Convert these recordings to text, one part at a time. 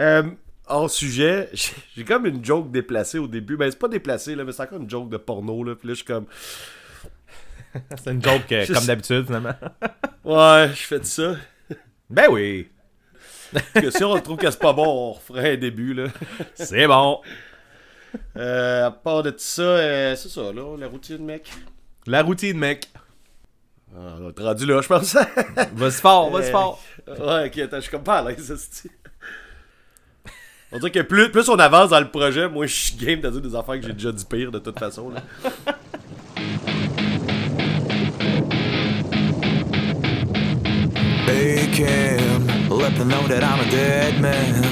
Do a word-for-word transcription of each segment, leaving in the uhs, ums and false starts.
Euh, hors sujet, j'ai comme une joke déplacée au début. Ben, c'est pas déplacé, là, mais c'est encore une joke de porno. Là. Puis là, je suis comme... c'est une joke euh, comme d'habitude, finalement. Ouais, je fais de ça. Ben oui! Parce que si on trouve que c'est pas bon, on referait un début, là. C'est bon! Euh, à part de tout ça, euh, c'est ça, là, la routine, mec. La routine, mec. Ah, on est rendu là, je pense. Vas-y fort, vas-y euh, fort. Ouais, ok, attends, je suis comme pas à l'aise. On dirait que plus, plus on avance dans le projet, moi, je suis game de dire des affaires que j'ai déjà dit pire, de toute façon, là. Let them know that I'm a dead man.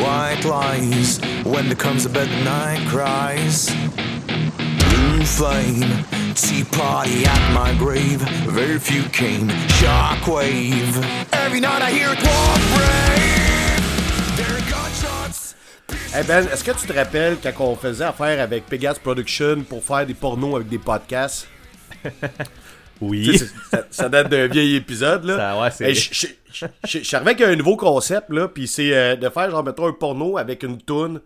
White lies when there comes a bed the night cries. Blue flame, tea party at my grave. Very few came, shockwave. Every night I hear it walk brave. There are gunshots. Eh hey Ben, est-ce que tu te rappelles quand on faisait affaire avec Pegasus Production pour faire des pornos avec des podcasts? Oui. Ça, ça date d'un vieil épisode, là. Ça, ouais, c'est... Je, je, je, je suis arrivé avec un nouveau concept, là, puis c'est euh, de faire, genre, mettons, un porno avec une toune.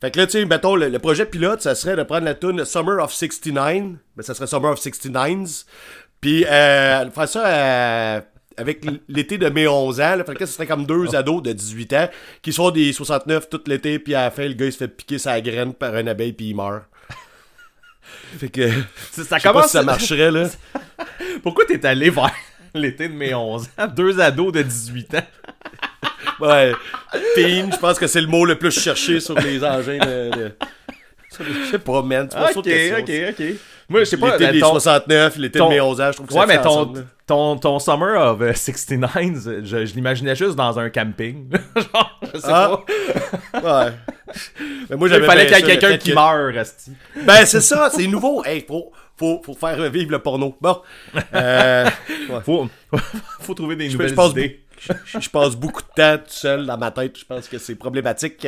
Fait que là, tu sais, mettons, le, le projet pilote, ça serait de prendre la toune Summer of sixty-nine. Ben, ça serait Summer of sixty-nines. Puis, euh, faire ça euh, avec l'été de mes onze ans, là. Fait que là, ça serait comme deux oh. ados de dix-huit ans qui sont des soixante-neuf tout l'été, puis à la fin, le gars, il se fait piquer sa graine par une abeille, puis il meurt. Fait que ça, ça commence, pas si ça marcherait là. Pourquoi t'es allé vers l'été de mes onze ans? Deux ados de dix-huit ans. Ouais. Teen, je pense que c'est le mot le plus cherché sur les engins de... de... Je sais pas, man. Tu ok, ok, ok. Moi, je sais pas. L'été des ton... soixante-neuf, l'été ton... de mes onze ans, je trouve que ouais, ça mais ton, ensemble, ton, ton Summer of uh, sixty-nine, je, je l'imaginais juste dans un camping. Genre, je sais ah. pas. Ouais. Mais moi, j'avais il fallait qu'il y ait quelqu'un qui que... meure, Rasti. Ben, c'est ça, c'est nouveau. Hey, faut, faut, faut faire vivre le porno. Bon. Euh, ouais. faut, faut trouver des je nouvelles pense, idées. Je, je passe beaucoup de temps tout seul dans ma tête. Je pense que c'est problématique.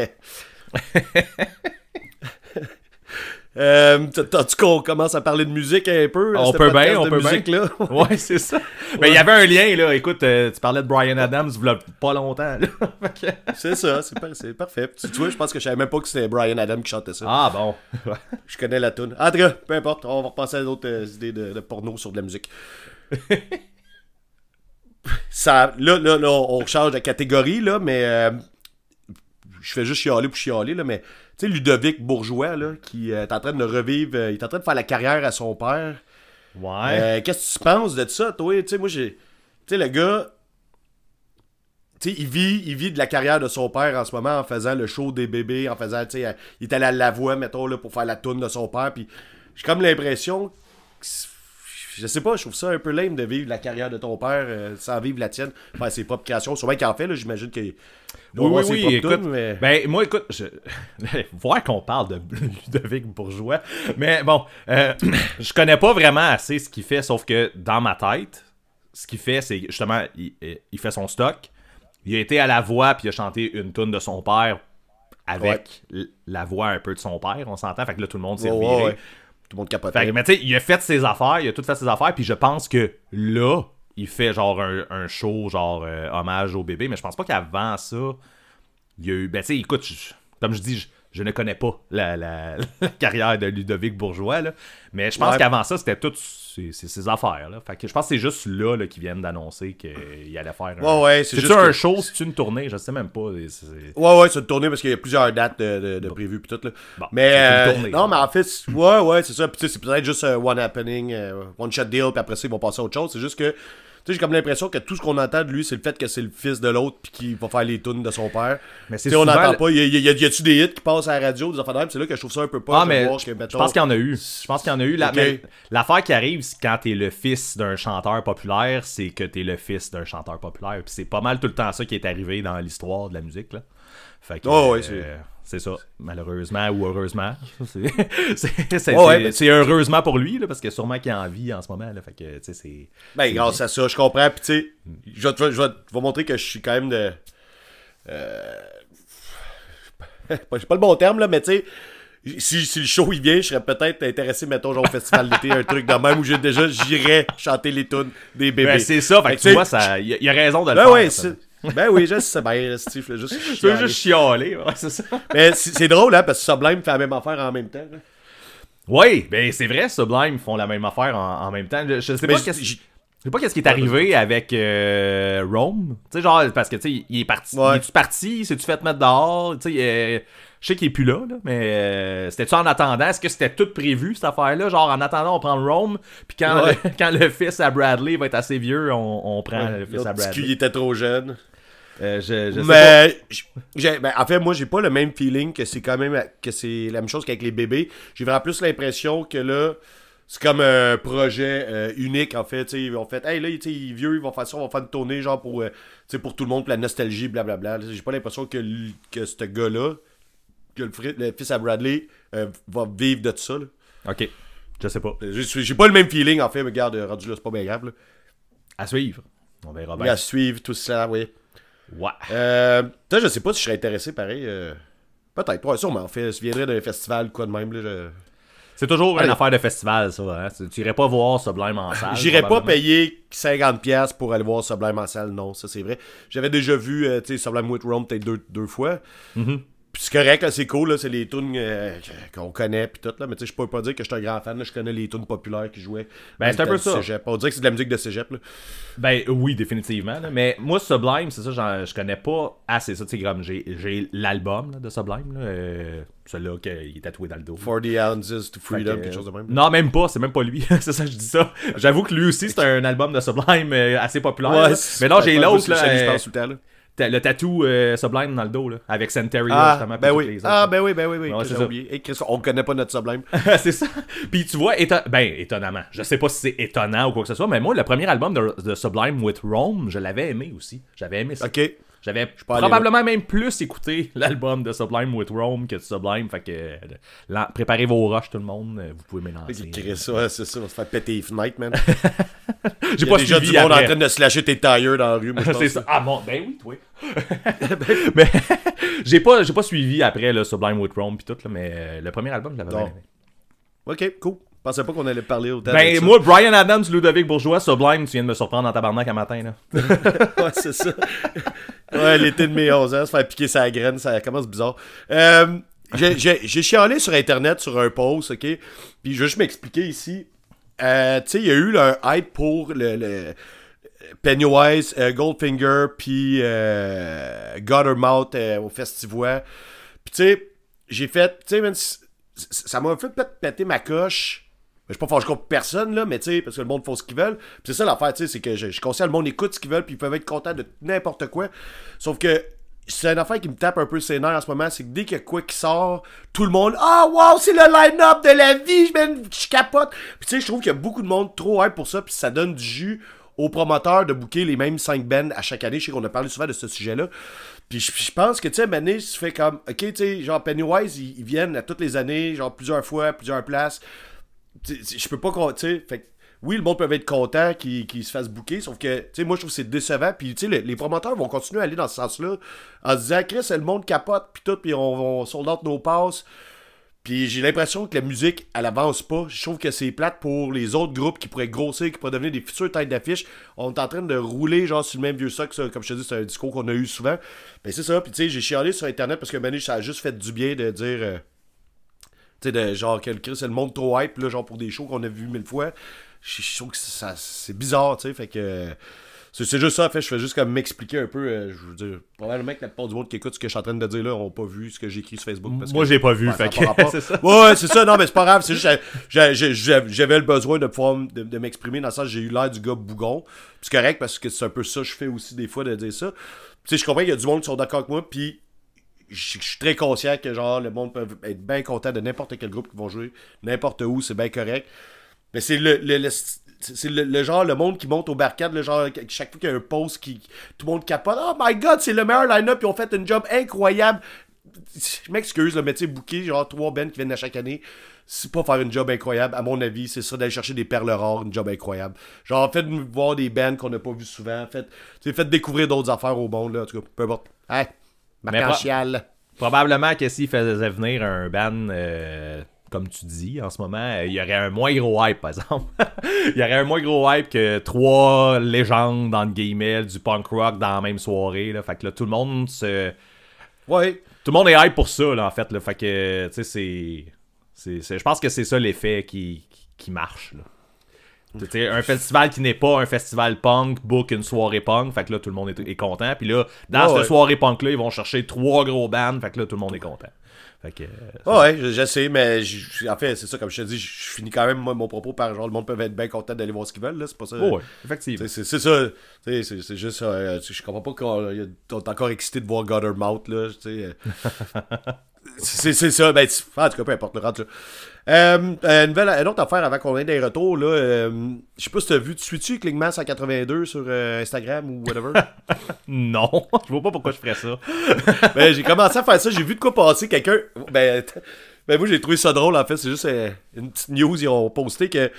Euh, t'as-tu qu'on commence à parler de musique un peu? On peut bien, on peut bien. Ouais, c'est ça. Mais il y avait un lien, là. Écoute, euh, tu parlais de Brian Adams, v'là pas longtemps, là. Okay. C'est ça, c'est, par- c'est parfait. Tu, tu vois, je pense que je savais même pas que c'était Brian Adams qui chantait ça. Ah bon? Je connais la toune. En tout cas, peu importe, on va repasser à d'autres euh, idées de, de porno sur de la musique. ça, là, là, là, on change de catégorie, là, mais... Euh, je fais juste chialer pour chialer, là, mais... Tu sais, Ludovic Bourgeois, là, qui euh, est en train de revivre... Euh, il est en train de faire la carrière à son père. Ouais. Euh, qu'est-ce que tu penses de ça, toi? Tu sais, moi, j'ai... Tu sais, le gars... Tu sais, il vit, il vit de la carrière de son père en ce moment en faisant le show des bébés, en faisant... Tu sais, euh, il est allé à la voix, mettons, là, pour faire la toune de son père, puis j'ai comme l'impression... Que je sais pas, je trouve ça un peu lame de vivre la carrière de ton père euh, sans vivre la tienne. Enfin, ses propres créations. Sûrement qu'il en fait, là, j'imagine que... Oui, oui, oui, écoute, tunes, mais... ben, moi, écoute, je... voir qu'on parle de Ludovic Bourgeois, mais bon, euh, je connais pas vraiment assez ce qu'il fait, sauf que dans ma tête, ce qu'il fait, c'est justement, il, il fait son stock, il a été à la voix, puis il a chanté une toune de son père avec ouais. la voix un peu de son père, on s'entend, fait que là, tout le monde s'est ouais, reviré. Ouais, ouais. Tout le monde capotait. Fait que, mais tu sais, il a fait ses affaires, il a tout fait ses affaires, puis je pense que là... Il fait genre un, un show, genre euh, hommage au bébé, mais je pense pas qu'avant ça, il y a eu. Ben, tu sais, écoute, je, comme je dis, je, je ne connais pas la, la, la carrière de Ludovic Bourgeois, là, mais je pense ouais. qu'avant ça, c'était toutes ses, ses, ses affaires. Là. Fait que je pense que c'est juste là, là qu'ils viennent d'annoncer qu'il allait faire. Un... Ouais, ouais, c'est juste. C'est-tu que... un show, c'est-tu une tournée, je sais même pas. C'est... Ouais, ouais, c'est une tournée parce qu'il y a plusieurs dates de, de, de bon. prévues, pis tout, là. Bon, mais. C'est une tournée, euh, non, mais en fait, c'est... ouais, ouais, c'est ça. Puis tu sais, c'est peut-être juste uh, one happening, uh, one shot deal, puis après ça, ils vont passer à autre chose. C'est juste que. Tu sais, j'ai comme l'impression que tout ce qu'on entend de lui, c'est le fait que c'est le fils de l'autre puis qu'il va faire les tunes de son père. Mais c'est souvent... on n'entend pas. Y, y, y a-tu des hits qui passent à la radio, des affaires de même? C'est là que je trouve ça un peu pas. Ah, mais je mettons... pense qu'il y en a eu. Je pense qu'il y en a eu. La... Okay. L'affaire qui arrive, c'est quand t'es le fils d'un chanteur populaire, c'est que t'es le fils d'un chanteur populaire. Puis c'est pas mal tout le temps ça qui est arrivé dans l'histoire de la musique, là. Fait que, oh, oui, c'est... Euh, c'est ça, malheureusement ou heureusement. C'est, c'est, c'est, oh, ouais, c'est, ben, c'est heureusement pour lui, là, parce que sûrement qu'il a envie en ce moment. Là, fait que, tu sais, c'est... Ben, grâce à ça, je comprends. Puis, tu sais, je vais te, je vais te montrer que je suis quand même de... Euh... J'ai pas le bon terme, là, mais tu sais, si, si le show, il vient, je serais peut-être intéressé, mettons, genre au festival d'été, un truc de même où j'ai déjà, j'irais chanter les tunes des bébés. Ben, c'est ça. Fait que, tu vois, ça, il y, y a raison de le ben, faire. Ouais, ça. Ben oui, je sais bien, je voulais juste chialer. Tu veux juste chialer, ouais, c'est ça. Mais c'est, c'est drôle, hein, parce que Sublime fait la même affaire en même temps. Là. Oui, ben c'est vrai, Sublime font la même affaire en, en même temps. Je, je sais mais pas je, qu'est-ce... Je... Je sais pas qu'est-ce qui est arrivé avec euh, Rome, tu sais genre parce que tu sais il est parti, ouais. il est parti, s'est-tu fait mettre dehors, tu sais euh, je sais qu'il est plus là, là mais euh, c'était-tu en attendant, est-ce que c'était tout prévu cette affaire-là, genre en attendant on prend Rome, puis quand, ouais. le, quand le fils à Bradley va être assez vieux, on, on prend ouais, le fils à Bradley. Parce qu'il était trop jeune. Euh, je, je sais mais, pas. Je, j'ai, ben, en fait, moi, j'ai pas le même feeling que c'est quand même que c'est la même chose qu'avec les bébés. J'ai vraiment plus l'impression que là. C'est comme un projet euh, unique, en fait. T'sais, ils ont fait, hey, là, t'sais, il est vieux, ils vont faire ça, on va faire une tournée, genre, pour, euh, pour tout le monde, pour la nostalgie, blablabla. J'ai pas l'impression que, que ce gars-là, que le, fri- le fils à Bradley, euh, va vivre de tout ça. Là. Ok, je sais pas. J'ai, j'ai pas le même feeling, en fait, mais regarde, rendu là, c'est pas bien grave. Là. À suivre. On verra bien. À suivre, tout ça, oui. Ouais. Euh, t'sais, je sais pas si je serais intéressé, pareil. Euh... Peut-être, ouais, sûrement. En fait, je viendrais d'un festival, quoi de même, là. Je... C'est toujours Allez. Une affaire de festival, ça. Hein? Tu irais pas voir Sublime en salle. J'irais pas payer cinquante dollars pour aller voir Sublime en salle, non, ça c'est vrai. J'avais déjà vu euh, Sublime with Rome peut-être deux, deux fois. Mm-hmm. Puis c'est correct, là, c'est cool, là, c'est les tunes euh, qu'on connaît, puis tout, là. Mais tu sais, je peux pas dire que je suis un grand fan, là, je connais les tunes populaires qui jouaient. Ben, c'est un peu ça. Cégep. On dirait que c'est de la musique de cégep, là. Ben, oui, définitivement, là. Mais moi, Sublime, c'est ça, genre, je connais pas assez ça, tu sais, comme j'ai, j'ai l'album là, de Sublime, là. Euh... Celui-là qu'il est tatoué dans le dos. forty ounces to freedom, que, quelque chose de même. Non, même pas, c'est même pas lui. C'est ça, je dis ça. J'avoue que lui aussi, c'est un album de Sublime assez populaire. Ouais, mais non, j'ai l'autre. Là, euh, temps, là. Le tatou euh, Sublime dans le dos, là, avec Century, ah, justement. Ben oui. Ah, ben oui, ben oui, oui. Non, que j'ai oublié. Et Chris, on connaît pas notre Sublime. C'est ça. Puis tu vois, éton... ben, étonnamment. Je sais pas si c'est étonnant ou quoi que ce soit, mais moi, le premier album de, de Sublime with Rome, je l'avais aimé aussi. J'avais aimé ça. Ok. J'avais probablement même plus écouté l'album de Sublime with Rome que de Sublime. Fait que là, préparez vos rushs, tout le monde. Vous pouvez mélanger. C'est ça, c'est ça. On va se faire péter les fenêtres, man. J'ai pas suivi. Du monde en train de se lâcher tes tailleurs dans la rue. Moi, je pense c'est ça. Ah bon, ben oui, toi. Mais j'ai pas, j'ai pas suivi après le Sublime with Rome pis tout, là, mais le premier album, je l'avais bien aimé. Ok, cool. Je pensais pas qu'on allait parler autant. Ben, moi, Brian Adams, Ludovic Bourgeois, Sublime, tu viens de me surprendre dans tabarnak à matin, là. Ouais, c'est ça. Ouais, l'été de mes onze ans, se faire piquer sa graine, ça commence bizarre. Euh, j'ai, j'ai, j'ai chialé sur Internet sur un post, OK? Puis je vais juste m'expliquer ici. Euh, tu sais, il y a eu là, un hype pour le, le Pennywise, euh, Goldfinger, puis euh, Guttermouth euh, au Festivois. Puis tu sais, j'ai fait... Tu sais, ça m'a fait péter ma coche... Je suis pas fâché contre personne, là, mais tu sais, parce que le monde fait ce qu'ils veulent. Puis c'est ça l'affaire, tu sais, c'est que je, je conseille le monde écoute ce qu'ils veulent, puis ils peuvent être contents de n'importe quoi. Sauf que c'est une affaire qui me tape un peu ses nerfs en ce moment, c'est que dès qu'il y a quoi qui sort, tout le monde, ah, oh, wow, c'est le line-up de la vie, je, je capote. Puis tu sais, je trouve qu'il y a beaucoup de monde trop hype pour ça, puis ça donne du jus aux promoteurs de booker les mêmes cinq bands à chaque année. Je sais qu'on a parlé souvent de ce sujet-là. Puis je, je pense que, tu sais, à Mané, tu fais comme, ok, tu sais, genre Pennywise, ils, ils viennent à toutes les années, genre plusieurs fois, plusieurs places. Je peux pas tu sais oui le monde peut être content qu'il, qu'il se fasse booker sauf que tu sais moi je trouve que c'est décevant puis tu sais les, les promoteurs vont continuer à aller dans ce sens là en se disant Chris le monde capote puis tout puis on, on sold out nos passes puis j'ai l'impression que la musique elle avance pas je trouve que c'est plate pour les autres groupes qui pourraient grossir qui pourraient devenir des futures têtes d'affiche on est en train de rouler genre sur le même vieux sac ça, comme je te dis c'est un discours qu'on a eu souvent ben c'est ça puis tu sais j'ai chialé sur internet parce que Mané ça a juste fait du bien de dire euh, tu sais, de genre, que le Chris, c'est le monde trop hype, là, genre, pour des shows qu'on a vu mille fois. Je, je trouve que ça, c'est bizarre, tu sais, fait que... C'est, c'est juste ça, en fait, je fais juste comme m'expliquer un peu, euh, je veux dire, probablement que la plupart du monde qui écoute ce que je suis en train de dire, là, ont pas vu ce que j'ai écrit sur Facebook. Parce Moi, que, j'ai pas vu, ben, fait que... c'est ça. Ouais, c'est ça, non, mais c'est pas grave, c'est juste, j'ai, j'ai, j'ai, j'avais le besoin de pouvoir de, de m'exprimer, dans le sens, j'ai eu l'air du gars bougon, c'est correct, parce que c'est un peu ça que je fais aussi, des fois, de dire ça. Tu sais, je comprends qu'il y a du monde qui sont d'accord avec moi, puis... Je suis très conscient que genre le monde peut être bien content de n'importe quel groupe qui vont jouer, n'importe où, c'est bien correct. Mais c'est le, le, le c'est le, le genre le monde qui monte aux barricades, le genre chaque fois qu'il y a un post qui tout le monde capote. Oh my god, c'est le meilleur line-up, ils ont fait une job incroyable. Je m'excuse, là, mais tu sais, booker genre trois bands qui viennent à chaque année, c'est pas faire une job incroyable, à mon avis, c'est ça d'aller chercher des perles rares, une job incroyable. Genre faites-nous voir des bands qu'on n'a pas vu souvent, faites, faites découvrir d'autres affaires au monde, là, en tout cas, peu importe. Hey. Pro- probablement que s'il faisait venir un band euh, comme tu dis, en ce moment, il y aurait un moins gros hype, par exemple. Il y aurait un moins gros hype que trois légendes, dans le guillemets, du punk rock dans la même soirée. Là. Fait que là, tout le monde se... Ouais. Tout le monde est hype pour ça, là, en fait. Là. Fait que, tu sais, c'est... c'est, c'est... Je pense que c'est ça l'effet qui, qui, qui marche, là. T'sais, un festival qui n'est pas un festival punk book une soirée punk, fait que là tout le monde est, est content, puis là dans oh, cette ouais. soirée punk là ils vont chercher trois gros bands, fait que là tout le monde est content, fait que oh, ouais j'essaie, mais j'ai... en fait c'est ça, comme je te dis, je finis quand même moi, mon propos par genre le monde peut être bien content d'aller voir ce qu'ils veulent là, c'est pas ça. Oh, ouais. Effectivement, c'est, c'est ça, c'est, c'est juste euh, je comprends pas qu'on t'es encore excité de voir Guttermouth là, tu sais. C'est, c'est ça, ben tu... en tout cas peu importe le rentre là. Euh, une, nouvelle, une autre affaire avant qu'on ait des retours là, euh, je sais pas si t'as vu, tu suis-tu Clickman cent quatre-vingt-deux sur euh, Instagram ou whatever? Non, je vois pas pourquoi je ferais ça. Ben j'ai commencé à faire ça, j'ai vu de quoi passer quelqu'un, ben, t... ben moi j'ai trouvé ça drôle en fait, c'est juste euh, une petite news, ils ont posté que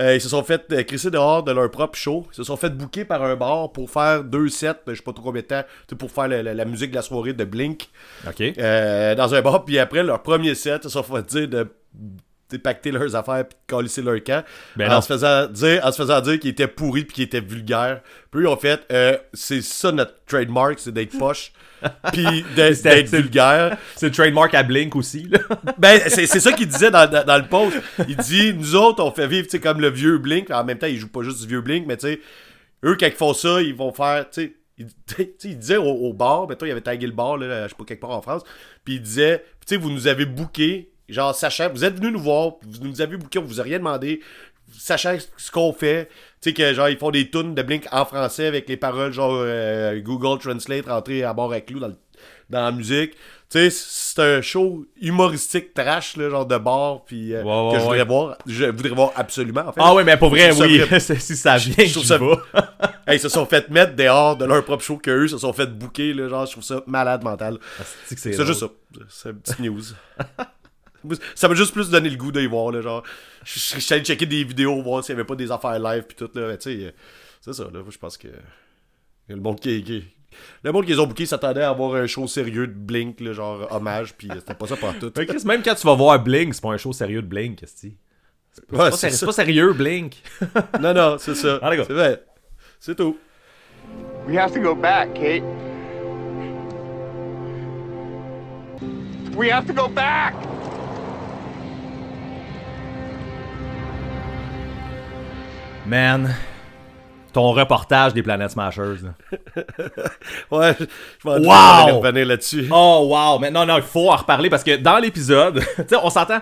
euh, ils se sont fait euh, crisser dehors de leur propre show, ils se sont fait booker par un bar pour faire deux sets, je sais pas trop combien de temps, pour faire le, le, la musique de la soirée de Blink, okay. euh, dans un bar, puis après leur premier set, ils se sont fait dire de pacter leurs affaires puis calisser leur camp, ben en, se faisant dire, en se faisant dire qu'ils étaient pourris puis qu'ils étaient vulgaires. Puis ils ont fait euh, c'est ça notre trademark, c'est d'être poche puis d'être, d'être vulgaire. C'est le trademark à Blink aussi là. Ben c'est, c'est ça qu'il disait dans, dans, dans le post. Il dit nous autres on fait vivre comme le vieux Blink. En même temps ils jouent pas juste du vieux Blink, mais tu sais eux quand ils font ça ils vont faire tu sais. Il, il disait au, au bar, ben toi il avait tagué le bar là, je sais pas quelque part en France, puis il disait tu sais vous nous avez booké. Genre, sachant, vous êtes venus nous voir, vous nous avez booké, on vous a rien demandé, sachant ce qu'on fait, tu sais que genre ils font des tunes de Blink en français avec les paroles genre euh, Google Translate rentré à bord à clous dans, le, dans la musique, tu sais c'est un show humoristique trash là, genre de bar puis euh, wow, que je voudrais ouais. voir, je voudrais voir absolument en fait. Ah oui mais pour vrai oui, si ça vient je trouve ça hey, ils se sont fait mettre dehors de leur propre show que eux se sont fait booker là, genre je trouve ça malade mental. Ah, c'est, c'est, c'est juste ça, c'est une petite news. Ça m'a juste plus donné le goût d'y voir, là, genre. Je suis allé checker des vidéos, voir s'il n'y avait pas des affaires live pis tout, là. Mais tu sais, c'est ça, là. Je pense que le monde qui est gay. Le monde qu'ils ont booké s'attendait à avoir un show sérieux de Blink, là, genre hommage, pis c'était pas ça pour tout. Mais Chris, même quand tu vas voir Blink, c'est pas un show sérieux de Blink, qu'est-ce que c'est pas, ouais, c'est, c'est, pas, c'est pas sérieux, Blink. Non, non, c'est ça. Ah, c'est vrai. C'est tout. We have to go back, Kate. We have to go back! Man, ton reportage des Planet Smashers. Ouais, je m'en dis wow! qu'on revenir là-dessus. Oh wow, mais non, non, il faut en reparler parce que dans l'épisode, tu sais, on s'entend.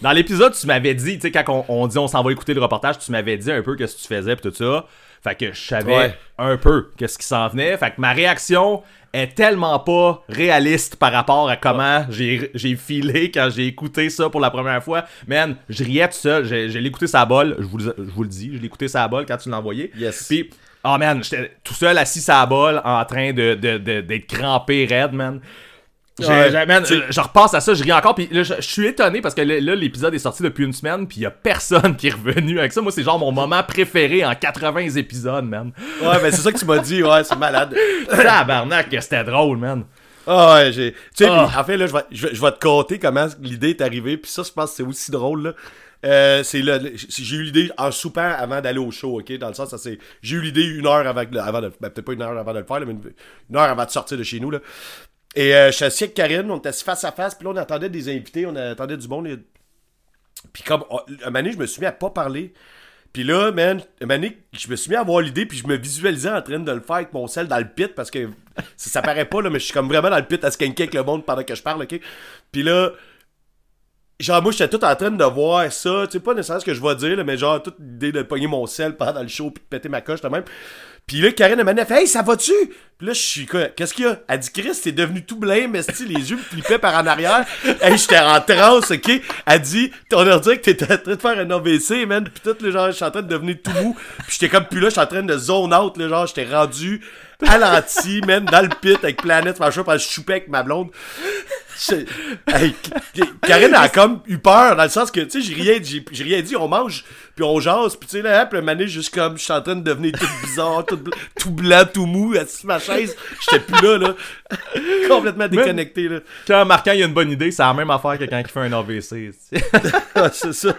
Dans l'épisode, tu m'avais dit, tu sais, quand on, on dit on s'en va écouter le reportage, tu m'avais dit un peu qu'est-ce que tu faisais et tout ça. Fait que je savais ouais. un peu qu'est-ce qui s'en venait. Fait que ma réaction est tellement pas réaliste par rapport à comment ouais. j'ai, j'ai filé quand j'ai écouté ça pour la première fois. Man, je riais tout seul. Je, je l'ai écouté sa bol. Je vous, je vous le dis, je l'ai écouté sa bol quand tu l'as envoyé. Yes. Puis, oh man, j'étais tout seul assis sa bol en train de, de, de, d'être crampé raide, man. J'ai, ouais, j'ai, man, je, je repasse à ça, je ris encore, puis là, je, je suis étonné parce que là, l'épisode est sorti depuis une semaine, puis il y a personne qui est revenu avec ça. Moi, c'est genre mon moment préféré en quatre-vingts épisodes, man. Ouais, mais c'est ça que tu m'as dit, ouais, c'est malade. Tabarnak, c'était drôle, man. Ah ouais, j'ai... Tu sais, oh. en fait, là, je vais, je, vais, je vais te conter comment l'idée est arrivée, puis ça, je pense que c'est aussi drôle, là. Euh, c'est le, j'ai eu l'idée en soupant avant d'aller au show, ok, dans le sens ça c'est j'ai eu l'idée une heure avant, avant de, ben, peut-être pas une heure avant de le faire, là, mais une, une heure avant de sortir de chez nous, là. Et euh, je suis assis avec Karine, on était assis face à face, puis là on attendait des invités, on attendait du monde. Et... Puis comme, on, un moment donné, je me suis mis à pas parler. Puis là, man, un moment donné, je me suis mis à avoir l'idée, puis je me visualisais en train de le faire avec mon sel dans le pit, parce que ça, ça paraît pas, là, mais je suis comme vraiment dans le pit à skanker avec le monde pendant que je parle, ok? Puis là, genre moi, j'étais tout en train de voir ça, tu sais, pas nécessairement ce que je vais dire, là, mais genre toute l'idée de pogner mon sel pendant le show, puis de péter ma coche, là même. Pis là, Karine, elle m'a fait « Hey, ça va-tu? » Pis là, je suis quoi? Qu'est-ce qu'il y a? Elle dit « Chris, t'es devenu tout blême, esti, les yeux me flippaient par en arrière. » Hey, j'étais en transe, ok? Elle dit « On a dit que t'étais en train de faire un A V C, man. » Pis tout, le genre, je suis en train de devenir tout mou. Pis j'étais comme, puis là, je suis en train de zone out, le genre, j'étais rendu alenti, man, dans le pit avec Planète, machin, parce que je choupais avec ma blonde. Hey, Karine a comme eu peur, dans le sens que, tu sais, j'ai rien, j'ai, j'ai rien dit, on mange, puis on jase, puis tu sais, là, puis le mané, juste comme, je suis en train de devenir tout bizarre, tout, bl- tout blanc, tout mou, assis sur ma chaise, j'étais plus là, là, complètement déconnecté, là. Quand Marquand, il a une bonne idée, c'est la même affaire que quand il fait un A V C, c'est ça.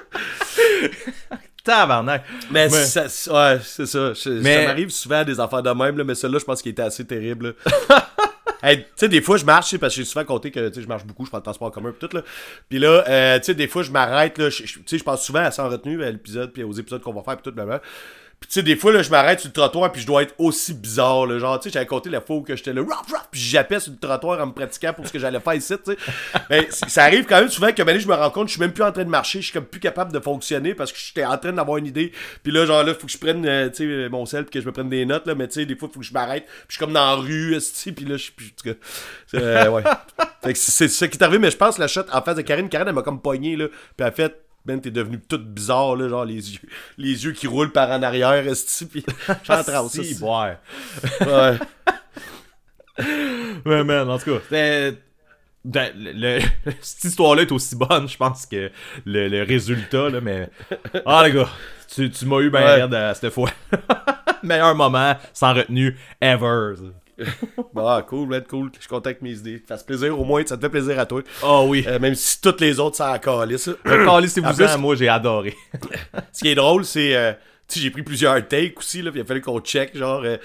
Tabarnak. Mais, mais... Ça, ouais, c'est ça. Je, mais... Ça m'arrive souvent à des affaires de même, là, mais celle-là, je pense qu'il était assez terrible, là. Hey, tu sais, des fois, je marche, parce que j'ai souvent compté que je marche beaucoup, je prends le transport en commun et tout. Là. Puis là, euh, tu sais, des fois, je m'arrête. Tu sais, je pense souvent à Sans retenue, à l'épisode, puis aux épisodes qu'on va faire, puis tout, blablabla. Puis tu sais, des fois, là, je m'arrête sur le trottoir, puis je dois être aussi bizarre. Là. Genre, tu sais, j'avais compté la fois où que j'étais là, rap, rap, puis j'appelle sur le trottoir en me pratiquant pour ce que j'allais faire ici, tu sais. Mais ça arrive quand même souvent que maintenant, je me rends compte, je suis même plus en train de marcher, je suis comme plus capable de fonctionner parce que j'étais en train d'avoir une idée. Puis là, genre, là, faut que je prenne, euh, tu sais, mon sel, puis que je me prenne des notes, là, mais tu sais, des fois, faut que je m'arrête, puis je suis comme dans la rue, tu sais, puis là, je suis plus. Euh, ouais. Fait que c'est ça qui est arrivé, mais je pense la shot en face de Karine. Karine, elle m'a comme pogné, là, puis elle fait. Ben, t'es devenu toute bizarre, là, genre les yeux, les yeux qui roulent par en arrière, esti, pis j'entre en aussi. Ouais. Ouais. Ouais, man, en tout cas, euh, ben, le, le, cette histoire-là est aussi bonne, je pense, que le, le résultat, là, mais... Ah, les gars, tu, tu m'as eu ben raide à cette fois. Meilleur moment, sans retenue, ever. Bah cool, man, cool, je contacte mes idées. Ça fait plaisir, au moins, ça te fait plaisir à toi. Ah oh, oui. Euh, même si toutes les autres, ça a calé, ça. Calé, c'est vous plus, en, moi, j'ai adoré. Ce qui est drôle, c'est, euh, tu sais, j'ai pris plusieurs takes aussi, là, puis il a fallu qu'on check, genre, euh,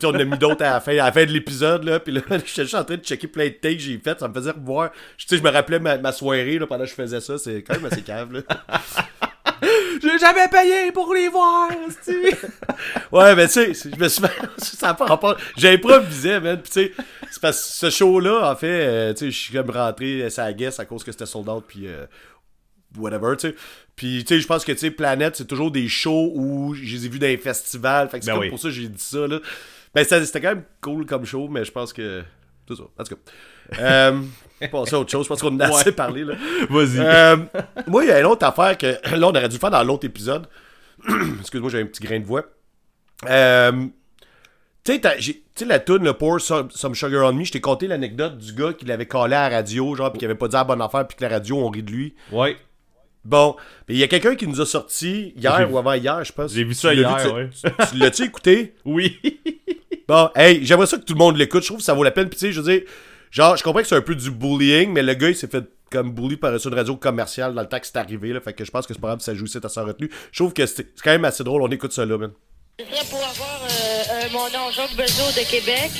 tu on en a mis d'autres à la fin, à la fin de l'épisode, là, puis là, j'étais juste en train de checker plein de takes que j'ai faites, ça me faisait revoir. Tu sais, je me rappelais ma, ma soirée, là, pendant que je faisais ça, c'est quand même assez cave, là. J'ai jamais payé pour les voir, tu ouais, mais tu sais, je me suis ça pas rapport. J'improvisais, man. Puis tu sais, c'est parce que ce show-là, en fait, euh, tu sais, je suis comme rentré, ça à guess à cause que c'était sold out, puis euh, whatever, tu sais. Puis tu sais, je pense que tu sais, Planète, c'est toujours des shows où je les ai vus dans les festivals. Fait que c'est ben comme oui. Pour ça que j'ai dit ça, là. Mais ben, c'était quand même cool comme show, mais je pense que. Tout ça. En tout cas. Euh. Passer à autre chose, je pense qu'on en a assez parlé là. Vas-y. Euh, moi, il y a une autre affaire que là, on aurait dû faire dans l'autre épisode. Excuse-moi, j'ai un petit grain de voix. Euh, tu sais, la toune, le Pour Some, Some Sugar on Me, je t'ai conté l'anecdote du gars qui l'avait collé à la radio, genre, puis qui avait pas dit la bonne affaire, puis que la radio, on rit de lui. Ouais. Bon, il y a quelqu'un qui nous a sorti hier j'ai... ou avant-hier, je pense. J'ai vu ça tu hier, vu, ouais. Tu, tu l'as-tu écouté? Oui. Bon, hey, j'aimerais ça que tout le monde l'écoute, je trouve que ça vaut la peine, puis tu sais, je veux dire. Genre, je comprends que c'est un peu du bullying, mais le gars, il s'est fait comme bully par une radio commerciale dans le temps que c'est arrivé, là. Fait que je pense que c'est pas grave que ça joue ici, t'as sans retenue. Je trouve que c'est, c'est quand même assez drôle, on écoute ça là, man. Ça pour avoir euh, euh, mon nom, Jacques Bezos de Québec.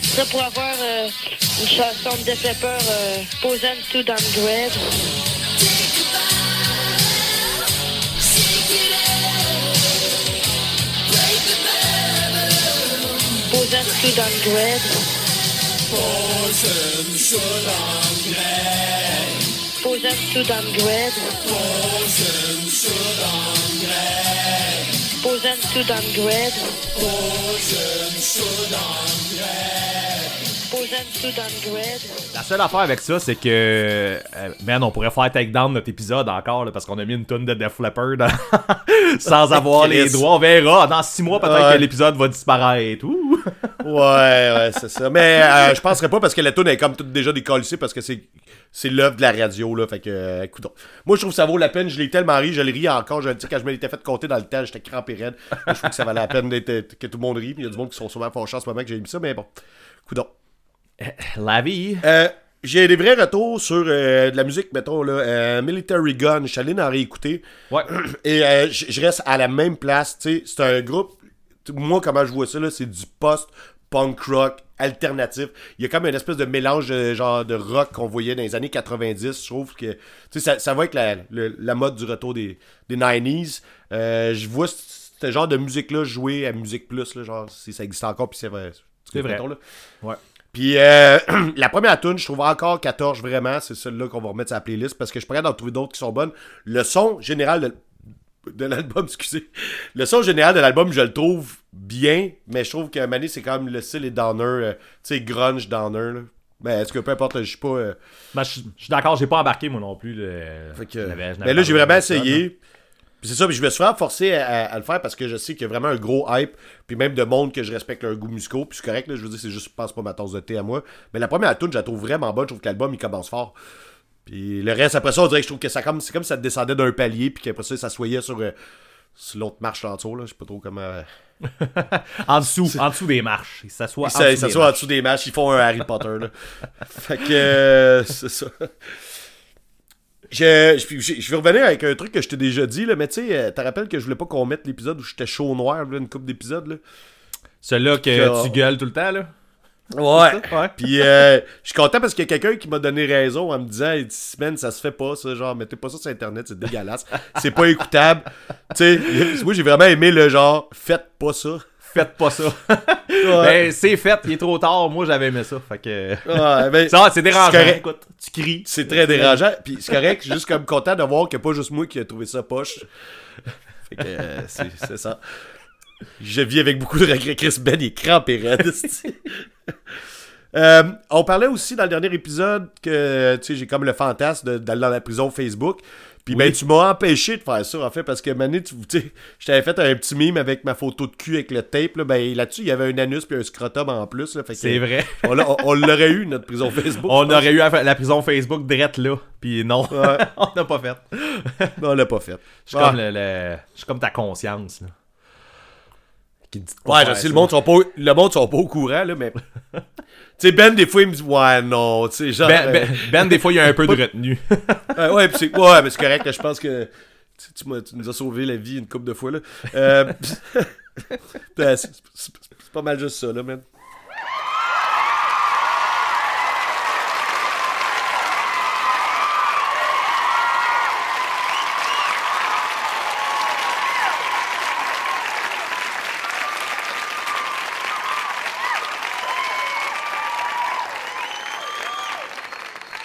Ça pour avoir euh, une chanson de Def Leppard, euh, posant tout dans le web. Posant tout dans le web. Posant tout dans le web. Posant tout dans le web. Posant tout dans le web. La seule affaire avec ça, c'est que man, on pourrait faire take down notre épisode encore là, parce qu'on a mis une toune de Def Leppard dans... sans avoir les droits. On verra. Dans six mois peut-être euh... que l'épisode va disparaître. Ouh. Ouais, ouais, c'est ça. Mais euh, je penserais pas parce que la toune est comme toute déjà décollissée parce que c'est, c'est l'œuvre de la radio, là. Fait que, euh, écoute, moi, je trouve que ça vaut la peine. Je l'ai tellement ri, je le ris encore. Je le dis, quand je me l'étais fait compter dans le temps, j'étais crampé raide. Je trouve que ça valait la peine d'être, que tout le monde rit. Il y a du monde qui sont souvent fâchés en ce moment que j'ai mis ça, mais bon. Coudon. La vie. Euh, j'ai des vrais retours sur euh, de la musique, mettons, là. Euh, Military Gun. Je suis allé en réécouter. Ouais. Et euh, je reste à la même place, tu sais. C'est un groupe. Moi, comment je vois ça, là, c'est du post-punk rock alternatif. Il y a comme une espèce de mélange de, genre, de rock qu'on voyait dans les années quatre-vingt-dix. Je trouve que ça, ça va avec la, le, la mode du retour des, des quatre-vingt-dix. Euh, je vois ce genre de musique-là jouer à Musique Plus, là, genre si ça existe encore, puis c'est vrai. C'est vrai. Mettons, là. Ouais. Puis euh, la première tune, je trouve encore quatorze vraiment. C'est celle-là qu'on va remettre sur la playlist parce que je pourrais en trouver d'autres qui sont bonnes. Le son général de... de l'album, excusez. Le son général de l'album, je le trouve bien, mais je trouve qu'à un moment donné, c'est quand même le style et downer, euh, tu sais, grunge downer, là. Mais est-ce que peu importe, je suis pas... Euh... Ben, je suis d'accord, j'ai pas embarqué, moi non plus. Le... Fait que, je n'avais, je n'avais ben là, j'ai vraiment essayé. Puis c'est ça, puis je me suis vraiment forcé à, à, à le faire parce que je sais qu'il y a vraiment un gros hype, puis même de monde que je respecte leurs goûts musicaux, puis c'est correct, là, je veux dire, c'est juste, je pense pas ma tasse de thé à moi. Mais la première tune, je la trouve vraiment bonne, je trouve que l'album, il commence fort. Puis le reste, après ça, on dirait que je trouve que ça comme c'est comme si ça descendait d'un palier, puis qu'après ça, ça soyait sur, euh, sur l'autre marche en dessous, là, je sais pas trop comment... Euh... en dessous, en dessous des marches. Ils s'assoient en, en dessous des marches, ils font un Harry Potter, là. Fait que, euh, c'est ça. Je, je, je, je vais revenir avec un truc que je t'ai déjà dit, là, mais tu sais, t'as rappelé que je voulais pas qu'on mette l'épisode où j'étais chaud noir, là, une couple d'épisodes, là. Celui-là que, que tu gueules tout le temps, là. Ouais. Puis euh, je suis content parce qu'il y a quelqu'un qui m'a donné raison en me disant il dit, semaine, ça se fait pas, ça. Genre, mettez pas ça sur Internet, c'est dégueulasse. C'est pas écoutable. Tu sais, moi, j'ai vraiment aimé le genre, faites pas ça. Faites pas ça. Ouais. Ben, c'est fait, il est trop tard. Moi, j'avais aimé ça. Fait que. Ouais, ben, ça, c'est dérangeant. C'est correct. Écoute, tu cries. C'est très c'est dérangeant. Puis c'est correct, je suis juste comme content de voir qu'il n'y a pas juste moi qui a trouvé ça poche. Fait que euh, c'est, c'est ça. Je vis avec beaucoup de regrets. Chris Ben, il est crampé raide. euh, on parlait aussi dans le dernier épisode que tu sais, j'ai comme le fantasme d'aller dans la prison Facebook. Puis oui. Ben, tu m'as empêché de faire ça, en fait, parce que Mané, tu sais, je t'avais fait un petit meme avec ma photo de cul avec le tape. Là, ben, là-dessus, il y avait un anus puis un scrotum en plus. Là, fait que, c'est vrai. on, on, on l'aurait eu, notre prison Facebook. On aurait eu la prison Facebook drette là. Puis non, ouais. on l'a pas fait. Non, on l'a pas fait. Je suis ah. comme, le, le... comme ta conscience, là. Qui dit ouais, je sais, le monde sont pas le monde sont pas au courant là, mais tu sais Ben des fois il me dit ouais non, tu sais genre Ben, ben, ben des fois il y a un peu de retenue. euh, ouais, c'est ouais, mais c'est correct là, je pense que tu, tu, tu nous as sauvé la vie une couple de fois là. Euh, ben, c'est, c'est, c'est pas mal juste ça là, man.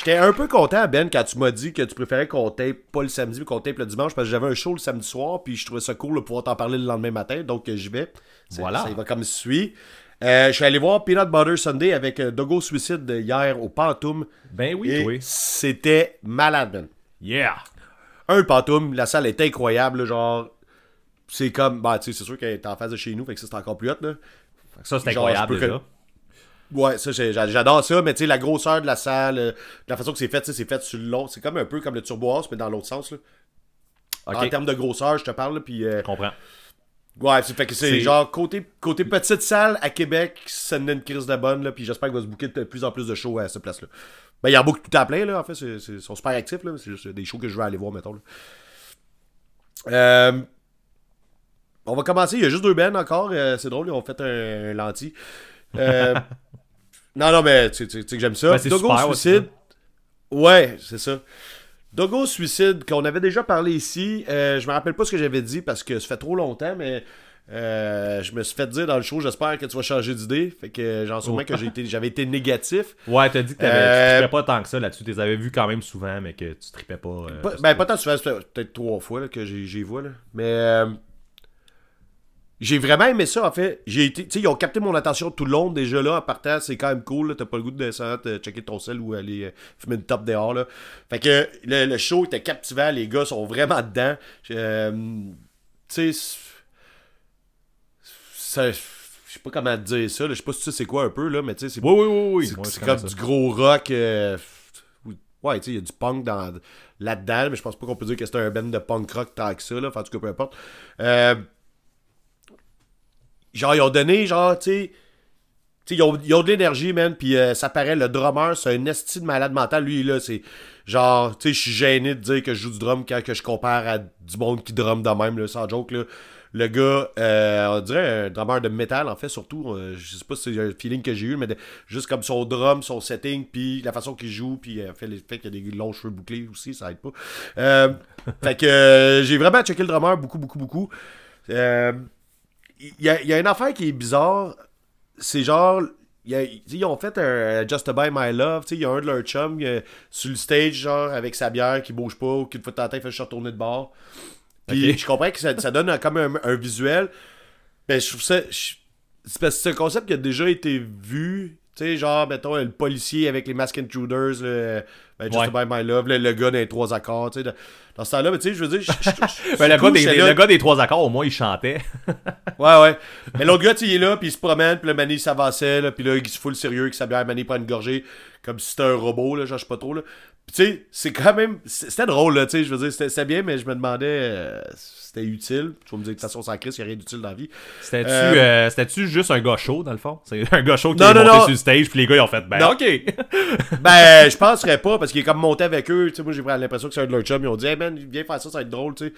J'étais un peu content, Ben, quand tu m'as dit que tu préférais qu'on tape pas le samedi, mais qu'on tape le dimanche, parce que j'avais un show le samedi soir, puis je trouvais ça cool de pouvoir t'en parler le lendemain matin, donc j'y vais. C'est, voilà. Ça y va comme suit. Euh, je suis allé voir Peanut Butter Sunday avec Dogo Suicide hier au Pantoum. Ben oui, et oui. C'était malade, Ben. Yeah! Un Pantoum, la salle était incroyable, là, genre, c'est comme, bah, ben, tu sais, c'est sûr qu'elle est en face de chez nous, fait que ça, c'est encore plus hot, là. Ça, c'est genre, incroyable, déjà. Ouais, ça j'adore ça, mais tu sais, la grosseur de la salle, de la façon que c'est fait, c'est fait sur le long. C'est comme un peu comme le Turbo House, mais dans l'autre sens. Là. Okay. En termes de grosseur, je te parle, puis... Euh... Je comprends. Ouais, c'est fait que c'est, c'est... genre, côté, côté petite salle, à Québec, ça donne une crise de bonne, là, puis j'espère qu'il va se booker de plus en plus de shows à cette place-là. Ben, il y en boucle tout à plein, là, en fait, c'est, c'est, ils sont super actifs, là, c'est juste des shows que je veux aller voir, mettons. Là. Euh... On va commencer, il y a juste deux bands encore, euh, c'est drôle, ils ont fait un, un lentille. Euh... Non, non, mais tu, tu, tu sais que j'aime ça. Ben, Dogo super, Suicide. Ouais, ouais, c'est ça. Dogo Suicide, qu'on avait déjà parlé ici. Euh, je me rappelle pas ce que j'avais dit parce que ça fait trop longtemps, mais euh, je me suis fait dire dans le show, j'espère que tu vas changer d'idée. Fait que j'en souviens oh. que j'ai été, j'avais été négatif. Ouais, t'as dit que t'avais, euh... tu tripais pas tant que ça là-dessus. Tu les avais vus quand même souvent, mais que tu tripais pas. Euh, pas ben, pas tant souvent, peut-être trois fois là, que j'y, j'y vois. Là. Mais. Euh... J'ai vraiment aimé ça, en fait. J'ai été, ils ont capté mon attention tout le long. Déjà là, en partant, c'est quand même cool. Là. T'as pas le goût de descendre, de checker ton sel ou aller euh, fumer une top dehors. Là. Fait que le, le show était captivant. Les gars sont vraiment dedans. Euh, tu sais, je sais pas comment dire ça. Je sais pas si tu sais c'est quoi un peu, là, mais tu sais, c'est, oui, oui, oui, oui. c'est, ouais, c'est comme ça. Du gros rock. Euh, ouais, tu sais, il y a du punk dans, là-dedans, mais je pense pas qu'on peut dire que c'était un band de punk rock tant que ça. Là. Enfin, en tout cas, peu importe. Euh... Genre, ils ont donné, genre, tu sais, ils ont, ils ont de l'énergie, man, pis euh, ça paraît, le drummer, c'est un esti de malade mental, lui, là, c'est, genre, tu sais, je suis gêné de dire que je joue du drum quand que je compare à du monde qui drum de même, là, sans joke, là, le gars, euh, on dirait un drummer de métal, en fait, surtout, euh, je sais pas si c'est un feeling que j'ai eu, mais de, juste comme son drum, son setting, pis la façon qu'il joue, pis euh, fait le fait qu'il y a des longs cheveux bouclés aussi, ça aide pas, euh, fait que euh, j'ai vraiment checké le drummer beaucoup, beaucoup, beaucoup, euh... Il y, a, il y a une affaire qui est bizarre, c'est genre, il y a, ils ont fait un Just to Buy My Love, il y a un de leurs chums euh, sur le stage, genre, avec sa bière qui bouge pas, ou qui de fois de temps en temps fait juste retourner de bord. Puis okay. Je comprends que ça, ça donne comme un, un visuel, mais je trouve ça, je, c'est parce que c'est un concept qui a déjà été vu, Tu sais, genre, mettons, le policier avec les Masked Intruders, le, ben, Just ouais. About My Love, le, le gars des trois accords, tu sais, dans, dans ce temps-là, mais tu sais, je veux dire... Je, je, ben, le, coup, gars des, le gars des trois accords, au moins, il chantait. ouais, ouais. Mais l'autre gars, tu sais, il est là, puis il se promène, puis le Manny s'avançait, là, puis là, il se fout le sérieux, il s'habille, Manny prend une gorgée, comme si c'était un robot, là, genre, je sais pas trop, là. Puis tu sais, c'est quand même... C'était drôle, là, tu sais, je veux dire, c'était, c'était bien, mais je me demandais... Euh, c'était utile. Tu vas me dire, de toute façon, sans Chris, il n'y a rien d'utile dans la vie. C'était-tu, euh, euh, c'était-tu juste un gars chaud, dans le fond? C'est un gars chaud qui non, est non, monté non. sur le stage, puis les gars, ils ont fait « Ben, non. OK! » Ben, je penserais pas, parce qu'il est comme monté avec eux. Tu sais, moi, j'ai l'impression que c'est un de leurs chums. Ils ont dit « Hey, man, viens faire ça, ça va être drôle, tu sais. »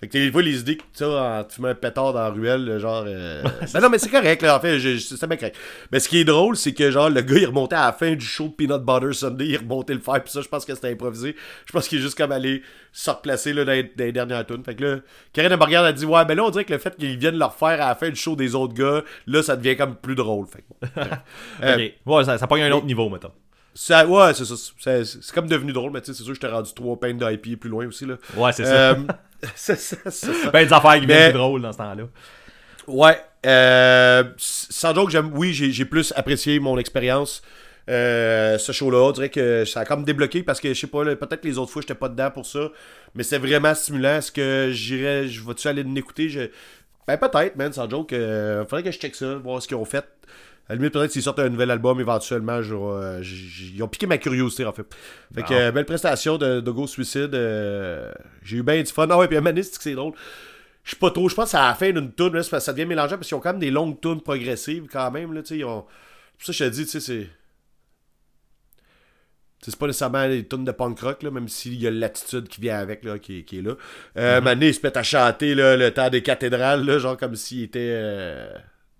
Fait que tu vois les idées que tu as en fumant un pétard dans la ruelle, genre... Euh... ben non, mais c'est correct, là, en fait, je, je, c'est bien correct. Mais ce qui est drôle, c'est que, genre, le gars, il remontait à la fin du show de Peanut Butter Sunday, il remontait le fer, pis ça, je pense que c'était improvisé. Je pense qu'il est juste comme allé se replacer, là, dans les, dans les dernières tunes. Fait que là, Karine Morgan a dit, ouais, mais là, on dirait que le fait qu'ils viennent le refaire à la fin du show des autres gars, là, ça devient comme plus drôle. Fait que, ouais. euh, OK. Ouais, ça, ça pogne un autre niveau, mettons. Ça, ouais, c'est ça. C'est, c'est, c'est comme devenu drôle, mais tu sais, c'est sûr que je t'ai rendu trois pintes d'I P plus loin aussi, là. Ouais, c'est euh, ça. c'est, c'est, c'est ça. Ben, des affaires qui viennent plus drôles dans ce temps-là. Ouais. Euh, sans joke, j'aime, oui, j'ai, j'ai plus apprécié mon expérience. Euh, ce show-là, on dirait que ça a comme débloqué parce que, je sais pas, là, peut-être que les autres fois, j'étais pas dedans pour ça, mais c'est vraiment stimulant. Est-ce que j'irais, je vais-tu aller l'écouter? Je... Ben, peut-être, man, sans joke. Euh, faudrait que je check ça, voir ce qu'ils ont fait. À la limite, peut-être s'ils sortent un nouvel album éventuellement, genre, euh, j- ils ont piqué ma curiosité, en fait. Fait que, euh, belle prestation de, de Go Suicide. Euh, j'ai eu bien du fun. Ah ouais, puis un maniste, c'est drôle. Je sais pas trop, je pense que c'est à la fin d'une tune, là, ça devient mélangeant parce qu'ils ont quand même des longues tunes progressives, quand même, là, tu sais, ils ont... Pour ça, je te dis, tu sais, c'est... T'sais, c'est pas nécessairement des tunes de punk rock, là, même s'il y a l'attitude qui vient avec, là, qui, qui est là. Euh, mm-hmm. Mané, il se met à chanter là, le temps des cathédrales, là, genre comme s'il était euh,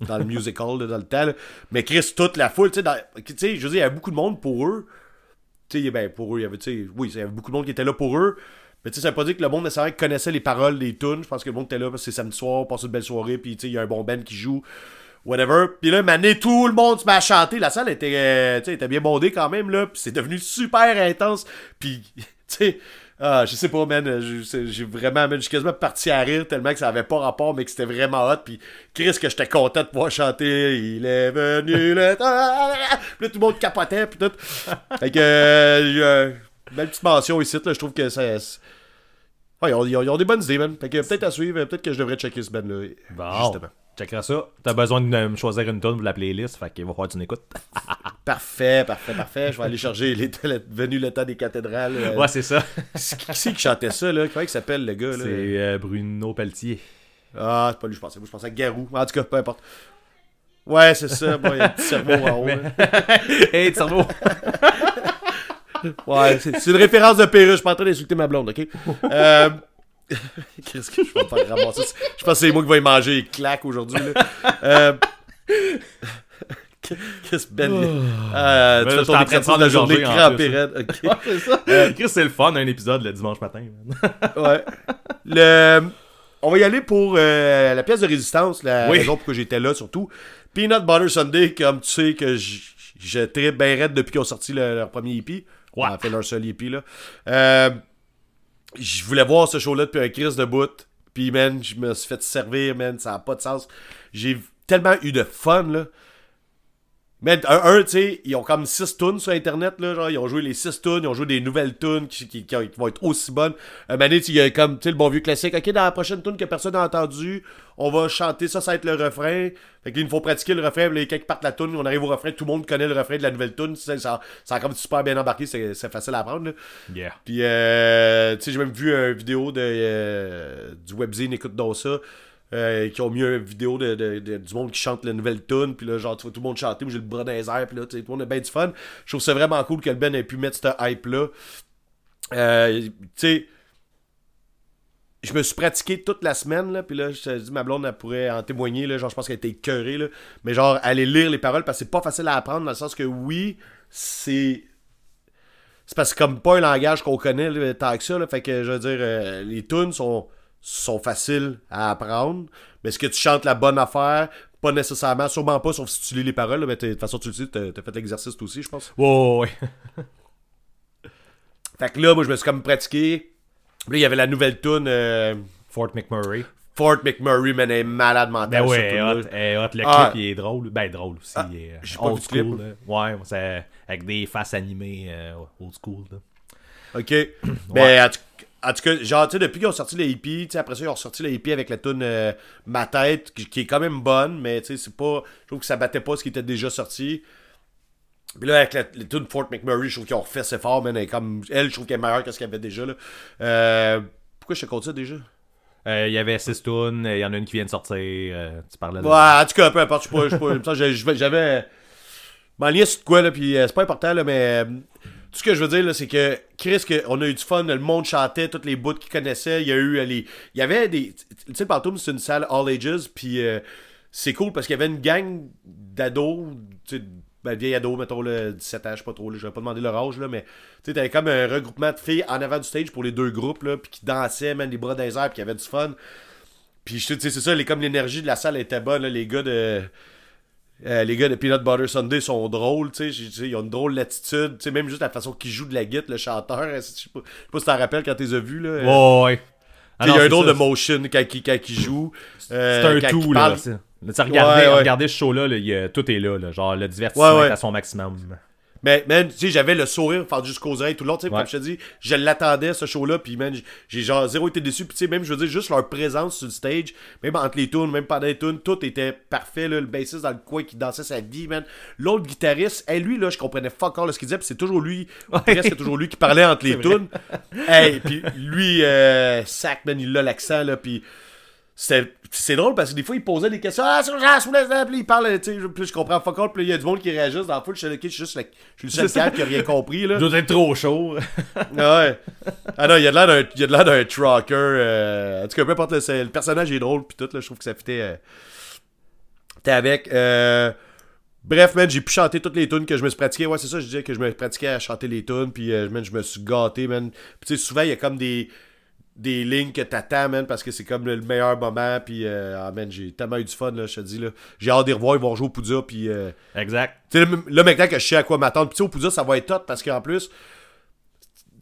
dans le musical, là, dans le temps. Là. Mais Chris, toute la foule, tu sais, je veux dire, il y avait beaucoup de monde pour eux. Tu sais, ben, pour eux, il y avait, tu sais, oui, il y avait beaucoup de monde qui était là pour eux. Mais tu sais, ça veut pas dire que le monde nécessairement connaissait les paroles des tunes. Je pense que le monde était là parce que c'est samedi soir, on passe une belle soirée, puis tu sais, il y a un bon band qui joue. Whatever. Puis là, mané, tout le monde se met à chanter. La salle était, euh, était bien bondée quand même, là. Puis c'est devenu super intense. Puis, tu sais, ah, je sais pas, man. J'ai, j'ai vraiment, man, je suis quasiment parti à rire tellement que ça avait pas rapport, mais que c'était vraiment hot. Puis, Chris, que j'étais content de pouvoir chanter. Il est venu le temps. Puis là, tout le monde capotait. Puis tout. Fait que, euh, belle petite mention ici, là. Je trouve que ça. C'est... Ouais, ils ont, ils, ont, ils ont des bonnes idées, man. Fait que peut-être à suivre, peut-être que je devrais checker ce band-là. Bon. Justement. Checkeras ça. T'as besoin de me choisir une tonne pour la playlist, fait qu'il va falloir que tu l'écoutes. Parfait, parfait, parfait. Je vais aller charger les t- Venu le temps des cathédrales. Euh... Ouais, c'est ça. C'est, qui c'est qui chantait ça, là? Comment il s'appelle, le gars, là? C'est euh, Bruno Pelletier. Ah, c'est pas lui, je pensais. Moi, je pensais à Garou. En tout cas, peu importe. Ouais, c'est ça. Bon, il y a un petit cerveau en haut. Mais... Hey, petit cerveau! Ouais, c'est, c'est une référence de Pérusse. Je suis pas en train d'insulter ma blonde, OK? Euh... Qu'est-ce que je vais faire ramasser? Je pense que c'est moi qui vais manger et claque aujourd'hui. Là. Euh... Qu'est-ce que Ben. Oh. Euh, tu fais ton exercice de la journée crampée raide. Okay. Ouais, c'est ça. Euh... Chris, c'est le fun, un épisode le dimanche matin. Ouais. Le... On va y aller pour euh, la pièce de résistance, la oui. raison pour laquelle j'étais là surtout. Peanut Butter Sunday, comme tu sais que je, je tripe bien raide depuis qu'ils ont sorti le, leur premier E P. Ouais. On a fait leur seul E P. Là. Euh. Je voulais voir ce show-là depuis un crise de bout. Puis, man, je me suis fait servir, man. Ça n'a pas de sens. J'ai tellement eu de fun, là. Man, un, un tu sais, ils ont comme six tunes sur Internet, là. Genre, ils ont joué les six tunes. Ils ont joué des nouvelles tunes qui, qui, qui vont être aussi bonnes. Un moment donné, il y a comme, tu sais, le bon vieux classique. OK, dans la prochaine tune que personne n'a entendue, on va chanter ça, ça va être le refrain. Fait qu'il faut pratiquer le refrain. Là, quand ils partent la tune, on arrive au refrain. Tout le monde connaît le refrain de la nouvelle tune. Ça, ça, ça a comme super bien embarqué. C'est, c'est facile à apprendre, là. Yeah. Puis, euh, tu sais, j'ai même vu une vidéo de, euh, du webzine, écoute donc ça. Euh, qui ont mis une vidéo de, de, de, du monde qui chante la nouvelle tune, puis là, genre, tu vois tout le monde chanter, où j'ai le bras dans les airs, puis là, tout le monde a bien du fun. Je trouve ça vraiment cool que le Ben ait pu mettre cette hype-là. Euh, tu sais, je me suis pratiqué toute la semaine, là, puis là, je te dis, ma blonde, elle pourrait en témoigner, là, genre, je pense qu'elle était écœurée, là, mais genre, aller lire les paroles, parce que c'est pas facile à apprendre, dans le sens que, oui, c'est... C'est parce que c'est comme pas un langage qu'on connaît, là, tant que ça, là, fait que, je veux dire, euh, les tunes sont... sont faciles à apprendre, mais est-ce que tu chantes la bonne affaire? Pas nécessairement, sûrement pas, sauf si tu lis les paroles, là, mais de toute façon, tu le sais, t'as, t'as fait l'exercice toi aussi, je pense. Wow, ouais, ouais, Fait que là, moi, je me suis comme pratiqué. Là, il y avait la nouvelle toune... Euh... Fort McMurray. Fort McMurray, man, est malade mental. Ben oui, elle hot, hot. Le ah, clip, il est drôle. Ben, drôle aussi. Ah, j'ai pas vu le clip. Ouais, c'est avec des faces animées euh, old school. Là. OK. Ouais. Ben, en tout, en tout cas, genre, tu sais, depuis qu'ils ont sorti les hippies, tu sais, après ça, ils ont sorti les hippies avec la tune euh, Ma Tête, qui, qui est quand même bonne, mais tu sais, c'est pas... Je trouve que ça battait pas ce qui était déjà sorti. Puis là, avec la, la tune Fort McMurray, je trouve qu'ils ont refait ses forts, man. Elle, comme, elle, je trouve qu'elle est meilleure que ce qu'elle avait déjà, là. Euh, pourquoi je te compte ça, déjà? Il euh, y avait six tunes, il y en a une qui vient de sortir, euh, tu parlais de... Ouais, en tout cas, peu importe, je sais pas, j'avais... j'avais m'en liais sur de quoi, là, puis euh, c'est pas important, là, mais... Euh, tout ce que je veux dire, là, c'est que, Chris, que on a eu du fun, le monde chantait, toutes les bouts qu'ils connaissaient, il y a eu les... Il y avait des... Tu sais, le Pantoum, c'est une salle all ages, puis euh, c'est cool, parce qu'il y avait une gang d'ados, tu sais... Ben, vieille ado, mettons, là, dix-sept ans, je sais pas trop, là, je vais pas demander leur âge, là, mais tu sais, t'avais comme un regroupement de filles en avant du stage pour les deux groupes, là, puis qui dansaient, même les bras dans les airs, puis qui avaient du fun. Puis, tu sais, c'est ça, les, comme l'énergie de la salle était bonne, là, les gars de. Euh, les gars de Peanut Butter Sunday sont drôles, tu sais, ils ont une drôle d'attitude, tu sais, même juste la façon qu'ils jouent de la guitare, le chanteur, hein, je sais pas, pas si t'en rappelles quand t'es vu, là. Oh, ouais, ouais. Ah, il y a un drôle de motion quand il joue. C'est euh, un tout, là. Regardez, ouais, ouais. regardez ce show-là, là, y a, tout est là, là. Genre, le divertissement ouais, ouais. est à son maximum. Mais, man, tu sais, j'avais le sourire fendu jusqu'aux oreilles tout le long, tu sais, ouais. comme je te dis, je l'attendais, ce show-là, puis, man, j'ai genre zéro été déçu. Puis, tu sais, même, je veux dire, juste leur présence sur le stage, même entre les tunes, même pendant les tunes, tout était parfait, là. Le bassiste dans le coin qui dansait sa vie, man. L'autre guitariste, hey, lui, là, je comprenais fuck all ce qu'il disait, puis c'est toujours lui, ouais. presque toujours lui qui parlait entre les tunes. Hey, puis lui, euh, sac, man, il a l'accent, là, puis. C'est, c'est drôle parce que des fois il posait des questions, ah c'est genre sous la puis il parle, tu sais, plus je comprends fuck all, puis il y a du monde qui réagisse dans la foule, je suis le, je suis juste le, je suis le seul cadre qui a rien compris là. Il doit être trop chaud. Ouais. Ah non, il y a de l'air d'un, il y a de l'air d'un trucker. Euh, en tout cas, peu importe, le, le personnage est drôle puis tout là, je trouve que ça fitait. Euh, t'es avec. Euh, bref, man, j'ai pu chanter toutes les tunes que je me suis pratiqué. Ouais, c'est ça, je disais que je me pratiquais à chanter les tunes, puis euh, man, je me suis gâté, man. Tu sais, souvent il y a comme des des lignes que t'attends, man, parce que c'est comme le meilleur moment, puis euh, ah, man, j'ai tellement eu du fun, là, je te dis, là. J'ai hâte d'y revoir, ils vont jouer au Poudja, puis... Euh, exact. Tu sais, là, maintenant que je sais à quoi m'attendre, puis tu sais, au Poudja, ça va être hot, parce qu'en plus, tu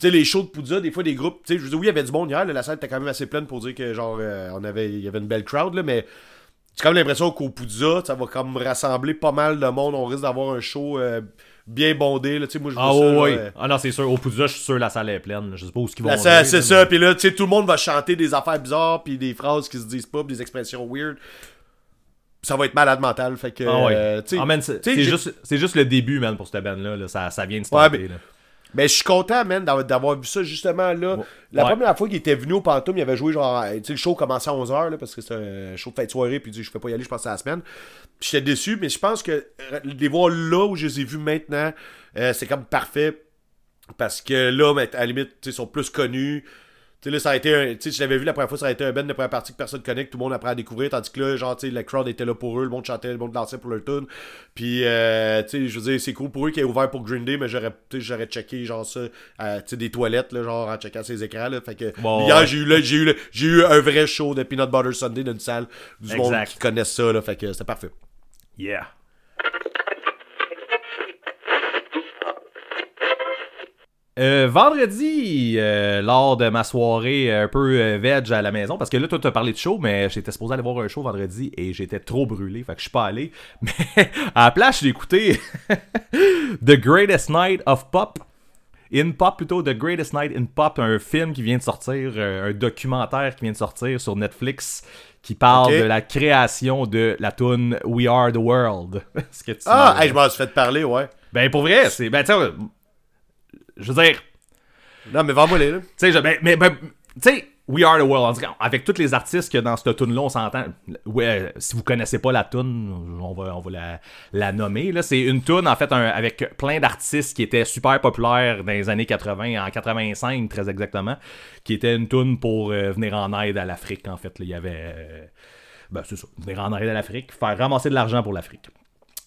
sais, les shows de Poudja, des fois, des groupes, tu sais, je veux dire, oui, il y avait du monde hier, là, la salle était quand même assez pleine pour dire que, genre, euh, on avait, il y avait une belle crowd, là, mais j'ai quand même l'impression qu'au Poudja, ça va comme rassembler pas mal de monde, on risque d'avoir un show... Euh, bien bondé, là, tu sais, moi, je vois ah, ça. Ah, oui, oui. Ah, non, c'est sûr. Au Poudja, je suis sûr, la salle est pleine. Je sais pas où ce qu'ils vont aller. C'est mais... ça, puis là, tu sais, tout le monde va chanter des affaires bizarres, puis des phrases qui se disent pas, puis des expressions weird. Ça va être malade mental, fait que... Ah, oui. Euh, ah, man, c'est, c'est, juste, c'est juste le début, man, pour cette band-là, là. Ça, ça vient de se ouais, tenter, mais... là. Mais je suis content, man, d'avoir vu ça, justement, là. Ouais. La première fois qu'il était venu au Pantoum, il avait joué, genre, tu sais, le show commençait à onze heures, là, parce que c'est un show de fête soirée, puis je ne peux pas y aller, je pense à la semaine. Puis j'étais déçu, mais je pense que les voir là où je les ai vus maintenant, euh, c'est comme parfait, parce que là, à la limite, ils sont plus connus. Tu sais, là, ça a été un... Tu sais, je l'avais vu la première fois, ça a été un band de première partie que personne connaît, que tout le monde apprend à découvrir, tandis que là, genre, tu sais, le crowd était là pour eux, le monde chantait, le monde dansait pour leur tune. Puis, euh, tu sais, je veux dire, c'est cool pour eux qui est ouvert pour Green Day, mais j'aurais, tu sais, j'aurais checké, genre, ça, euh, tu sais, des toilettes, là, genre, en checkant ses écrans, là. Fait que, bon, hier, ouais. j'ai eu, là, j'ai eu, là, j'ai eu un vrai show de Peanut Butter Sunday d'une salle du exact. Monde qui connaissent ça, là. Fait que c'était parfait. Yeah. Euh, vendredi, euh, lors de ma soirée un peu euh, veg à la maison, parce que là, toi, t'as parlé de show, mais j'étais supposé aller voir un show vendredi et j'étais trop brûlé, fait que je suis pas allé. Mais à la place, j'ai écouté The Greatest Night of Pop, in Pop plutôt, The Greatest Night in Pop, un film qui vient de sortir, un documentaire qui vient de sortir sur Netflix, qui parle okay. de la création de la toune We Are the World. Est-ce que tu ah, hey, je m'en suis fait parler, ouais. Ben pour vrai, c'est... Ben tiens... Je veux dire... Non, mais vends-moi les, là. Tu sais, mais, mais, mais, tu sais, We Are The World, avec tous les artistes qu'il y a dans cette toune-là, on s'entend... Ouais, si vous connaissez pas la toune, on va, on va la, la nommer, là. C'est une toune, en fait, un, avec plein d'artistes qui étaient super populaires dans les années quatre-vingts, en quatre-vingt-cinq, très exactement, qui était une toune pour euh, venir en aide à l'Afrique, en fait. Là, il y avait... Euh, ben, c'est ça, venir en aide à l'Afrique, faire ramasser de l'argent pour l'Afrique.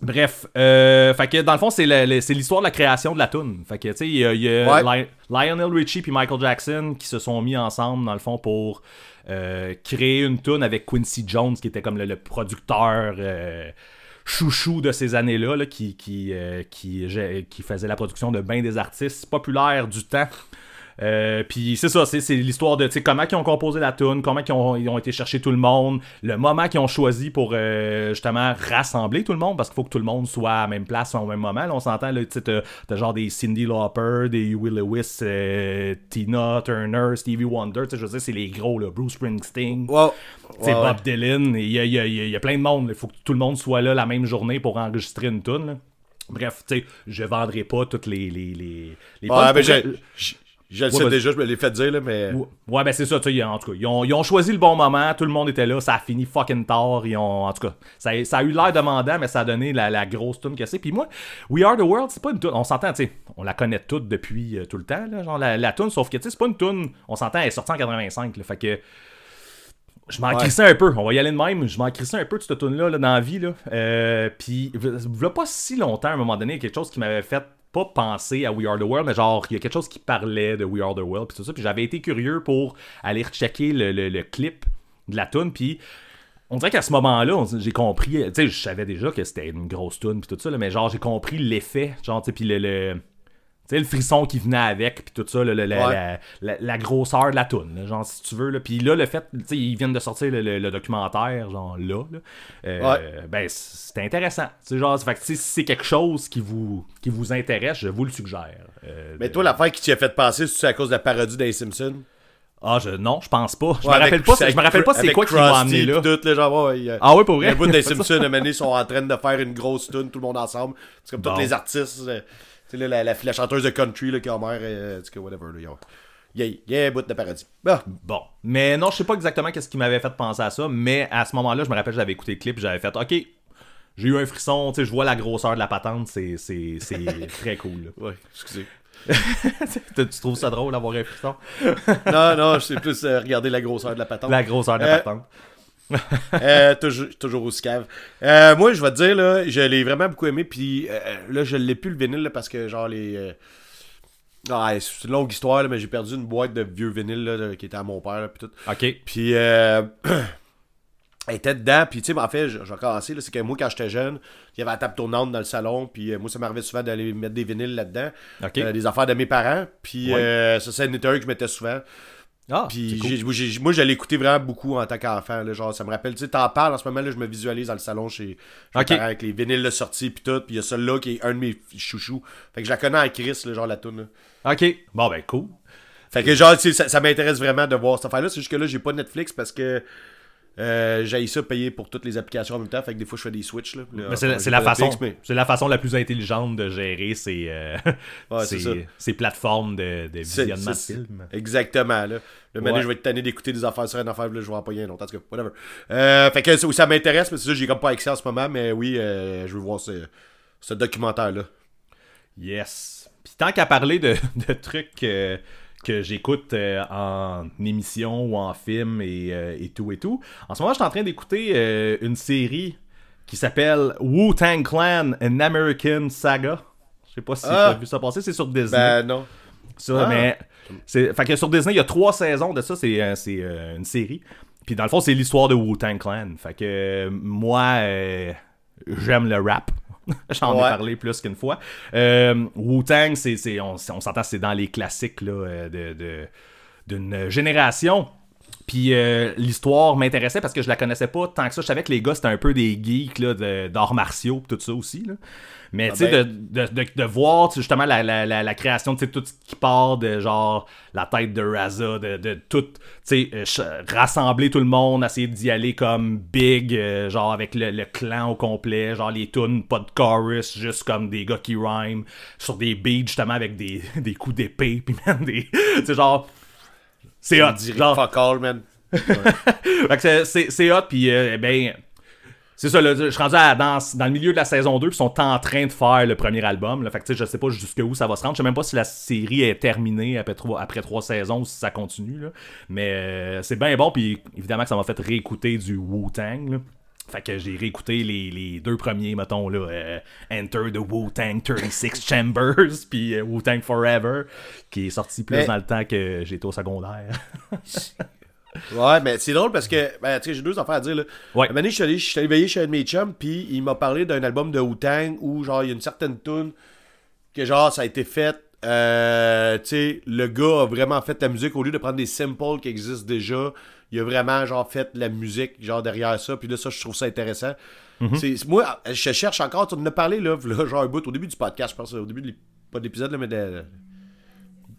Bref, euh, fait que dans le fond, c'est, le, le, c'est l'histoire de la création de la toune. Fait que, tu sais, il y a, y a ouais. Li- Lionel Richie puis Michael Jackson qui se sont mis ensemble, dans le fond, pour euh, créer une toune avec Quincy Jones, qui était comme le, le producteur euh, chouchou de ces années-là, là, qui, qui, euh, qui, qui faisait la production de bien des artistes populaires du temps. Euh, puis c'est ça, c'est, c'est l'histoire de comment ils ont composé la tune, comment ils ont, ils ont été chercher tout le monde, le moment qu'ils ont choisi pour euh, justement rassembler tout le monde, parce qu'il faut que tout le monde soit à la même place au même moment. Là, on s'entend, là, t'as, t'as genre des Cyndi Lauper, des Huey Lewis, euh, Tina Turner, Stevie Wonder, je veux dire, c'est les gros, là, Bruce Springsteen, wow. Wow. Bob Dylan, il y a, y, a, y a plein de monde, il faut que tout le monde soit là la même journée pour enregistrer une tune. Là. Bref, tu sais, je vendrai pas toutes les... les, les, les ah, mais j'ai... j'ai... Je le ouais, sais bah, déjà, je me l'ai fait dire, là, mais... Ouais, ouais ben c'est ça, tu sais, en tout cas, ils ont, ils ont choisi le bon moment, tout le monde était là, ça a fini fucking tard, ils ont... En tout cas, ça a, ça a eu l'air demandant, mais ça a donné la, la grosse toune que c'est. Puis moi, We Are the World, c'est pas une toune, on s'entend, tu sais, on la connaît toutes depuis euh, tout le temps, là, genre la, la toune, sauf que, tu sais, c'est pas une toune, on s'entend, elle est sortie en quatre-vingt-cinq, là, fait que... Je m'en ouais. crissais un peu, on va y aller de même, je m'en crissais un peu de cette toune-là, là, dans la vie, là. Euh, puis, il y a pas si longtemps, à un moment donné, il y a quelque chose qui m'avait fait... pas penser à We Are The World, mais genre, il y a quelque chose qui parlait de We Are The World, puis tout ça, puis j'avais été curieux pour aller rechecker le, le, le clip de la toune, puis on dirait qu'à ce moment-là, on, j'ai compris, tu sais, je savais déjà que c'était une grosse toune, puis tout ça, là, mais genre, j'ai compris l'effet, genre, tu sais, puis le... le tu sais, le frisson qui venait avec, puis tout ça, le, le, ouais. la, la, la grosseur de la toune, là, genre, si tu veux. Puis là, le fait, tu sais, ils viennent de sortir le, le, le documentaire, genre, là, là euh, ouais. ben, c'est intéressant. Tu sais, genre, fait que, si c'est quelque chose qui vous, qui vous intéresse, je vous le suggère. Euh, Mais toi, euh, l'affaire qui t'y a fait passer, c'est à cause de la parodie des Simpsons? Ah, je, non, je pense pas. Je ouais, me rappelle avec, pas, c'est, je me rappelle pas c'est quoi qui m'a amené là. Tout, là genre, ouais, y a, ah oui, pour vrai? Le bout des Simpsons, ils sont en train de faire une grosse toune, tout le monde ensemble. C'est comme bon. Tous les artistes... Euh, C'est la, la, la, la chanteuse de country, là, qui a mère, en tout cas, whatever, là, yo. Yeah, yeah, bout de paradis. Ah. Bon. Mais non, je sais pas exactement qu'est-ce qui m'avait fait penser à ça, mais à ce moment-là, je me rappelle, j'avais écouté le clip, j'avais fait, OK, j'ai eu un frisson, tu sais, je vois la grosseur de la patente, c'est, c'est, c'est très cool. Là. Ouais, excusez. tu, tu trouves ça drôle d'avoir un frisson? non, non, je sais plus euh, regarder la grosseur de la patente. La grosseur de la euh... patente. euh, toujours, toujours aussi cave. Euh, moi, je vais te dire, là, je l'ai vraiment beaucoup aimé. Puis euh, là, je l'ai plus le vinyle là, parce que, genre, les. Euh... Ah, c'est une longue histoire, là, mais j'ai perdu une boîte de vieux vinyle là, qui était à mon père. Là, puis tout. OK. Puis euh... elle était dedans. Puis, tu sais, en fait, je vais commencer. C'est que moi, quand j'étais jeune, il y avait la table tournante dans le salon. Puis euh, moi, ça m'arrivait souvent d'aller mettre des vinyles là-dedans. OK. Euh, des affaires de mes parents. Puis ouais. euh, ça, c'est un état que je mettais souvent. Ah, puis cool. j'ai, j'ai, moi, je l'ai écouté vraiment beaucoup en tant qu'enfant. Là, genre, ça me rappelle, tu sais, t'en parles en ce moment, là, je me visualise dans le salon chez, chez okay. mes parents avec les vinyles là, sortis puis tout. Puis il y a celle-là qui est un de mes chouchous. Fait que je la connais à Chris, là, genre la toune. Là. OK. Bon, ben cool. Fait que genre, ça, ça m'intéresse vraiment de voir cette affaire-là. C'est juste que là, j'ai pas Netflix parce que euh, j'ai ça payé pour toutes les applications en même temps. Fait que des fois, je fais des switches. Là, là, mais c'est, enfin, c'est, la façon, Netflix, mais... c'est la façon la plus intelligente de gérer ces, euh, ouais, ces, c'est ces plateformes de, de visionnement de films. Exactement, là. Le ouais. Mané, je vais être tanné d'écouter des affaires sur une affaire, là, je vais en payer un autre. En tout cas, whatever. Euh, fait que ça, ça m'intéresse, mais c'est ça, j'ai comme pas accès en ce moment, mais oui, euh, je veux voir ce, ce documentaire-là. Yes. Puis tant qu'à parler de, de trucs euh, que j'écoute euh, en émission ou en film et, euh, et tout et tout, en ce moment, je suis en train d'écouter euh, une série qui s'appelle Wu-Tang Clan, An American Saga. Je sais pas si ah. tu as vu ça passer, c'est sur Disney. Ben non. Ça, ah. mais... C'est, fait que sur Disney, il y a trois saisons de ça, c'est, c'est euh, une série. Puis dans le fond, c'est l'histoire de Wu-Tang Clan. Fait que euh, moi, euh, j'aime le rap. J'en ouais. ai parlé plus qu'une fois. Euh, Wu-Tang, c'est, c'est, on, on s'entend, c'est dans les classiques là, de, de, d'une génération. Puis euh, l'histoire m'intéressait parce que je la connaissais pas tant que ça. Je savais que les gars, c'était un peu des geeks là, de, d'arts martiaux et tout ça aussi. Là. Mais ah tu sais, ben... de, de, de, de voir justement la, la, la, la création de tout ce qui part de genre la tête de Raza, de, de tout, tu sais, rassembler tout le monde, essayer d'y aller comme big, euh, genre avec le, le clan au complet, genre les tunes, pas de chorus, juste comme des gars qui rhyment sur des beats justement avec des, des coups d'épée, puis même des. Tu sais, genre. C'est hot, genre. Fuck all, man. Ouais. Fait que c'est, c'est, c'est hot, puis euh, ben, c'est ça, là, je suis rendu à, dans, dans le milieu de la saison deux, puis ils sont en train de faire le premier album. Là, fait que tu sais, je sais pas jusqu'où ça va se rendre. Je sais même pas si la série est terminée après trois, après trois saisons ou si ça continue. Là. Mais euh, c'est bien bon, puis évidemment que ça m'a fait réécouter du Wu-Tang. Là. Fait que j'ai réécouté les, les deux premiers, mettons, là, euh, Enter the Wu-Tang trente-six Chambers, puis euh, Wu-Tang Forever, qui est sorti plus mais... dans le temps que j'étais au secondaire. Ouais, mais c'est drôle parce que, ben, tu sais, j'ai deux affaires à dire, là. Ouais. À un moment donné, je suis allé, je suis allé veiller chez un de mes chums, puis il m'a parlé d'un album de Wu-Tang où, genre, il y a une certaine tune que, genre, ça a été faite Euh, tu sais, le gars a vraiment fait la musique. Au lieu de prendre des samples qui existent déjà, il a vraiment genre fait la musique genre derrière ça. Puis là, ça, je trouve ça intéressant. Mm-hmm. C'est, moi, je cherche encore. Tu en as parlé là, là, genre un bout au début du podcast, je pense, au début de pas de l'épisode là, mais de,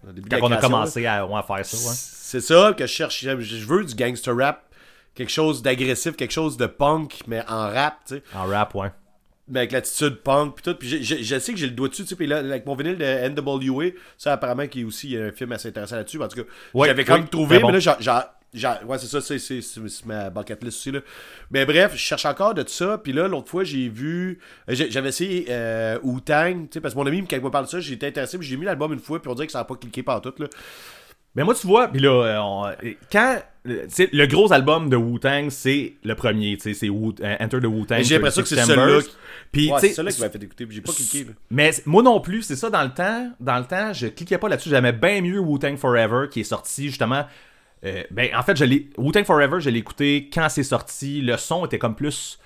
au début quand de on a commencé à, à faire ça. Ouais. C'est ça que je cherche. Je veux du gangster rap, quelque chose d'agressif, quelque chose de punk, mais en rap, tu sais. En rap, ouais. Mais avec l'attitude punk puis tout, puis je, je, je sais que j'ai le doigt dessus, tu sais, puis là, avec mon vinyle de N W A, ça apparemment qu'il y a aussi un film assez intéressant là-dessus, en tout cas, ouais, j'avais quand même oui, trouvé, bon. Mais là, genre, genre, genre, ouais, c'est ça, c'est, c'est, c'est, c'est ma bucket list aussi, là. Mais bref, je cherche encore de tout ça, puis là, l'autre fois, j'ai vu, j'avais essayé euh, Wu-Tang, tu sais, parce que mon ami, quand il m'a parlé de ça, j'étais intéressé, puis j'ai mis l'album une fois, puis on dirait que ça n'a pas cliqué partout, là. Mais moi, tu vois, puis là, on, quand... le gros album de Wu-Tang, c'est le premier, tu sais, c'est Wu- Enter the Wu-Tang. Mais j'ai l'impression que c'est celui-là. Puis ouais, c'est celui-là qui m'a fait écouter, puis j'ai pas cliqué. Là. Mais moi non plus, c'est ça, dans le temps, dans le temps, je cliquais pas là-dessus, j'aimais bien mieux Wu-Tang Forever qui est sorti justement. Euh, ben en fait, je l'ai, Wu-Tang Forever, je l'ai écouté quand c'est sorti, le son était comme plus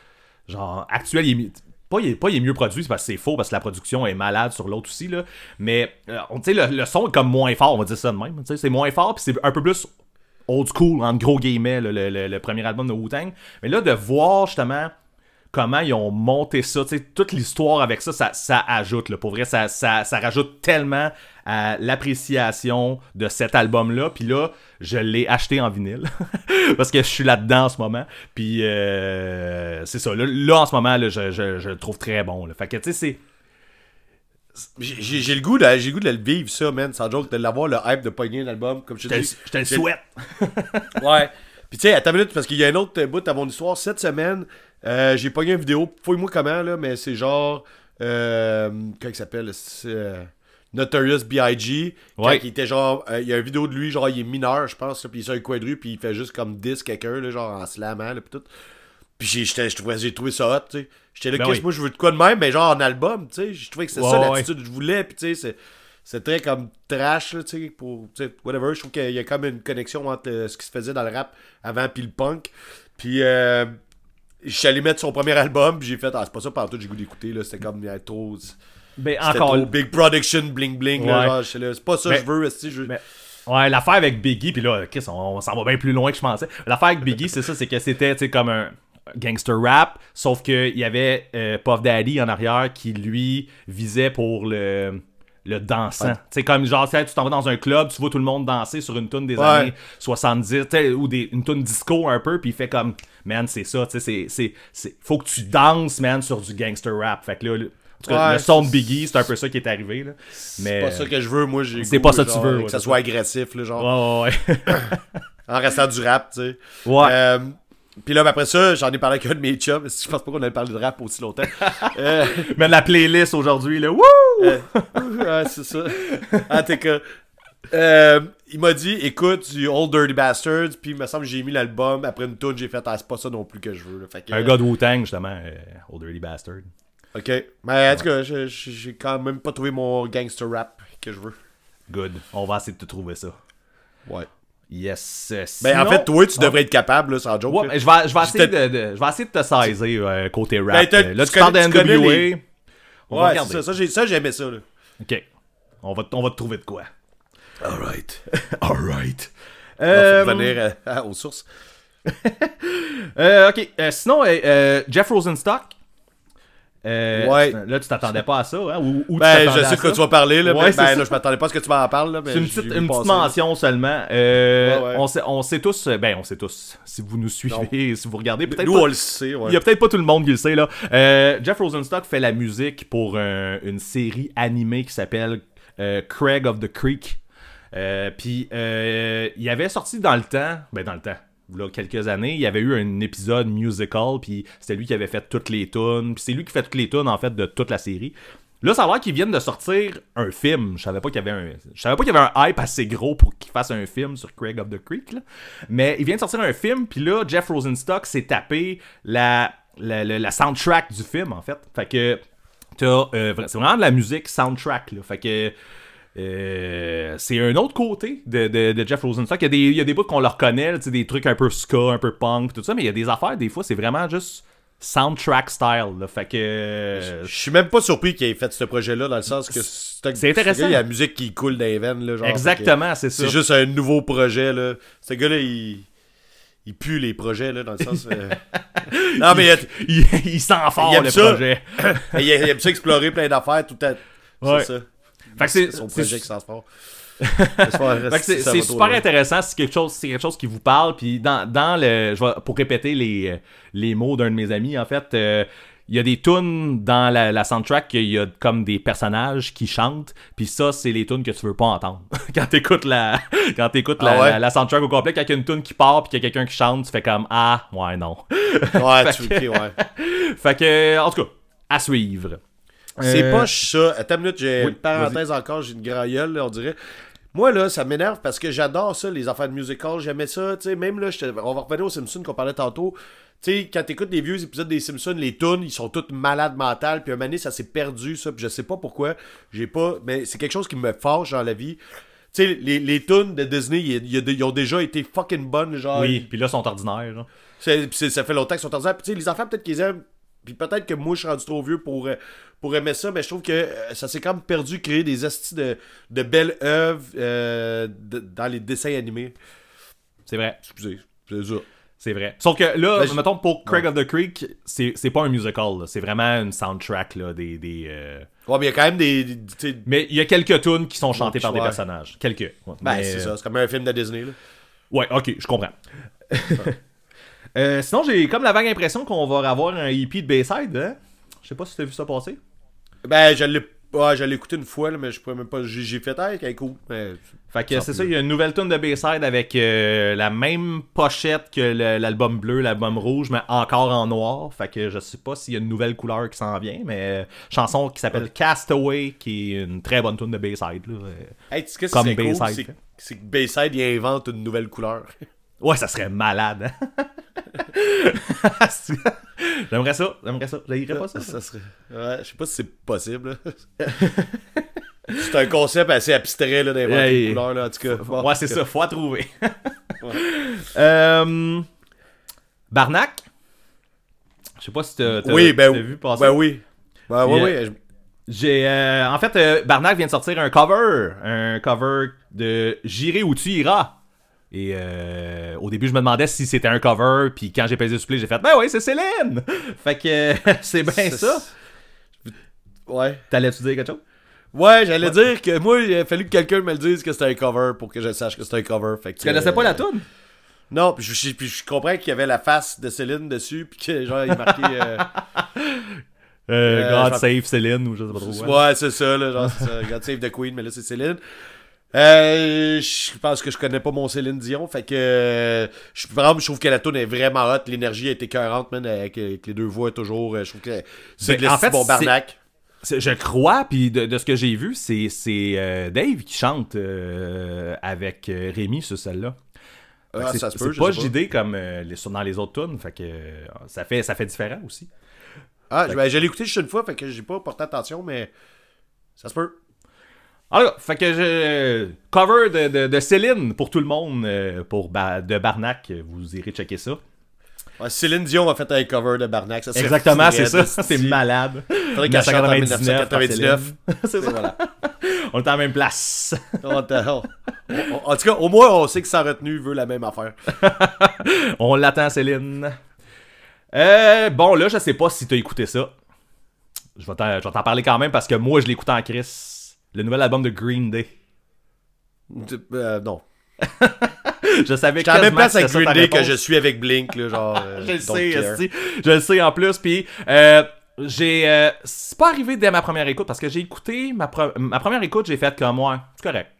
genre actuel, il est Pas il, est, pas il est mieux produit, c'est parce que c'est faux, parce que la production est malade sur l'autre aussi, là. Mais euh, tu sais, le, le son est comme moins fort, on va dire ça de même. C'est moins fort, puis c'est un peu plus old school, entre gros guillemets, le, le, le premier album de Wu-Tang. Mais là, de voir justement comment ils ont monté ça, tu sais, toute l'histoire avec ça, ça, ça ajoute, là, pour vrai, ça, ça, ça rajoute tellement à l'appréciation de cet album-là. Puis là, je l'ai acheté en vinyle, parce que je suis là-dedans en ce moment. Puis euh, c'est ça, là, là en ce moment, là, je, je, je le trouve très bon, là. Fait que, tu sais, c'est... J'ai, j'ai le goût de, j'ai le goût de le vivre, ça, man, sans joke, de l'avoir, le hype de pogner l'album, comme je te dis. Je te le souhaite. Ouais. Puis tu sais, attends une minute, parce qu'il y a un autre bout à mon histoire. Cette semaine, euh, j'ai pogné une vidéo, fouille-moi comment, là, mais c'est genre... Euh, comment il s'appelle? C'est, euh, Notorious B I G. Ouais. Il était genre... Il euh, y a une vidéo de lui, genre, il est mineur, je pense, puis il sort un coin de rue, puis il fait juste comme dix quelqu'un, là, genre en slamant, là, puis tout. Puis j'ai, j'ai trouvé ça hot, tu sais. J'étais là, ben qu'est-ce que oui. Moi, je veux de quoi de même, mais genre en album, tu sais. Je trouvais que c'est ouais, ça l'attitude ouais. que je voulais, puis tu sais, c'est... C'est très comme trash, là, tu sais, pour, tu sais, whatever. Je trouve qu'il y a comme une connexion entre euh, ce qui se faisait dans le rap avant puis le punk. Puis, euh, je suis allé mettre son premier album, puis j'ai fait, ah, c'est pas ça partout, j'ai goût d'écouter, là, c'était comme, il y a trop... Ben, c'était encore... trop Big Production, bling bling, ouais. Là, genre, je sais, là, c'est pas ça que je veux, si je veux... Mais... Ouais, l'affaire avec Biggie, puis là, Chris, on, on s'en va bien plus loin que je pensais. L'affaire avec Biggie, c'est ça, c'est que c'était, tu sais, comme un... gangster rap, sauf qu'il y avait euh, Puff Daddy en arrière qui, lui, visait pour le... le dansant, tu sais, comme genre tu t'en vas dans un club, tu vois tout le monde danser sur une toune des ouais. années soixante-dix ou des, une toune disco un peu, puis il fait comme man, c'est ça, tu sais, c'est, c'est, c'est faut que tu danses, man, sur du gangster rap. Fait que là, le, en tout cas, ouais, le son de Biggie, c'est un peu ça qui est arrivé, là. Mais c'est pas ça que je veux, moi, j'ai c'est goût, pas ça que tu veux, ouais, que ça soit agressif, là, genre ouais, ouais, ouais. En restant du rap, tu sais, ouais. euh, Puis là, après ça, j'en ai parlé avec un de mes chums. Je pense pas qu'on avait parlé de rap aussi longtemps. Euh... Mais la playlist aujourd'hui, là, wouh! Euh... Ouais, c'est ça. En tout cas, euh, il m'a dit, écoute, du Old Dirty Bastards. Puis il me semble que j'ai mis l'album. Après une toune, j'ai fait, ah, c'est pas ça non plus que je veux. Là. Fait que, un euh... gars de Wu-Tang, justement, euh, Old Dirty Bastards. Ok. Mais en tout cas, je, je, j'ai quand même pas trouvé mon gangster rap que je veux. Good. On va essayer de te trouver ça. Ouais. Yes. Euh, sinon... Ben en fait, toi, tu devrais ah. être capable, là, sans joke. Ouais, ben, je, vais, je, vais essayer de, de, je vais essayer de te saisir euh, côté rap. Ben, là, tu, tu parles de N W A. Les... Ouais, c'est ça, ça, j'ai, ça, j'aimais ça. Là. Ok. On va, on va te trouver de quoi. Alright. Alright. Euh... On va revenir euh, euh, aux sources. euh, ok. Euh, sinon, euh, euh, Jeff Rosenstock. Euh, ouais. Là, tu t'attendais pas à ça, hein? Ou, ou ben, je sais de quoi tu vas parler, là, ouais, mais ben, là, je m'attendais pas à ce que tu m'en parles, là, mais c'est une petite, une petite mention seulement. Euh, ouais, ouais. On, sait, on sait tous, ben, on sait tous, si vous nous suivez, non. Si vous regardez, peut-être nous, pas, on le sait, ouais. Il y a peut-être pas tout le monde qui le sait, là. Euh, Jeff Rosenstock fait la musique pour un, une série animée qui s'appelle euh, Craig of the Creek. Euh, Puis, euh, il avait sorti dans le temps, ben, dans le temps. Là, quelques années, il y avait eu un épisode musical, puis c'était lui qui avait fait toutes les tunes, puis c'est lui qui fait toutes les tunes, en fait, de toute la série. Là, ça a l'air qu'ils viennent de sortir un film. Je savais pas qu'il y avait un, je savais pas qu'il y avait un hype assez gros pour qu'il fasse un film sur Craig of the Creek, là. Mais il vient de sortir un film, puis là, Jeff Rosenstock s'est tapé la, la, la, la soundtrack du film, en fait. Fait que t'as, euh, c'est vraiment de la musique soundtrack, là. Fait que... Euh, c'est un autre côté de, de, de Jeff Rosenstock. Il y a des, il y a des bouts qu'on le reconnaît, des trucs un peu ska, un peu punk, tout ça, mais il y a des affaires, des fois, c'est vraiment juste soundtrack style, là. Fait que... Je suis même pas surpris qu'il ait fait ce projet-là, dans le sens que c'est, c'est intéressant. Gars, il y a la musique qui coule dans les veines, là, genre. Exactement, c'est ça. C'est juste un nouveau projet, là. Ce gars-là, il... Il pue les projets, là, dans le sens... Euh... non, mais... Il, il, il, il sent fort, il les ça. Projets. il, il aime ça explorer plein d'affaires, tout à... Ouais. C'est ça. Fait que c'est... Son c'est, projet c'est... qui sent fort. Fait que c'est, c'est super intéressant, c'est quelque chose, c'est quelque chose qui vous parle. Puis dans, dans le, je vais, pour répéter les, les mots d'un de mes amis, en fait, euh, il y a des tunes dans la, la soundtrack, il y a comme des personnages qui chantent. Puis ça, c'est les tunes que tu veux pas entendre quand t'écoutes la, quand t'écoutes ah la, ouais? la, la soundtrack au complet. Quand il y a une tune qui part puis qu'il y a quelqu'un qui chante, tu fais comme ah ouais non. Ouais, tu que... ouais. Fait que en tout cas, à suivre. C'est euh... pas ça. Attends une minute, j'ai oui, une parenthèse vas-y. Encore, j'ai une grand gueule, là, on dirait. Moi, là, ça m'énerve parce que j'adore ça, les affaires de musical, j'aimais ça, tu sais, même là, on va revenir aux Simpsons qu'on parlait tantôt. Tu sais, quand t'écoutes les vieux épisodes des Simpsons, les tunes, ils sont toutes malades mentales, puis un moment donné, ça s'est perdu, ça, puis je sais pas pourquoi, j'ai pas, mais c'est quelque chose qui me fâche dans la vie. Tu sais, les, les tunes de Disney, ils ont déjà été fucking bonnes, genre. Oui, puis là, ils sont ordinaires, genre. C'est, c'est, ça fait longtemps qu'ils sont ordinaires, puis tu sais, les enfants, peut-être qu'ils aiment. Puis peut-être que moi, je suis rendu trop vieux pour, pour aimer ça, mais je trouve que ça s'est quand même perdu, créer des astis de, de belles œuvres euh, de, dans les dessins animés. C'est vrai. Excusez, c'est dur. C'est vrai. Sauf que là, ben, mettons, pour Craig ouais. of the Creek, c'est, c'est pas un musical, là. C'est vraiment une soundtrack, là, des... des euh... Ouais, mais il y a quand même des... des mais il y a quelques tunes qui sont chantées par des personnages. Quelques. Ouais, ben, mais... c'est ça. C'est comme un film de Disney, là. Ouais, ok, je comprends. Euh, sinon, j'ai comme la vague impression qu'on va avoir un E P de Bayside, hein? Je sais pas si t'as vu ça passer. Ben, je l'ai, ouais, je l'ai écouté une fois, là, mais je pourrais même pas... J'ai, j'ai fait, hey, cool. Mais... Fait que c'est ça, il y a une nouvelle tune de Bayside avec euh, la même pochette que le, l'album bleu, l'album rouge, mais encore en noir. Fait que je sais pas s'il y a une nouvelle couleur qui s'en vient, mais euh, chanson qui s'appelle ouais. Castaway, qui est une très bonne tune de Bayside, là. Hey, tu sais que comme c'est Bayside, cool, c'est, c'est que Bayside, il invente une nouvelle couleur. Ouais, ça serait malade, hein? J'aimerais ça, j'aimerais ça. J'aimerais pas ça. ça serait... ouais, je sais pas si c'est possible. C'est un concept assez abstrait, là, d'inventer hey, les couleurs, là, en tout cas. Faut... Ouais, c'est ça, faut la trouver. Ouais. euh... Barnak? Je sais pas si t'as, t'as, oui, ben, t'as vu passer. Ben oui, ben oui, yeah. oui. Je... J'ai euh... En fait, euh, Barnak vient de sortir un cover. Un cover de « J'irai où tu iras ». Et euh, au début, je me demandais si c'était un cover, puis quand j'ai pesé sur play, j'ai fait « Ben oui, c'est Céline! » Fait que c'est bien c'est... ça. Ouais. T'allais-tu dire quelque chose? Ouais, j'allais ouais. dire que moi, il a fallu que quelqu'un me le dise que c'était un cover pour que je sache que c'était un cover. Fait que, tu connaissais euh... pas la toune? Non, puis je, puis je comprends qu'il y avait la face de Céline dessus, puis que genre, il marquait... euh... euh, God euh, save Céline, ou je sais pas trop. Ouais, ouais c'est ça, là, genre, c'est ça. God save the Queen, mais là, c'est Céline. Euh, je pense que je connais pas mon Celine Dion, fait que je, vraiment, je trouve que la tune est vraiment hot, l'énergie est écœurante, man, avec, avec les deux voix toujours, je trouve que c'est ben, en fait, bon Barnak. C'est, je crois, puis de, de ce que j'ai vu, c'est, c'est euh, Dave qui chante euh, avec Rémi sur celle-là. Ah, c'est ça se peut, c'est pas J D comme euh, les, dans les autres tunes, fait que euh, ça, fait, ça fait différent aussi. Ah, ben, que... je l'ai écouté juste une fois, fait que j'ai pas porté attention, mais ça se peut. Alors, fait que je... cover de, de, de Céline pour tout le monde, euh, pour ba... de Barnak, vous irez checker ça. Ouais, Céline Dion a fait un cover de Barnak. Ça, c'est exactement, c'est ça, ça, c'est malade. Faudrait qu'elle chante en dix-neuf cent quatre-vingt-dix-neuf. C'est ça. Voilà. On est en même place. on on, on, en tout cas, au moins, on sait que sa retenue veut la même affaire. On l'attend, Céline. Euh, bon, là, je sais pas si t'as écouté ça. Je vais t'en, je vais t'en parler quand même parce que moi, je l'écoute en crise. Le nouvel album de Green Day. Euh, non. Je savais que. Je suis à la même place avec Green Day que je suis avec Blink, là, genre. Euh, je le sais, si. Je le sais en plus. Puis, euh, j'ai. Euh, c'est pas arrivé dès ma première écoute parce que j'ai écouté. Ma, pro- ma première écoute, j'ai fait comme moi. C'est correct.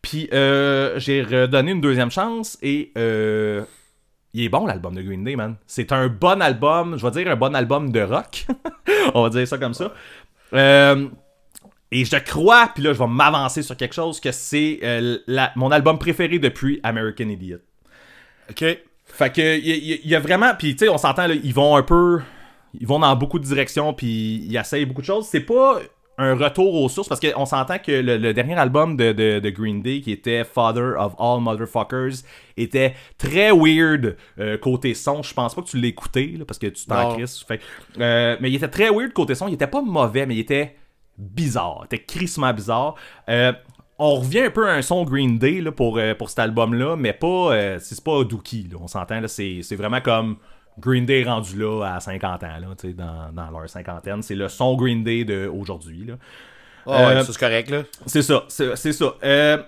Puis, euh, j'ai redonné une deuxième chance et. Euh, Il est bon l'album de Green Day, man. C'est un bon album. Je vais dire un bon album de rock. On va dire ça comme ça. Euh. Et je crois, puis là, je vais m'avancer sur quelque chose, que c'est euh, la, mon album préféré depuis American Idiot. OK. Fait que, il y, y a vraiment... Puis, tu sais, on s'entend, là, ils vont un peu... Ils vont dans beaucoup de directions, puis ils essayent beaucoup de choses. C'est pas un retour aux sources, parce qu'on s'entend que le, le dernier album de, de, de Green Day, qui était Father of All Motherfuckers, était très weird euh, côté son. Je pense pas que tu l'écoutais, là, parce que tu t'en crisses. Euh, mais il était très weird côté son. Il était pas mauvais, mais il était bizarre. Il était crissement bizarre. Euh, on revient un peu à un son Green Day là, pour, euh, pour cet album-là, mais pas euh, c'est pas Dookie. Là, on s'entend, là, c'est, c'est vraiment comme... Green Day rendu là à cinquante ans, là, dans, dans leur cinquantaine. C'est le son Green Day d'aujourd'hui. Oh, euh, ouais, ça c'est correct. Là. C'est ça. C'est, c'est ça. Euh,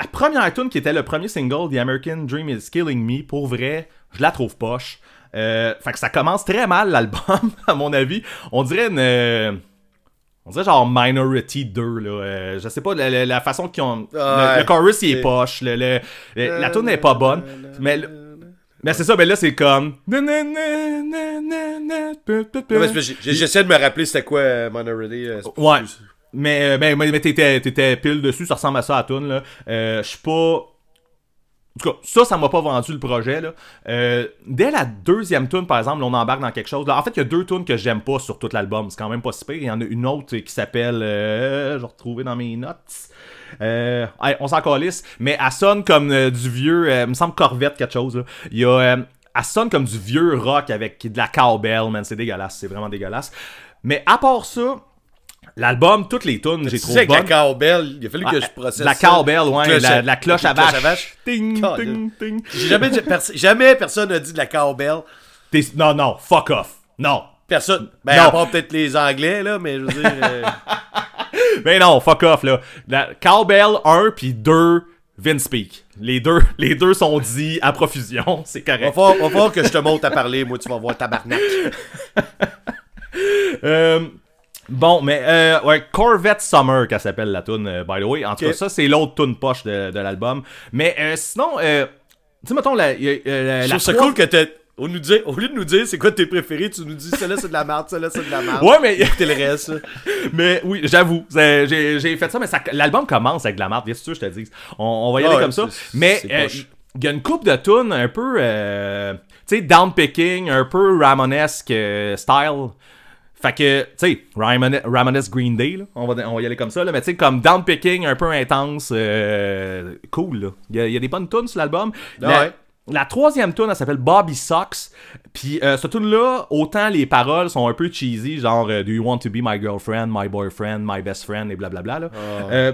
la première tune qui était le premier single, The American Dream is Killing Me, pour vrai, je la trouve poche. Euh, fait que ça commence très mal l'album, à mon avis. On dirait une. Euh, on dirait genre Minority deux. Là. Euh, je sais pas, la, la, la façon qu'ils ont. Ah, le, le chorus il est poche. Le, le, le, la tune n'est pas bonne. Mais. Mais c'est ça, mais là, c'est comme... Non, mais c'est, j'essaie de me rappeler c'était quoi euh, Minority. Euh, ouais, mais, mais, mais t'étais, t'étais pile dessus, ça ressemble à ça à Toon, là. Euh, je suis pas... En tout cas, ça, ça m'a pas vendu le projet, là. Euh, dès la deuxième tune, par exemple, là, on embarque dans quelque chose. Là, en fait, il y a deux tunes que j'aime pas sur tout l'album. C'est quand même pas si pire. Il y en a une autre qui s'appelle... Euh, je vais retrouver dans mes notes... Euh, on s'en calisse, mais elle sonne comme euh, du vieux, euh, me semble Corvette quelque chose là. Il y a, euh, elle sonne comme du vieux rock avec de la cowbell, man, c'est dégueulasse, c'est vraiment dégueulasse. Mais à part ça, l'album, toutes les tunes, j'ai trouvé bonnes. Tu sais que la cowbell, il a fallu ah, que je processe la ça. Cowbell, ouais, cloche, la, la cloche à vache. Ting, ting, ting. Jamais, jamais personne n'a dit de la cowbell. T'es... Non, non, fuck off. Non. Personne. Ben, à part peut-être les Anglais, là, mais je veux dire... Euh... Mais non, fuck off, là. La Cowbell un puis deux, Vince Peak. Les deux, les deux sont dits à profusion, c'est correct. On va, on va voir que je te monte à parler, moi, tu vas voir tabarnak. euh, bon, mais euh, ouais, Corvette Summer, qu'elle s'appelle la toune, euh, by the way. En okay. tout cas, ça, c'est l'autre toune poche de, de l'album. Mais euh, sinon, euh, tu sais, mettons, la, euh, la, je la trouve ça cool que t'as... On nous dit, au lieu de nous dire c'est quoi tes préférés, tu nous dis celle-là c'est de la merde, celle-là c'est de la merde. Ouais, mais écoutez le reste. Mais oui, j'avoue, c'est, j'ai, j'ai fait ça, mais ça, l'album commence avec de la merde, bien sûr, je te dis. On, on va y aller ah, comme c'est, ça. C'est, mais il euh, y a une coupe de tunes un peu, euh, tu sais, downpicking, un peu Ramonesque euh, style. Fait que, tu sais, Ramone- Ramones Green Day, là, on, va, on va y aller comme ça, là, mais tu sais, comme downpicking un peu intense, euh, cool. Il y, y a des bonnes tunes sur l'album. Ah, la, ouais. La troisième tune, elle s'appelle Bobby Socks. Puis euh, cette tune-là, autant les paroles sont un peu cheesy, genre euh, Do you want to be my girlfriend, my boyfriend, my best friend, et blablabla. Là. Oh. Euh,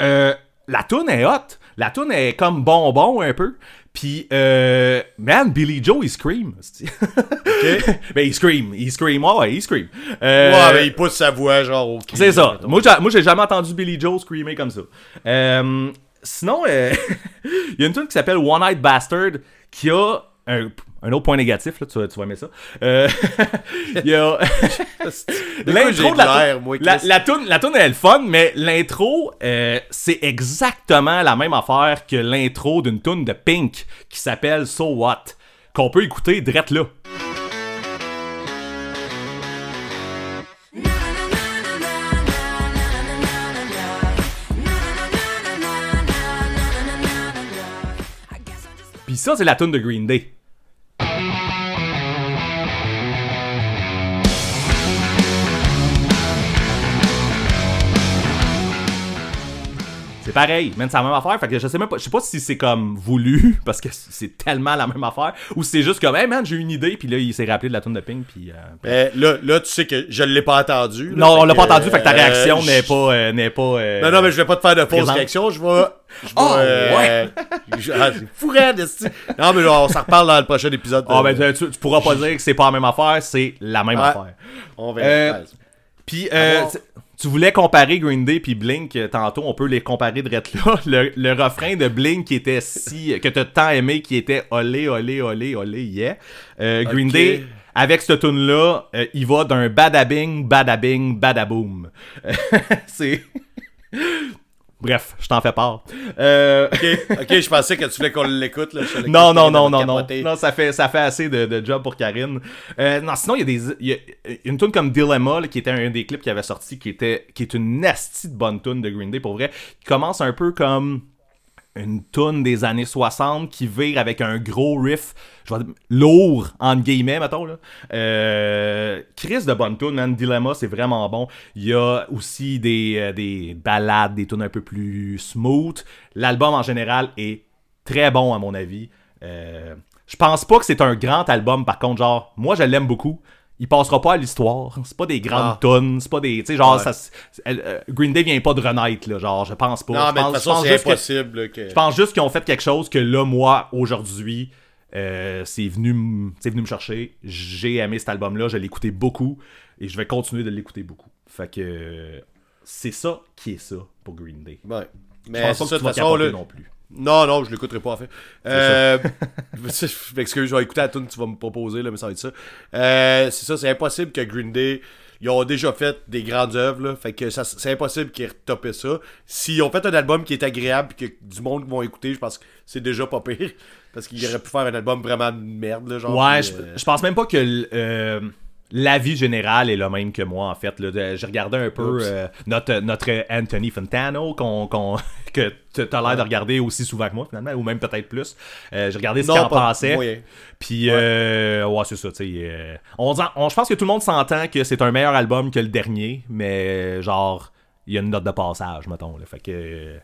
euh, la tune est hot. La tune est comme bonbon un peu. Puis, euh, man, Billy Joe, il scream. OK. Ben, il scream. Il scream. Ouais, ouais, il scream. Euh, ouais, mais il pousse sa voix, genre, OK. C'est ça. Moi, j'ai, moi, j'ai jamais entendu Billy Joe screamer comme ça. Euh. Sinon, euh, il y a une tune qui s'appelle One Eyed Bastard qui a un, un autre point négatif, là, tu, tu vas aimer ça. Euh, il y a l'intro de la tune. La, la tune, la tune, elle est le fun, mais l'intro, euh, c'est exactement la même affaire que l'intro d'une tune de Pink qui s'appelle So What, qu'on peut écouter direct là. Pis ça, c'est la tune de Green Day. C'est pareil, même c'est la même affaire. Fait que je sais même pas, je sais pas si c'est comme voulu parce que c'est tellement la même affaire ou si c'est juste comme hey man, j'ai une idée puis là il s'est rappelé de la tune de Pink puis. Euh, euh, là, là tu sais que je l'ai pas entendu. Là, non, on l'a pas entendu. Euh, fait que ta réaction euh, n'est pas, euh, n'est pas. Euh, non non, mais je vais pas te faire de fausse réaction. Je vais. Je oh, euh, ouais! Je, ah, c'est fourré de style. Non, mais on s'en reparle dans le prochain épisode. Ah, de... oh, ben, tu, tu pourras pas dire que c'est pas la même affaire, c'est la même ah, affaire. On verra. Euh, Puis, euh, tu voulais comparer Green Day puis Blink, tantôt, on peut les comparer direct là. Le, le refrain de Blink qui était si. Que t'as tant aimé, qui était olé, olé, olé, olé, yeah. Euh, Green okay. Day. Avec cette tune-là, euh, il va d'un badabing, badabing, badaboom. C'est. Bref, je t'en fais part. Euh... Okay. ok, je pensais que tu voulais qu'on l'écoute. Là, non, non, non, non, non. Non, ça fait, ça fait assez de, de job pour Karine. Euh, non, sinon, il y a des, il y a une tune comme Dilemma, là, qui était un des clips qui avait sorti, qui était, qui est une nasty de bonne tune de Green Day, pour vrai. Qui commence un peu comme une toune des années soixante qui vire avec un gros riff, je vais dire, lourd, entre guillemets, mettons, là. Euh, Chris de bonne toune, man. Dilemma, c'est vraiment bon. Il y a aussi des, des ballades, des tounes un peu plus smooth. L'album, en général, est très bon, à mon avis. Euh, je pense pas que c'est un grand album, par contre, genre, moi, je l'aime beaucoup. Il passera pas à l'histoire. C'est pas des grandes ah. tonnes. C'est pas des. Tu sais, genre, ouais. ça, elle, euh, Green Day vient pas de renaître, là. Genre, je pense pas. Non, je mais pense, de toute façon, c'est impossible. Que, que... Je pense juste qu'ils ont fait quelque chose que là, moi, aujourd'hui, euh, c'est venu, c'est venu me chercher. J'ai aimé cet album-là. Je l'ai écouté beaucoup. Et je vais continuer de l'écouter beaucoup. Fait que. C'est ça qui est ça pour Green Day. Ouais. Mais je pense pas ça, que tu vas capoter non plus. Non, non, je l'écouterai pas en fait. Euh, je m'excuse, je vais écouter la tune que tu vas me proposer, là, mais ça va être ça. Euh, c'est ça, c'est impossible que Green Day, ils ont déjà fait des grandes œuvres, là, fait que ça, c'est impossible qu'ils retopent ça. S'ils ont fait un album qui est agréable et que du monde vont écouter, je pense que c'est déjà pas pire. Parce qu'ils auraient pu faire un album vraiment de merde. Là, genre, ouais, je euh... pense même pas que... Euh... L'avis général est le même que moi, en fait. Là, j'ai regardé un peu euh, notre, notre Anthony Fantano, qu'on, qu'on, que tu as l'air de regarder aussi souvent que moi, finalement, ou même peut-être plus. Euh, j'ai regardé ce non, qu'il en pensait. Puis, ouais. Euh, ouais, c'est ça. Euh, on, on, je pense que tout le monde s'entend que c'est un meilleur album que le dernier, mais genre, il y a une note de passage, mettons. Là, fait que.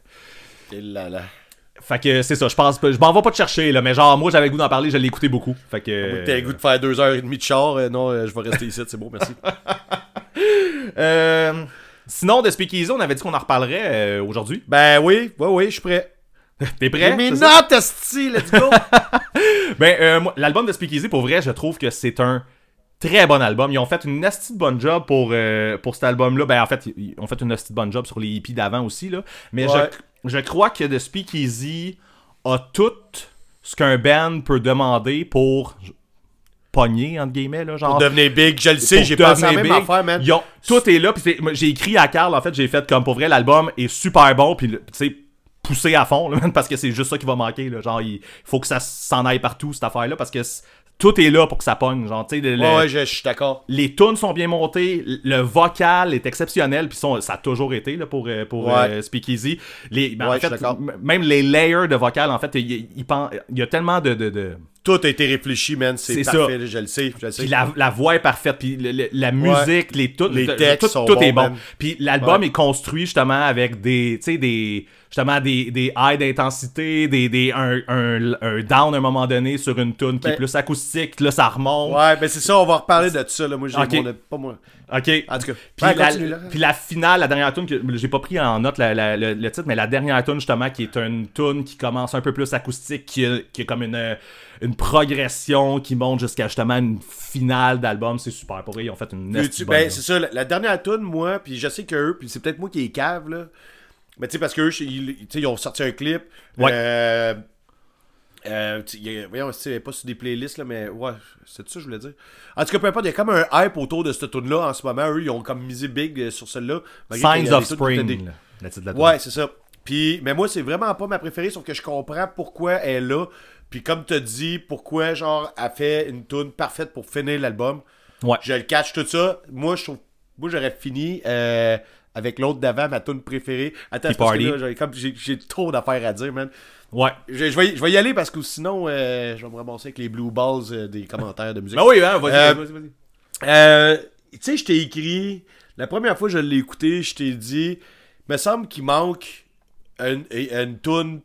Et là là. Fait que c'est ça, je pense je m'en vais pas te chercher là, mais genre moi j'avais le goût d'en parler, je l'ai écouté beaucoup. Fait que t'as le goût de faire deux heures et demie de char, euh, non, euh, je vais rester ici, c'est beau, merci. euh... Sinon, de Speakeasy, on avait dit qu'on en reparlerait euh, aujourd'hui. Ben oui, oui, oui, je suis prêt. T'es prêt? Mais non, Testy, let's go! Ben euh, moi, l'album de Speakeasy, pour vrai, je trouve que c'est un très bon album. Ils ont fait une nasty bonne job pour, euh, pour cet album-là. Ben en fait, ils ont fait une nasty bonne job sur les hippies d'avant aussi, là. Mais ouais. je... Je crois que The Speakeasy a tout ce qu'un band peut demander pour pogner, entre guillemets. Là, genre, pour devenir big, je le sais, j'ai pensé à la même affaire, man. Ont, tout est là, puis j'ai écrit à Carl, en fait, j'ai fait comme pour vrai, l'album est super bon, puis tu sais, poussé à fond, là, parce que c'est juste ça qui va manquer. Là, genre, il faut que ça s'en aille partout, cette affaire-là, parce que tout est là pour que ça pogne. Genre, tu sais, ouais, ouais, je suis d'accord. Les tunes sont bien montées, le vocal est exceptionnel, puis ça a toujours été là, pour, pour ouais. euh, Speakeasy. Les, ben, ouais, en fait, je suis d'accord. Même les layers de vocal, en fait, il y, y, y, y a tellement de, de, de. Tout a été réfléchi, man. C'est, c'est parfait, ça. je le sais. Je le sais. Puis la, la voix est parfaite, puis le, le, la musique, ouais. les, tout, les textes, tout, sont tout bons, est bon. Man. Puis l'album ouais. est construit justement avec des. Tu sais, des. Justement, des, des highs d'intensité, des, des, un, un, un down à un moment donné sur une tune qui ben, est plus acoustique, là, ça remonte. Ouais, ben c'est ça, on va reparler de ça, là. Moi, j'ai okay. mon, pas moi. OK. En tout cas. Puis, ben, la, continue, puis la finale, la dernière tune, que j'ai pas pris en note la, la, la, le titre, mais la dernière tune, justement, qui est une tune qui commence un peu plus acoustique, qui est comme une, une progression qui monte jusqu'à, justement, une finale d'album. C'est super. Pour vrai, ils ont fait une nest bonne. Ben, c'est ça, la, la dernière tune, moi, puis je sais que eux, puis c'est peut-être moi qui les cave, là. Mais tu sais, parce qu'eux, ils, ils ont sorti un clip. Ouais. Euh, euh, voyons, c'est pas sur des playlists, là, mais ouais, c'est ça que je voulais dire. En tout cas, peu importe, il y a comme un hype autour de cette tune là en ce moment. Eux, ils ont comme misé big sur celle-là. Signs of Spring, des... la titre de la tune. Ouais, c'est ça. Puis, mais moi, c'est vraiment pas ma préférée, sauf que je comprends pourquoi elle est là. Puis comme t'as dit, pourquoi, genre, elle fait une tune parfaite pour finir l'album. Ouais. Je le catch tout ça. Moi, je trouve... Moi, j'aurais fini... Euh... Avec l'autre d'avant, ma tune préférée. Attends, parce que là, j'ai, comme, j'ai, j'ai trop d'affaires à dire, man. Ouais. Je, je, vais, je vais y aller parce que sinon, euh, je vais me ramasser avec les blue balls euh, des commentaires de musique. Ben oui, hein, vas-y, euh, vas-y, vas-y. Euh, tu sais, je t'ai écrit, la première fois que je l'ai écouté, je t'ai dit, il me semble qu'il manque une, une tune.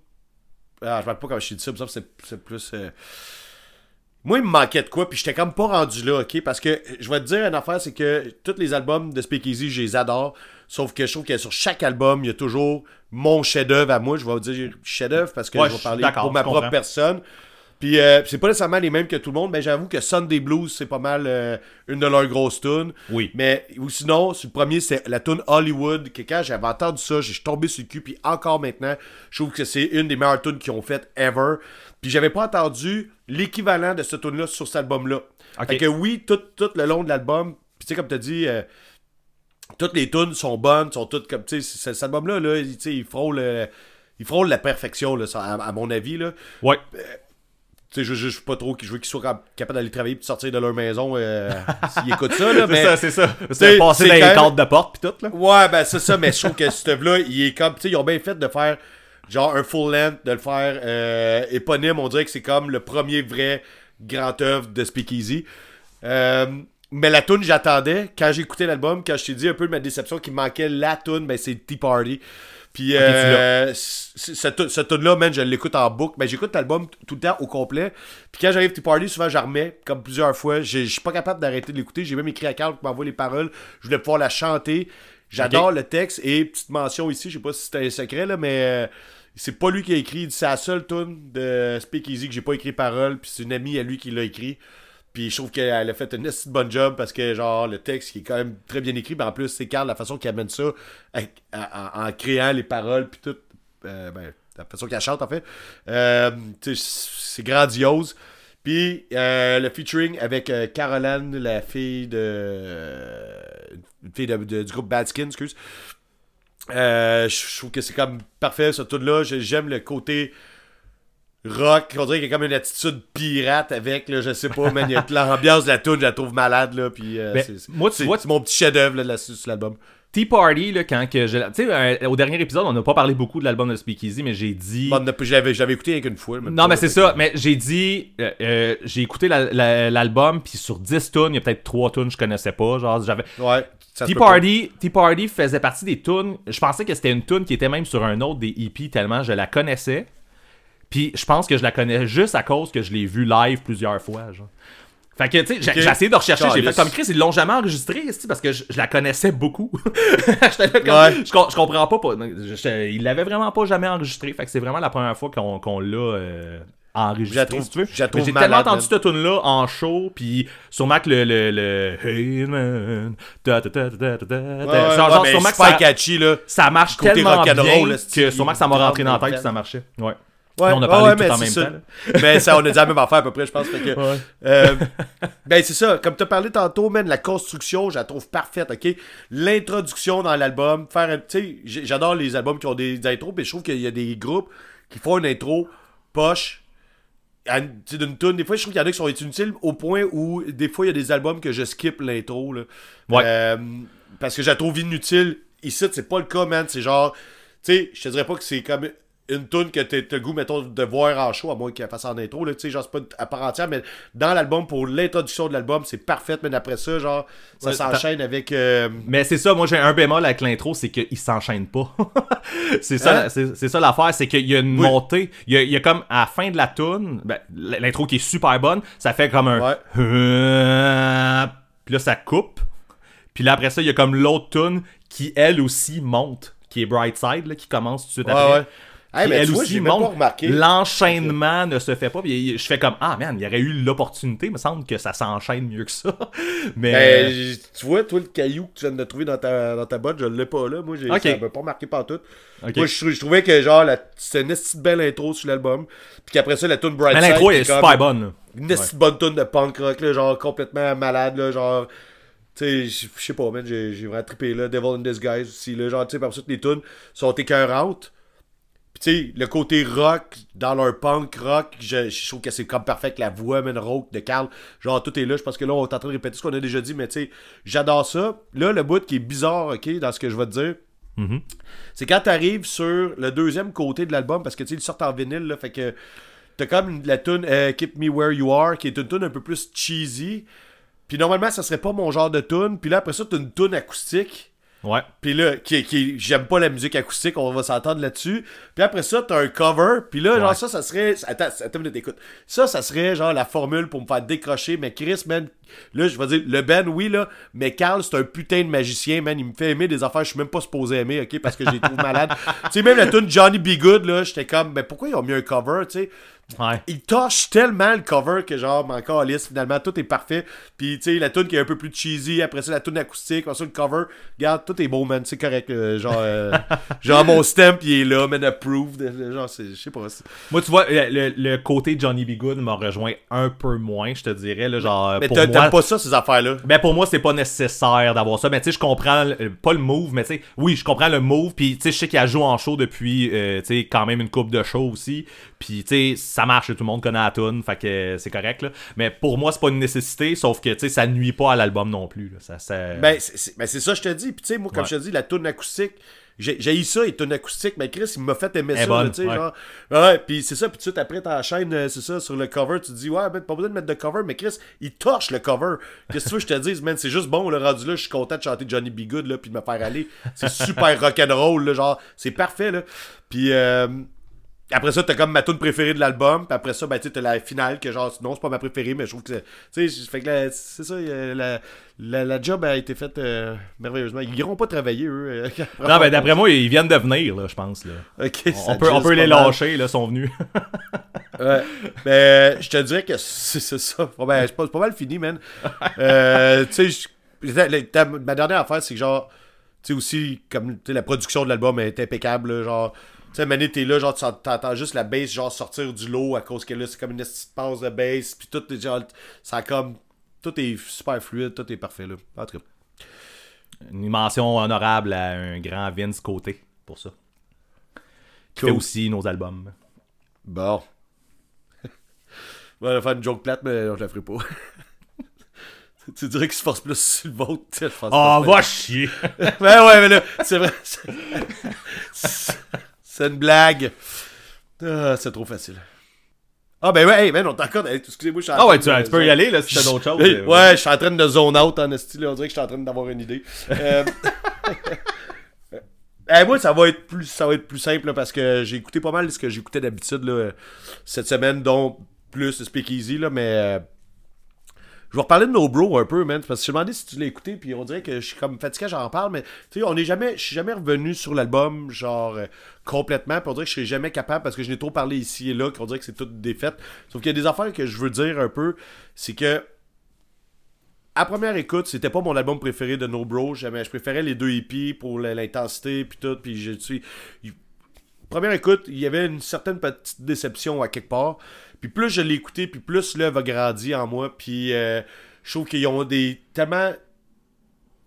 Ah, je ne sais pas comment je t'ai dit ça, mais ça, c'est, c'est plus. Euh... Moi, il me manquait de quoi, puis j'étais comme pas rendu là, ok? Parce que je vais te dire une affaire, c'est que tous les albums de Speakeasy, je les adore. Sauf que je trouve que sur chaque album, il y a toujours mon chef-d'œuvre à moi. Je vais vous dire chef-d'œuvre parce que ouais, je vais parler pour ma propre personne. Puis euh, c'est pas nécessairement les mêmes que tout le monde, mais j'avoue que Sunday Blues, c'est pas mal euh, une de leurs grosses tunes. Oui. Mais ou sinon, sur le premier, c'est la tune Hollywood, que quand j'avais entendu ça, je suis tombé sur le cul. Puis encore maintenant, je trouve que c'est une des meilleures tunes qu'ils ont faites ever. Puis j'avais pas entendu l'équivalent de cette tune-là sur cet album-là. Okay. Fait que oui, tout, tout le long de l'album, puis tu sais, comme t'as dit... Euh, toutes les tunes sont bonnes, sont toutes comme, tu sais, cet album-là, là, tu sais, ils frôlent euh, il frôle la perfection, là, à, à mon avis, là. Ouais. Euh, tu sais, je ne pas trop, je veux qu'ils soient capables d'aller travailler et de sortir de leur maison euh, s'ils écoutent ça, là. C'est mais, ça, c'est ça. C'est passer dans les même... cadres de porte puis tout, là. Ouais, ben c'est ça, mais je trouve que ce stuff-là, il est comme, tu sais, ils ont bien fait de faire genre un full length, de le faire euh, éponyme. On dirait que c'est comme le premier vrai grand œuvre de Speakeasy. Euh, mais la toune, j'attendais. Quand j'ai écouté l'album, quand je t'ai dit un peu de ma déception qu'il manquait la toune, ben c'est Tea Party. Puis okay, euh, cette toune-là, man, je l'écoute en boucle. Mais j'écoute l'album tout le temps au complet. Puis quand j'arrive Tea Party, souvent je remets, comme plusieurs fois. Je suis pas capable d'arrêter de l'écouter. J'ai même écrit à Carl qui m'envoie les paroles. Je voulais pouvoir la chanter. J'adore okay. le texte. Et petite mention ici, je sais pas si c'était un secret, là, mais euh, c'est pas lui qui a écrit. C'est la seule toune de Speakeasy que j'ai pas écrit paroles. Puis c'est une amie à lui qui l'a écrit. Puis je trouve qu'elle a fait une assez bonne job parce que, genre, le texte qui est quand même très bien écrit, mais en plus, c'est Carl, la façon qu'il amène ça à, à, à, en créant les paroles, puis tout, euh, ben, la façon qu'elle chante, en fait, euh, c'est grandiose. Puis euh, le featuring avec euh, Caroline, la fille de. Euh, une fille de, de, du groupe Bad Skin, excuse. Euh, je trouve que c'est comme parfait, ce tout-là. J'aime le côté rock, on dirait qu'il y a comme une attitude pirate avec, là, je sais pas, man, il y a l'ambiance de la toune, je la trouve malade, là, puis euh, c'est, c'est, moi, tu c'est, vois, c'est mon petit chef-d'œuvre là, de la, sur l'album. Tea Party, là, quand que je. Tu sais, au dernier épisode, on n'a pas parlé beaucoup de l'album de Speakeasy, mais j'ai dit. Bon, j'avais, j'avais écouté rien qu'une fois. Même non, pas, mais c'est ça, que... mais j'ai dit. Euh, euh, j'ai écouté la, la, l'album, puis sur dix tunes, il y a peut-être trois tunes que je connaissais pas, genre, j'avais. Ouais. Tea Party, Tea Party faisait partie des tunes. Je pensais que c'était une tune qui était même sur un autre des E P tellement je la connaissais. Puis je pense que je la connais juste à cause que je l'ai vue live plusieurs fois, genre. Fait que, tu sais, okay. j'ai, j'ai essayé de rechercher, Charles. J'ai fait comme Chris, ils l'ont jamais enregistré, parce que je, je la connaissais beaucoup. J'étais là comme, ouais. je, je comprends pas, pas je, je, ils l'avaient vraiment pas jamais enregistré, fait que c'est vraiment la première fois qu'on, qu'on l'a euh, enregistré, la trouve, si tu veux. J'ai malade, tellement entendu cette tune-là en show, puis sûrement que le... le, le hey man, ta ta ta ta ta ta ouais, ouais, genre, ouais, sûrement que ça... Catchy, là, ça marche tellement bien roll, que sûrement que ça m'a rentré dans la tête, que ça marchait, ouais. Ouais, non, on a parlé ouais, tout mais en même ça. temps. Mais ça, on a dit la même affaire à peu près, je pense. Fait que, ouais. euh, ben, c'est ça. Comme tu as parlé tantôt, man, la construction, je la trouve parfaite, OK? L'introduction dans l'album, faire, tu sais, j'adore les albums qui ont des, des intros, mais je trouve qu'il y a des groupes qui font une intro poche à, d'une toune. Des fois, je trouve qu'il y en a qui sont inutiles au point où, des fois, il y a des albums que je skip l'intro, là. Ouais. Euh, parce que je la trouve inutile. Ici, c'est pas le cas, man. C'est genre, tu sais, je te dirais pas que c'est comme... une toune que t'as le goût, mettons, de voir en show, à moins qu'elle fasse en intro, là, tu sais, genre, c'est pas à part entière, mais dans l'album, pour l'introduction de l'album, c'est parfait, mais après ça, genre, ça ouais, s'enchaîne t'as... avec... Euh... Mais c'est ça, moi, j'ai un bémol avec l'intro, c'est qu'il s'enchaîne pas. c'est, ça, hein? c'est, c'est ça l'affaire, c'est qu'il y a une oui. montée, il y a, il y a comme, à la fin de la toune, ben, l'intro qui est super bonne, ça fait comme un... Ouais. Puis là, ça coupe, puis là, après ça, il y a comme l'autre toune qui, elle aussi, monte, qui est Brightside, là, qui commence tout de suite ouais, après. Ouais. Hey, ben, elle vois, aussi montre l'enchaînement ne se fait pas. Puis je fais comme ah man, il y aurait eu l'opportunité, il me semble que ça s'enchaîne mieux que ça. Mais ben, tu vois, toi le caillou que tu viens de trouver dans ta dans ta botte, je l'ai pas là. Moi, j'ai okay. ça m'a pas marqué pantoute. Okay. Moi, je, je trouvais que genre la, c'est une petite belle intro sur l'album. Puis qu'après ça, la tune Brightside. Mais l'intro est super bonne. Là. Une ouais. bonne tune de punk rock, là, genre complètement malade, là, genre. Tu sais, je sais pas, man, j'ai, j'ai vraiment trippé là. Devil in Disguise aussi, là, genre tu sais, par suite les tunes sont écœurantes. T'sais, le côté rock, dans leur punk rock, je, je trouve que c'est comme parfait avec la voix, man, rock de Carl. Genre, tout est là. Je pense que là, on est en train de répéter ce qu'on a déjà dit, mais tu sais, j'adore ça. Là, le bout qui est bizarre, OK, dans ce que je vais te dire, mm-hmm. c'est quand t'arrives sur le deuxième côté de l'album, parce que tu sais, ils sortent en vinyle, là, fait que t'as comme la tune euh, Keep Me Where You Are, qui est une tune un peu plus cheesy. Puis normalement, ça serait pas mon genre de tune. Puis là, après ça, t'as une tune acoustique. Ouais. Pis là, qui, qui, j'aime pas la musique acoustique, on va s'entendre là-dessus. Puis après ça, t'as un cover. Puis là, ouais. genre ça, ça serait... Attends, attends une minute, écoute. Ça, ça serait genre la formule pour me faire décrocher. Mais Chris, man, là, je vais dire, le Ben, oui, là, mais Carl, c'est un putain de magicien, man. Il me fait aimer des affaires je suis même pas supposé aimer, OK, parce que je les trouve malades. Tu sais, même la tune Johnny Be Good, là, j'étais comme, mais pourquoi ils ont mis un cover, tu sais? Ouais. Il torche tellement le cover que genre mon calice finalement tout est parfait. Puis tu sais la tune qui est un peu plus cheesy, après ça la tune acoustique, après ça le cover, regarde tout est beau man, c'est correct euh, genre euh, genre mon stamp il est là man approved genre c'est je sais pas. C'est... Moi tu vois le, le, le côté Johnny B. Good m'a rejoint un peu moins, je te dirais là genre mais pour moi. Mais t'aimes pas ça ces affaires là. Mais pour moi c'est pas nécessaire d'avoir ça, mais tu sais je comprends euh, pas le move mais tu sais oui, je comprends le move puis tu sais je sais qu'il a joué en show depuis euh, tu sais quand même une coupe de show aussi. Puis tu sais ça marche, tout le monde connaît la toune, fait que c'est correct là. Mais pour moi c'est pas une nécessité, sauf que tu sais ça nuit pas à l'album non plus. Là. Ça, ça... Ben, c'est, c'est, ben c'est ça je te dis. Puis tu sais moi comme ouais. je te dis la toune acoustique, j'ai, j'ai eu ça, il est une acoustique, mais Chris, il m'a fait aimer hey ça, tu sais, ouais. genre. Ouais, pis c'est ça, pis tout de suite après, t'enchaînes, c'est ça, sur le cover, tu te dis, ouais, ben, pas besoin de mettre de cover, mais Chris, il torche le cover. Qu'est-ce que tu veux que je te dise, man, c'est juste bon, le rendu là, je suis content de chanter Johnny B. Good, là, pis de me faire aller. C'est super rock'n'roll, là, genre, c'est parfait, là. Pis, euh. Après ça, t'as comme ma tune préférée de l'album. Puis après ça, ben, tu sais, t'as la finale que genre, non, c'est pas ma préférée, mais je trouve que c'est. Tu sais, fait que la, c'est ça, la, la, la job a été faite euh, merveilleusement. Ils iront pas travailler, eux. Euh, non, ben d'après moi, ils viennent de venir, là, je pense. Ok, on, on peut, on peut les lâcher, là, ils sont venus. Ouais. Ben, je te dirais que c'est, c'est ça. Ben, c'est pas, c'est pas mal fini, man. euh, tu sais, ma dernière affaire, c'est que genre, tu sais, aussi, comme t'sais, la production de l'album est impeccable, là, genre. Tu sais, Mané, t'es là, genre, t'entends juste la bass, genre, sortir du lot à cause que là, c'est comme une petite passe de bass, pis tout, genre, ça comme. Tout est super fluide, tout est parfait, là. En tout cas. Une mention honorable à un grand Vince Côté, pour ça. Qui cool. fait aussi nos albums. Bon. On va faire une joke plate, mais non, je la ferai pas. Tu dirais qu'il se force plus sur le vote, tu sais, je pense. Ah, oh, va chier! Ben ouais, mais là, c'est vrai. C'est... C'est une blague. Ah, c'est trop facile. Ah ben ouais, hey, ben on t'accorde. Excusez-moi, je suis en train Ah ouais, tu, de, tu peux zone... y aller là si t'as d'autres choses. Ouais, ouais, je suis en train de zone out en style. On dirait que je suis en train d'avoir une idée. Euh... hey, moi, ça va être plus, ça va être plus simple là, parce que j'ai écouté pas mal ce que j'écoutais d'habitude là, cette semaine, dont plus le Speakeasy là, mais euh... je vais reparler de NOBRO un peu, man, parce que je me demandais si tu l'as écouté, puis on dirait que je suis comme fatigué, j'en parle, mais tu sais, on est jamais, je suis jamais revenu sur l'album, genre, euh, complètement, puis on dirait que je serais jamais capable, parce que je n'ai trop parlé ici et là, qu'on dirait que c'est toute défaite. Sauf qu'il y a des affaires que je veux dire un peu, c'est que, à première écoute, c'était pas mon album préféré de NOBRO, jamais, je préférais les deux hippies pour l'intensité, puis tout, puis je suis... Première écoute, il y avait une certaine petite déception à quelque part. Puis plus je l'ai écouté, puis plus l'œuvre a grandi en moi. Puis euh, je trouve qu'ils ont des tellement...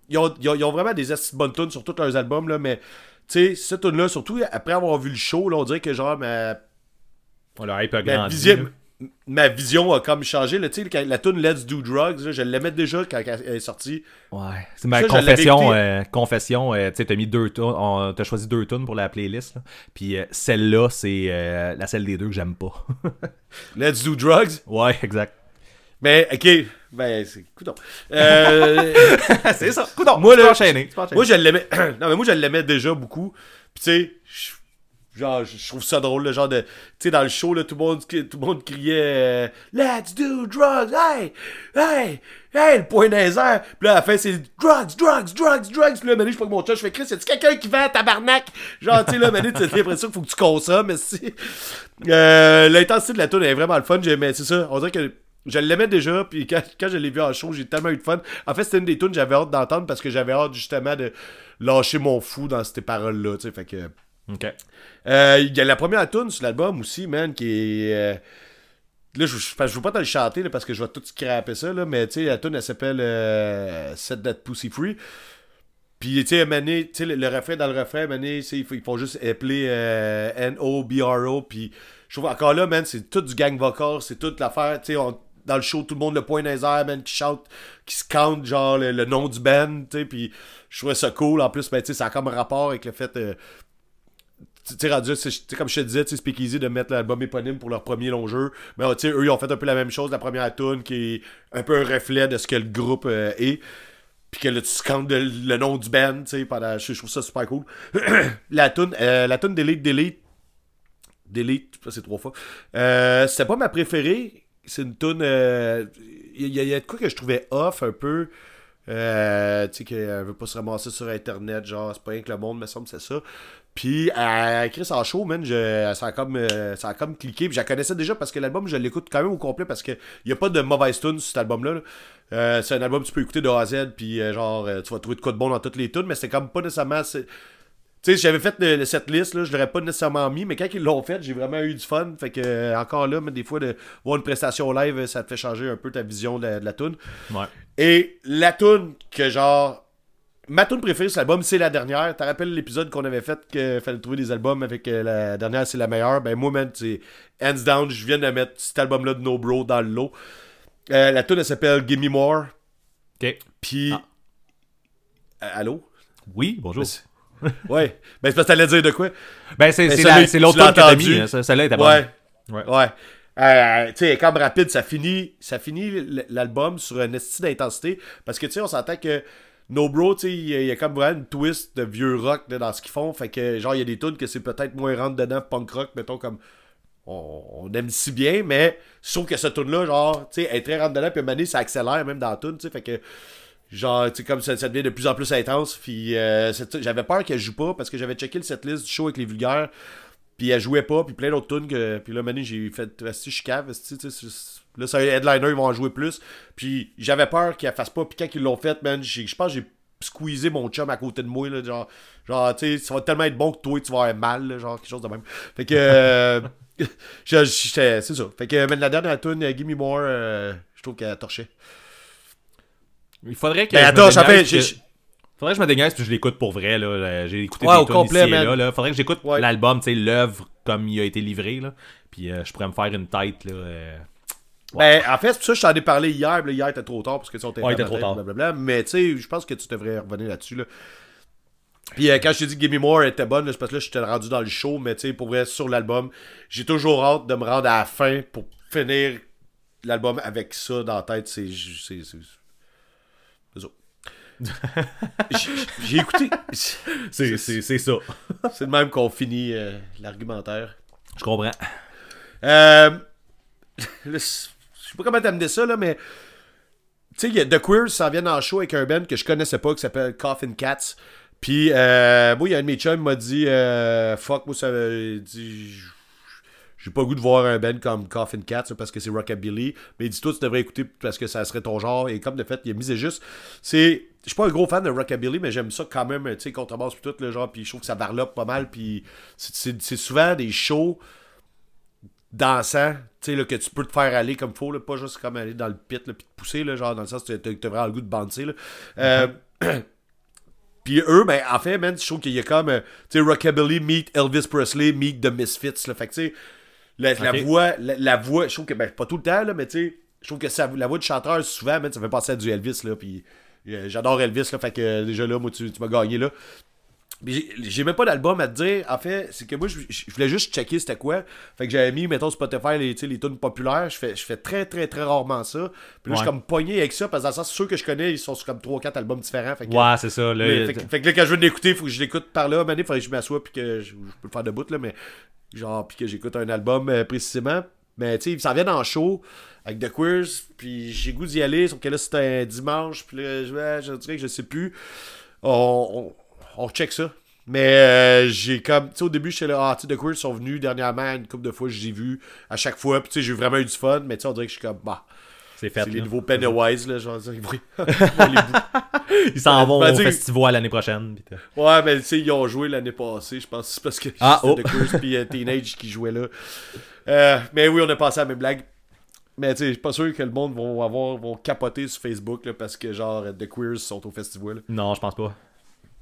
Ils ont, ils ont, ils ont vraiment des bonnes tunes sur tous leurs albums, là. Mais, tu sais, cette tune-là, surtout après avoir vu le show, là, on dirait que genre ma... Le hype a grandi. Visible... Ma vision a comme changé. Là, la tune Let's Do Drugs, là, je l'aimais déjà quand elle est sortie. Ouais. C'est ma ça, confession. Euh, confession euh, tu as mis deux tunes. T'as choisi deux tunes pour la playlist. Là. Puis euh, celle-là, c'est euh, la celle des deux que j'aime pas. Let's Do Drugs? Ouais, exact. Mais, ok. Ben, c'est coudon. Euh... c'est ça. Coudon. Moi, là, enchaîné. Moi, je l'aimais. non, mais moi, je l'aimais déjà beaucoup. Puis, tu sais, je. Genre, je trouve ça drôle, le genre de... Tu sais, dans le show, là, tout le monde, tout le monde criait euh, « Let's do drugs! Hey! Hey! Hey! » Le point dans les airs. Puis là, à la fin, c'est « Drugs! Drugs! Drugs! Drugs! » Puis là, Manu, je sais pas que mon chat, je fais « Chris, y'a-tu quelqu'un qui vend tabarnak? » Genre, tu sais, là, Manu, t'as l'impression qu'il faut que tu consommes, mais si... Euh, l'intensité de la toune est vraiment le fun, mais c'est ça, on dirait que... Je l'aimais déjà, puis quand, quand je l'ai vu en show, j'ai tellement eu de fun. En fait, c'était une des tunes que j'avais hâte d'entendre, parce que j'avais hâte, justement, de lâcher mon fou dans ces paroles-là, tu sais, fait que... Ok. Il euh, y a la première tune sur l'album aussi, man, qui est... Euh... Là, je ne veux pas te le chanter, là, parce que je vais tout scraper ça, là, mais tu sais, la tune, elle s'appelle euh, Set That Pussy Free. Puis, tu sais, Mané, tu sais, le, le refrain dans le refrain, Mané, ils, ils font juste appeler euh, N O B R O, puis je trouve encore là, man, c'est tout du gang vocal, c'est toute l'affaire, tu sais, on... Dans le show, tout le monde le pointe dans les airs, man, qui chante, qui se cante, genre, le, le nom du band, tu sais, puis je trouvais ça cool. En plus, ben, tu sais, ça a comme rapport avec le fait... Euh... T'sais, rendu, t'sais, comme je te disais, c'est Speakeasy de mettre l'album éponyme pour leur premier long jeu. Mais t'sais, eux, ils ont fait un peu la même chose, la première tune qui est un peu un reflet de ce que le groupe euh, est. Puis que là, tu scantes le, le nom du band, t'sais, pendant, je trouve ça super cool. la tune euh, la tune Delete, Delete, Delete, c'est trois fois. Euh, c'était pas ma préférée. C'est une tune. Il euh, y, y, y a de quoi que je trouvais off un peu. Euh, tu sais, qu'elle veut pas se ramasser sur Internet, genre, c'est pas rien que le monde, me semble, c'est ça. Puis, à Chris en show, man, je, ça, a comme, euh, ça a comme cliqué. Puis, je la connaissais déjà parce que l'album, je l'écoute quand même au complet parce qu'il n'y a pas de mauvaise tune sur cet album-là. Là. Euh, c'est un album que tu peux écouter de A à Z, puis euh, genre, tu vas trouver de quoi de bon dans toutes les tunes, mais c'est comme pas nécessairement. C'est... Tu sais, si j'avais fait le, cette liste, là, je l'aurais pas nécessairement mis, mais quand ils l'ont fait, j'ai vraiment eu du fun. Fait que, euh, encore là, mais des fois, de voir une prestation live, ça te fait changer un peu ta vision de la, de la toune. Ouais. Et la toune que, genre, ma toune préférée sur l'album, c'est la dernière. Tu te rappelles l'épisode qu'on avait fait, qu'il fallait trouver des albums avec euh, la dernière, c'est la meilleure. Ben, moi, man, c'est hands down, je viens de mettre cet album-là de NOBRO dans le lot. Euh, la toune, elle s'appelle Give Me More. OK. Puis. Ah. Euh, allô? Oui, bonjour. Merci. Ouais. Ben, c'est parce que t'allais dire de quoi? Ben, c'est, ben, c'est, la, c'est l'autre que t'as mis. Hein. Celle-là est abandonnée. Ouais. Ouais. ouais. Euh, tu sais, comme rapide, ça finit, ça finit l'album sur un esti d'intensité. Parce que, tu sais, on s'entend que NOBRO, tu sais, il y a comme vraiment une twist de vieux rock là, dans ce qu'ils font. Fait que, genre, il y a des tunes que c'est peut-être moins rentre dedans, punk rock, mettons, comme on aime si bien, mais sauf que ce tune-là, genre, tu sais, elle est très rentre dedans, puis à un moment donné, ça accélère même dans la tune, tu sais, fait que, genre, tu sais, comme ça, ça devient de plus en plus intense, puis euh, j'avais peur qu'elle joue pas, parce que j'avais checké le setlist du show avec les vulgaires, puis elle jouait pas, puis plein d'autres tunes, que, puis là, à un moment donné, j'ai fait, si je cave, tu sais, là, c'est un headliner, ils vont en jouer plus, puis j'avais peur qu'elle fasse pas, puis quand ils l'ont fait, man, je pense que j'ai squeezer mon chum à côté de moi là, genre, genre tu sais, ça va tellement être bon que toi tu vas avoir mal là, genre quelque chose de même, fait que euh, je, je, je, c'est ça, fait que même la dernière tune Give Me More, euh, je trouve qu'elle a torché. Il faudrait que ben, attends, fait, que... Je... faudrait que je me dégaine puis je l'écoute pour vrai là, là. J'ai écouté ouais, des tunes ici et là, là, faudrait que j'écoute ouais. l'album, tu sais, l'œuvre comme il a été livré là, puis euh, je pourrais me faire une tête là, euh... Ben, en fait, c'est pour ça que je t'en ai parlé hier. Là, hier, était trop tard parce que ça, on ouais, était trop tard. Blablabla, mais tu sais, je pense que tu devrais revenir là-dessus. Là. Puis euh, quand je t'ai dit Give Me More, elle était bonne. Là, c'est parce que là, je t'ai rendu dans le show. Mais tu sais, pour vrai, sur l'album, j'ai toujours hâte de me rendre à la fin pour finir l'album avec ça dans la tête. C'est, c'est, c'est, c'est ça. j'ai, j'ai écouté. C'est, c'est, c'est, c'est ça. C'est de même qu'on finit euh, l'argumentaire. Je comprends. Euh. Le... Je sais pas comment t'amener ça, là, mais tu sais, The Queers s'en viennent en show avec un band que je connaissais pas qui s'appelle Koffin Kats. Puis, euh, moi, il y a un de mes chums qui m'a dit euh, fuck, moi, ça veut dire j'ai pas le goût de voir un band comme Koffin Kats parce que c'est rockabilly. Mais il dit, toi, tu devrais écouter parce que ça serait ton genre. Et comme de fait, il a misé juste. C'est... Je suis pas un gros fan de rockabilly, mais j'aime ça quand même, tu sais, contrebasse tout le genre. Puis je trouve que ça varlope pas mal. Puis c'est, c'est, c'est souvent des shows dansant, tu sais, que tu peux te faire aller comme il faut, là, pas juste comme aller dans le pit, puis te pousser, là, genre dans le sens que tu as vraiment le goût de bouncer. Là. Euh, mm-hmm. Puis eux, ben, en fait, man, je trouve qu'il y a comme, tu sais, rockabilly meet Elvis Presley meet The Misfits, là, fait que, tu sais, la, okay. la voix, la, la voix, je trouve que, ben, pas tout le temps, là, mais tu sais, je trouve que ça, la voix du chanteur, souvent, man, ça fait penser à du Elvis, là, puis euh, j'adore Elvis, là, fait que, euh, déjà, là, moi, tu, tu m'as gagné, là. J'ai, j'ai même pas d'album à te dire. En fait, c'est que moi, je, je voulais juste checker c'était quoi. Fait que j'avais mis, mettons, Spotify, les, les tunes populaires. Je fais, je fais très, très, très rarement ça. Puis là, ouais. je suis comme pogné avec ça. Parce que dans le sens, ceux que je connais, ils sont sur comme trois quatre albums différents. Fait que, ouais, c'est ça. Là, mais, fait, fait, fait que là, quand je veux l'écouter, il faut que je l'écoute par là. Maintenant, il faudrait que je m'assoie puis que je, je peux le faire debout, là. Mais genre, puis que j'écoute un album euh, précisément. Mais tu sais, ils s'en viennent en show avec The Queers. Puis j'ai goût d'y aller. Sauf que là, c'était un dimanche. Puis là, je, je dirais que je sais plus. On. on On check ça. Mais euh, j'ai comme... Tu sais, au début, j'étais là... Ah, tu sais, The Queers sont venus dernièrement une couple de fois, je les ai vus à chaque fois. Puis tu sais, j'ai eu vraiment eu du fun. Mais tu sais, on dirait que je suis comme... Bah, c'est fait. C'est les là. nouveaux Pennywise, là. Genre, ils, ils s'en vont ben, au festival l'année prochaine. Putain. Ouais, mais tu sais, ils ont joué l'année passée, je pense. C'est parce que ah, c'était oh. The Queers puis euh, Teenage qui jouaient là. Euh, mais oui, on a passé à mes blagues. Mais tu sais, je suis pas sûr que le monde vont avoir vont capoter sur Facebook, là, parce que genre, The Queers sont au festival. Non, je pense pas.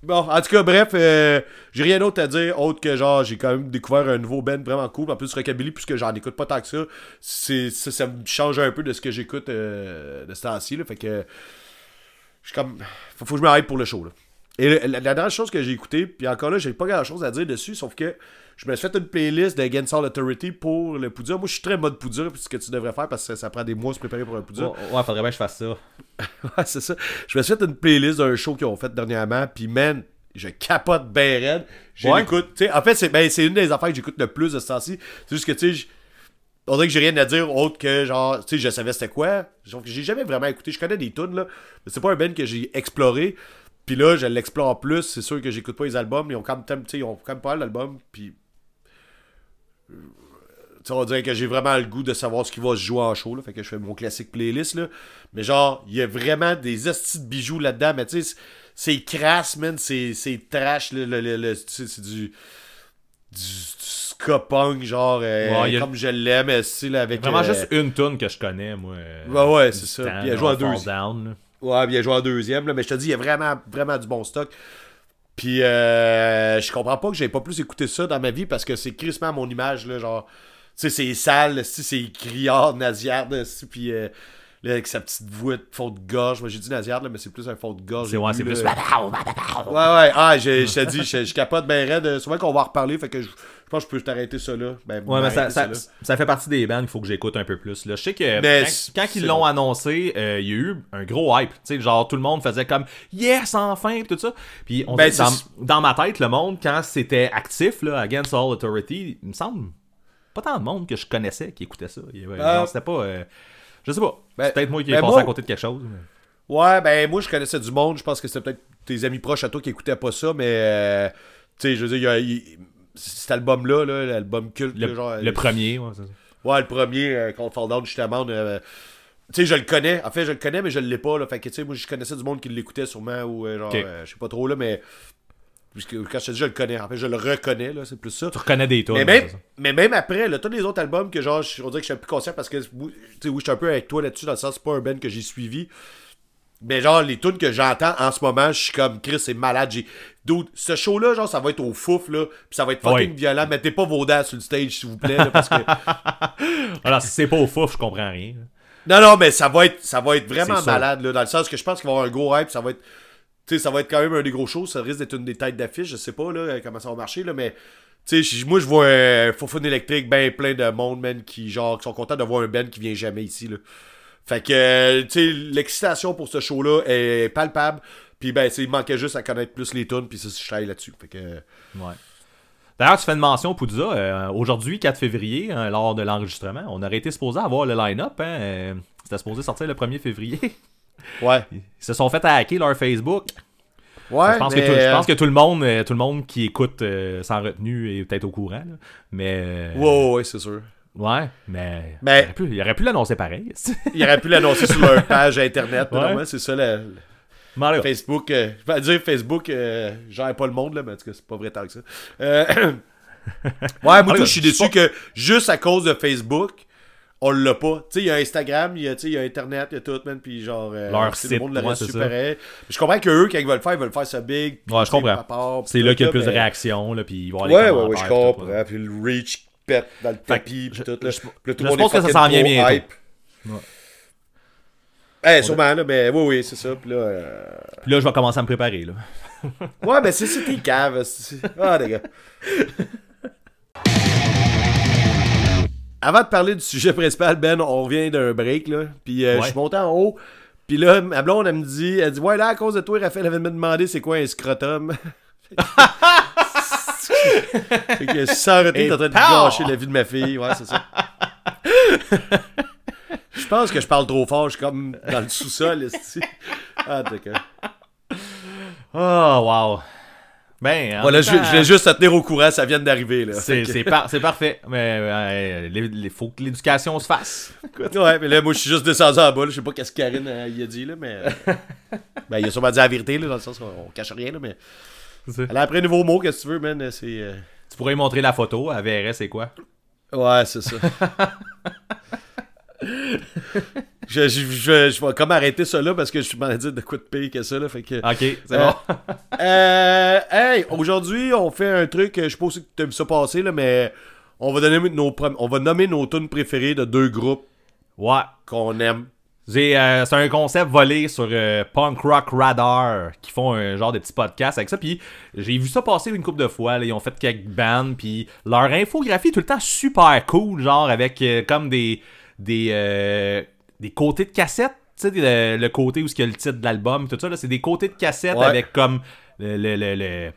Bon, en tout cas, bref, euh, j'ai rien d'autre à dire, autre que genre, j'ai quand même découvert un nouveau band vraiment cool. En plus, rockabilly, puisque j'en écoute pas tant que ça, c'est, ça, ça me change un peu de ce que j'écoute euh, de ce temps-ci, là. Fait que, je suis comme, faut, faut que je m'arrête pour le show, là. Et le, la, la dernière chose que j'ai écoutée, puis encore là, j'ai pas grand-chose à dire dessus, sauf que je me suis fait une playlist d'Against All Authority pour le Poudure. Moi, je suis très mode Poudure, c'est ce que tu devrais faire, parce que ça, ça prend des mois de se préparer pour un Poudure. Ouais, ouais, faudrait bien que je fasse ça. Ouais, c'est ça. Je me suis fait une playlist d'un show qu'ils ont fait dernièrement, puis man, je capote ben raide. J'écoute, tu sais, en fait, c'est, ben, c'est une des affaires que j'écoute le plus de ce temps-ci. C'est juste que, tu sais, on dirait que j'ai rien à dire autre que, genre, tu sais, je savais c'était quoi. Genre, j'ai jamais vraiment écouté. Je connais des tunes, là, mais c'est pas un band que j'ai exploré. Puis là, je l'explore plus. C'est sûr que j'écoute pas les albums. Ils ont quand même, ils ont quand même pas mal d'albums. Puis, t'sais, on dirait que j'ai vraiment le goût de savoir ce qui va se jouer en show, là. Fait que je fais mon classique playlist, là. Mais genre, il y a vraiment des estis de bijoux là-dedans. Mais tu sais, c'est crasse, man. C'est, c'est trash. Le, le, le, le, c'est du... Du, du ska-punk, genre, euh, ouais, comme a... je l'aime, là, avec... Vraiment euh... juste une tune que je connais, moi. Ouais, ouais, c'est ça. Puis elle joue en deuxième. Down, là. Ouais, bien joué en deuxième, là, mais je te dis, il y a vraiment, vraiment du bon stock. Puis, euh, je comprends pas que j'ai pas plus écouté ça dans ma vie parce que c'est crissement mon image, là, genre, tu sais, c'est sale, c'est criard, naziarde, puis euh, Là, avec sa petite voix de fond de gorge. Moi, j'ai dit nasillarde, mais c'est plus un fond de gorge. C'est, ouais, c'est plus... Ouais, ouais. Ah, j'ai, je t'ai dit, je, je capote ben raide. Souvent qu'on va reparler, fait que je, je pense que je peux t'arrêter ça là. Ben, ouais, mais ça, ça, ça, ça fait partie des bands qu'il faut que j'écoute un peu plus. Là. Je sais que mais quand, quand ils l'ont vrai. annoncé, euh, il y a eu un gros hype. T'sais, genre, tout le monde faisait comme « Yes, enfin !» tout ça. Puis on ben, dit, dans, dans ma tête, le monde, quand c'était actif, là, Against All Authority, il me semble pas tant de monde que je connaissais qui écoutait ça. Il, euh... genre, c'était pas... Euh, Je sais pas. Ben, c'est peut-être moi qui ai ben passé moi... à côté de quelque chose. Mais... Ouais, ben moi, je connaissais du monde. Je pense que c'était peut-être tes amis proches à toi qui écoutaient pas ça, mais... Euh, tu sais, je veux dire, y a, y... cet album-là, là, l'album culte... Le, là, genre, le premier, ouais. C'est ça. Ouais, le premier, euh, Cold Fall Down, justement. Euh, tu sais, je le connais. En fait, je le connais, mais je l'ai pas. Là. Fait que, tu sais, moi, je connaissais du monde qui l'écoutait sûrement, ou euh, genre, okay. euh, je sais pas trop, là, mais... Quand je te dis je le connais, en fait je le reconnais, là, c'est plus ça. Tu reconnais des tonnes. Mais même, mais même après, là, tous les autres albums que genre, on dirait que je suis plus conscient parce que oui, je suis un peu avec toi là-dessus, dans le sens c'est pas un band que j'ai suivi. Mais genre les tunes que j'entends en ce moment, je suis comme Chris, c'est malade. J'ai... Dude, ce show-là, genre ça va être au fouf là, pis ça va être fucking oui. violent. Mettez pas vos dents sur le stage, s'il vous plaît, là, parce que. Alors si c'est pas au fouf, je comprends rien. Non, non, mais ça va être ça va être vraiment malade, là, dans le sens que je pense qu'il va y avoir un gros hype, ça va être. Tu sais, ça va être quand même un des gros shows, ça risque d'être une des têtes d'affiche, je sais pas là, comment ça va marcher, là, mais tu sais, moi je vois un Fofone électrique, ben plein de monde, man, qui genre qui sont contents de voir un band qui vient jamais ici, là. Fait que, tu sais, l'excitation pour ce show-là est palpable, puis ben, il manquait juste à connaître plus les tunes, puis ça, je travaille là-dessus, fait que... Ouais. D'ailleurs, tu fais une mention, Poudza, euh, aujourd'hui, quatre février, hein, lors de l'enregistrement, on aurait été supposé avoir le line-up, hein, euh, c'était supposé sortir le premier février. Ouais. Ils se sont fait hacker leur Facebook. Ouais, je pense, mais... que, tout, je pense que tout le monde tout le monde qui écoute euh, sans retenue est peut-être au courant. Là. Mais. Ouais, wow, ouais, c'est sûr. Ouais, mais. mais... Il, aurait pu, il aurait pu l'annoncer pareil. Il aurait pu l'annoncer sur leur page internet. Ouais. Non, ouais, c'est ça la... le. Facebook. Euh, je vais dire Facebook, euh, j'aime pas le monde, là, mais en tout cas, c'est pas vrai tant que ça. Euh... ouais, moi, je suis déçu pas... que juste à cause de Facebook. On l'a pas. Tu sais, il y a Instagram, il y a, il y a Internet, il y a tout, man, puis genre... Euh, leur site, le monde ouais, c'est super ça. Je comprends qu'eux, quand ils veulent le faire, ils veulent faire ça big. Ouais, je comprends. Rapport, c'est là qu'il y a mais... plus de réactions, là, puis ils vont aller... Ouais, ouais, ouais, je comprends. Hein, puis le reach pète dans le tapis, puis tout, là. Je, je, je pense que ça s'en vient bien. Hype. Ouais. Eh, hey, sûrement, a... là, mais oui, oui, c'est ça, puis là... Euh... Puis là, je vais commencer à me préparer, là. Ouais, mais c'est tes caves. Ah, les gars. Avant de parler du sujet principal, Ben, on revient d'un break, là. Puis euh, ouais. je suis monté en haut. Puis là, ma blonde, elle me dit, elle dit, ouais, là, à cause de toi, Raphaël avait me demandé c'est quoi un scrotum. Fait que sans retenir, t'es en train de gâcher la vie de ma fille. Ouais, c'est ça. Je pense que je parle trop fort. Je suis comme dans le sous-sol, ici. Ah, d'accord. Oh, wow. Ben, voilà, temps... je, je vais juste te tenir au courant, ça vient d'arriver. Là. C'est, c'est, par, c'est parfait, mais il euh, faut que l'éducation se fasse. Écoute. Ouais, mais là, moi, je suis juste descendu en bas, là. Je sais pas qu'est-ce que Karine euh, y a dit, là, mais... ben, il a sûrement dit la vérité, là, dans le sens qu'on cache rien, là, mais... Elle a appris un nouveau mot, qu'est-ce que tu veux, man, c'est... Euh... Tu pourrais lui montrer la photo, elle verrait c'est quoi. Ouais, c'est ça. Je, je, je, je vais comme arrêter ça là parce que je suis mal dit de quoi de pire que ça là, fait que, ok, c'est euh, bon. euh, hey, aujourd'hui on fait un truc, je sais pas si tu as vu ça passer là, mais on va donner nos on va nommer nos tunes préférées de deux groupes ouais qu'on aime. J'ai, euh, c'est un concept volé sur euh, Punk Rock Radar qui font un genre de petit podcast avec ça, puis j'ai vu ça passer une couple de fois là, ils ont fait quelques bands, puis leur infographie est tout le temps super cool, genre avec euh, comme des des euh, des côtés de cassettes, tu sais, le, le côté où il y a le titre de l'album, tout ça, là, c'est des côtés de cassettes ouais. avec comme le, le, le, le,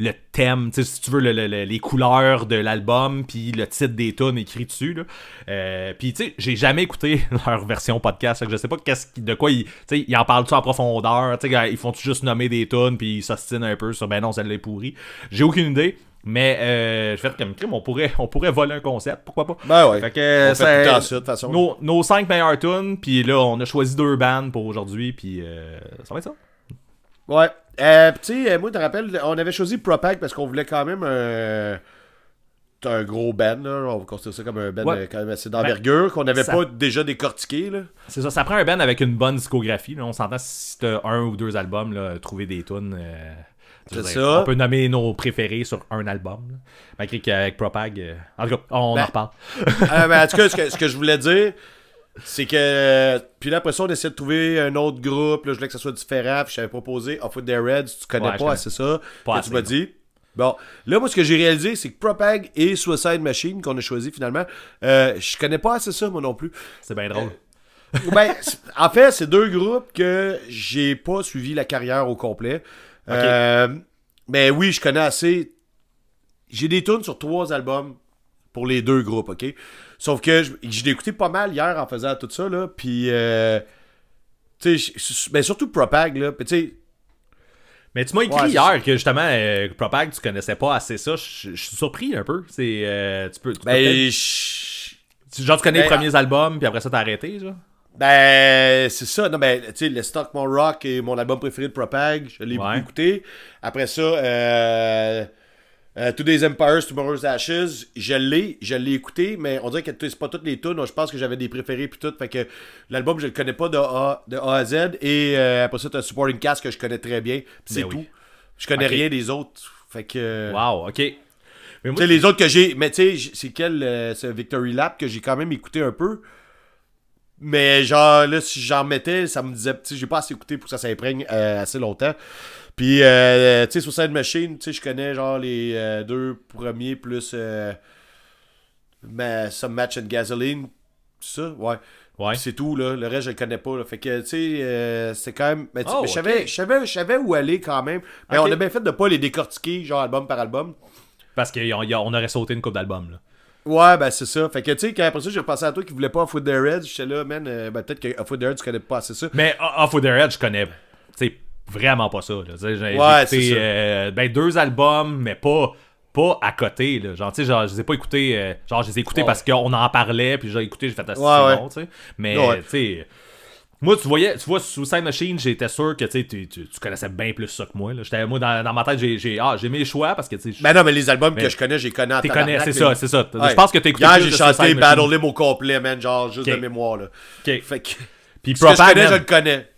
le thème, tu sais, si tu veux, le, le, les couleurs de l'album, puis le titre des tunes écrit dessus, là. Euh, puis, tu sais, j'ai jamais écouté leur version podcast, que je sais pas qu'est-ce de quoi ils, tu sais, ils en parlent-tu en profondeur, tu sais, ils font-tu juste nommer des tunes, puis ils s'ostinent un peu sur, ben non, celle-là est pourrie. J'ai aucune idée. Mais euh, je fais comme crime, on pourrait, on pourrait voler un concept, pourquoi pas? Ben ouais, fait que, on fait tout en suite, de toute façon. Nos, nos cinq meilleures tunes, puis là, on a choisi deux bands pour aujourd'hui, puis euh, ça va être ça. Ouais, euh, tu sais, moi, je te rappelle, on avait choisi Propag parce qu'on voulait quand même un, un gros band, là. On considère ça comme un band ouais. quand même assez d'envergure, ben, qu'on n'avait ça... pas déjà décortiqué, là. C'est ça, ça prend un band avec une bonne discographie, là. On s'entend si t'as un ou deux albums, là, trouver des tunes... Euh... C'est ça. On peut nommer nos préférés sur un album. Malgré qu'avec Propag, en tout cas, on ben, en reparle. euh, ben, en tout cas, ce que, ce que je voulais dire, C'est que. Puis là, après ça, on essaie de trouver un autre groupe. Là, je voulais que ça soit différent. Puis je t'avais proposé Off With Their Heads. Tu connais ouais, pas assez ça. Pas assez, tu m'as dit. Bon, là, moi, ce que j'ai réalisé, c'est que Propag et Suicide Machine, qu'on a choisi finalement, euh, je connais pas assez ça, moi non plus. C'est bien drôle. Euh, ben, en fait, c'est deux groupes que j'ai pas suivi la carrière au complet. Okay. Euh, mais oui, je connais assez. J'ai des tunes sur trois albums pour les deux groupes, ok? Sauf que j'ai écouté pas mal hier en faisant tout ça, là. Puis, euh, tu sais, mais surtout Propag, là. Puis, tu sais. Mais tu m'as écrit ouais, hier que justement, euh, Propag, tu connaissais pas assez ça. Je suis surpris un peu. C'est, euh, tu peux. Tu ben, peux je... Genre, tu connais ben, les premiers albums, puis après ça, t'as arrêté, genre? Ben, c'est ça. Non, ben, tu sais, Let's Talk More Rock est mon album préféré de Propag. Je l'ai ouais. écouté. Après ça, euh, euh, Today's Empires Tomorrow's Ashes, je l'ai. Je l'ai écouté, mais on dirait que c'est pas toutes les tunes. Je pense que j'avais des préférés, puis tout. Fait que l'album, je le connais pas de A, de A à Z. Et euh, après ça, t'as Supporting Caste que je connais très bien. C'est ben tout. Oui. Je connais okay. rien des autres. Fait que. Wow, ok. Mais moi, tu sais, les autres que j'ai. Mais tu sais, c'est quel. Euh, c'est Victory Lap que j'ai quand même écouté un peu. Mais genre, là, si j'en mettais, ça me disait, tu sais, j'ai pas assez écouté pour que ça s'imprègne euh, assez longtemps. Puis, euh, tu sais, Suicide Machine, tu sais, je connais genre les euh, deux premiers plus euh, ma, Some Match and Gasoline, ça, ouais. ouais. C'est tout, là. Le reste, je le connais pas, là. Fait que, tu sais, euh, c'est quand même. Mais, oh, mais okay. je savais où aller quand même. Mais okay. on a bien fait de pas les décortiquer, genre album par album. Parce qu'on aurait sauté une couple d'albums, là. Ouais, ben c'est ça. Fait que, tu sais, quand après ça, j'ai repensé à toi qui voulait pas Off With Their Heads, j'étais là, man, euh, ben peut-être que Off With Their Heads, tu connais pas assez ça. Mais Off With Their Heads, je connais, tu sais, vraiment pas ça, là. J'ai, ouais, écouté, c'est euh, ben, deux albums, mais pas, pas à côté, là. Genre, tu sais, genre, je les ai pas écoutés, euh, genre, je les ai écoutés ouais. parce qu'on en parlait, puis j'ai écouté, j'ai fait assez ouais, long, ouais. tu sais. Mais, ouais. tu sais, moi, tu voyais, tu vois, Suicide Machine, j'étais sûr que, tu sais, tu, tu, tu connaissais bien plus ça que moi, là. J'étais, moi, dans, dans ma tête, j'ai, j'ai, ah, j'ai mes choix parce que, tu sais. Mais ben non, mais les albums mais que je connais, j'ai connais en t'es connais, c'est mais... ça, c'est ça. Ouais. Je pense que t'as écouté. Hier, j'ai chanté Battle Limb au complet, man, genre, juste okay. de mémoire, là. OK. Fait que. Puis, Propag, que je connais, man. je le connais.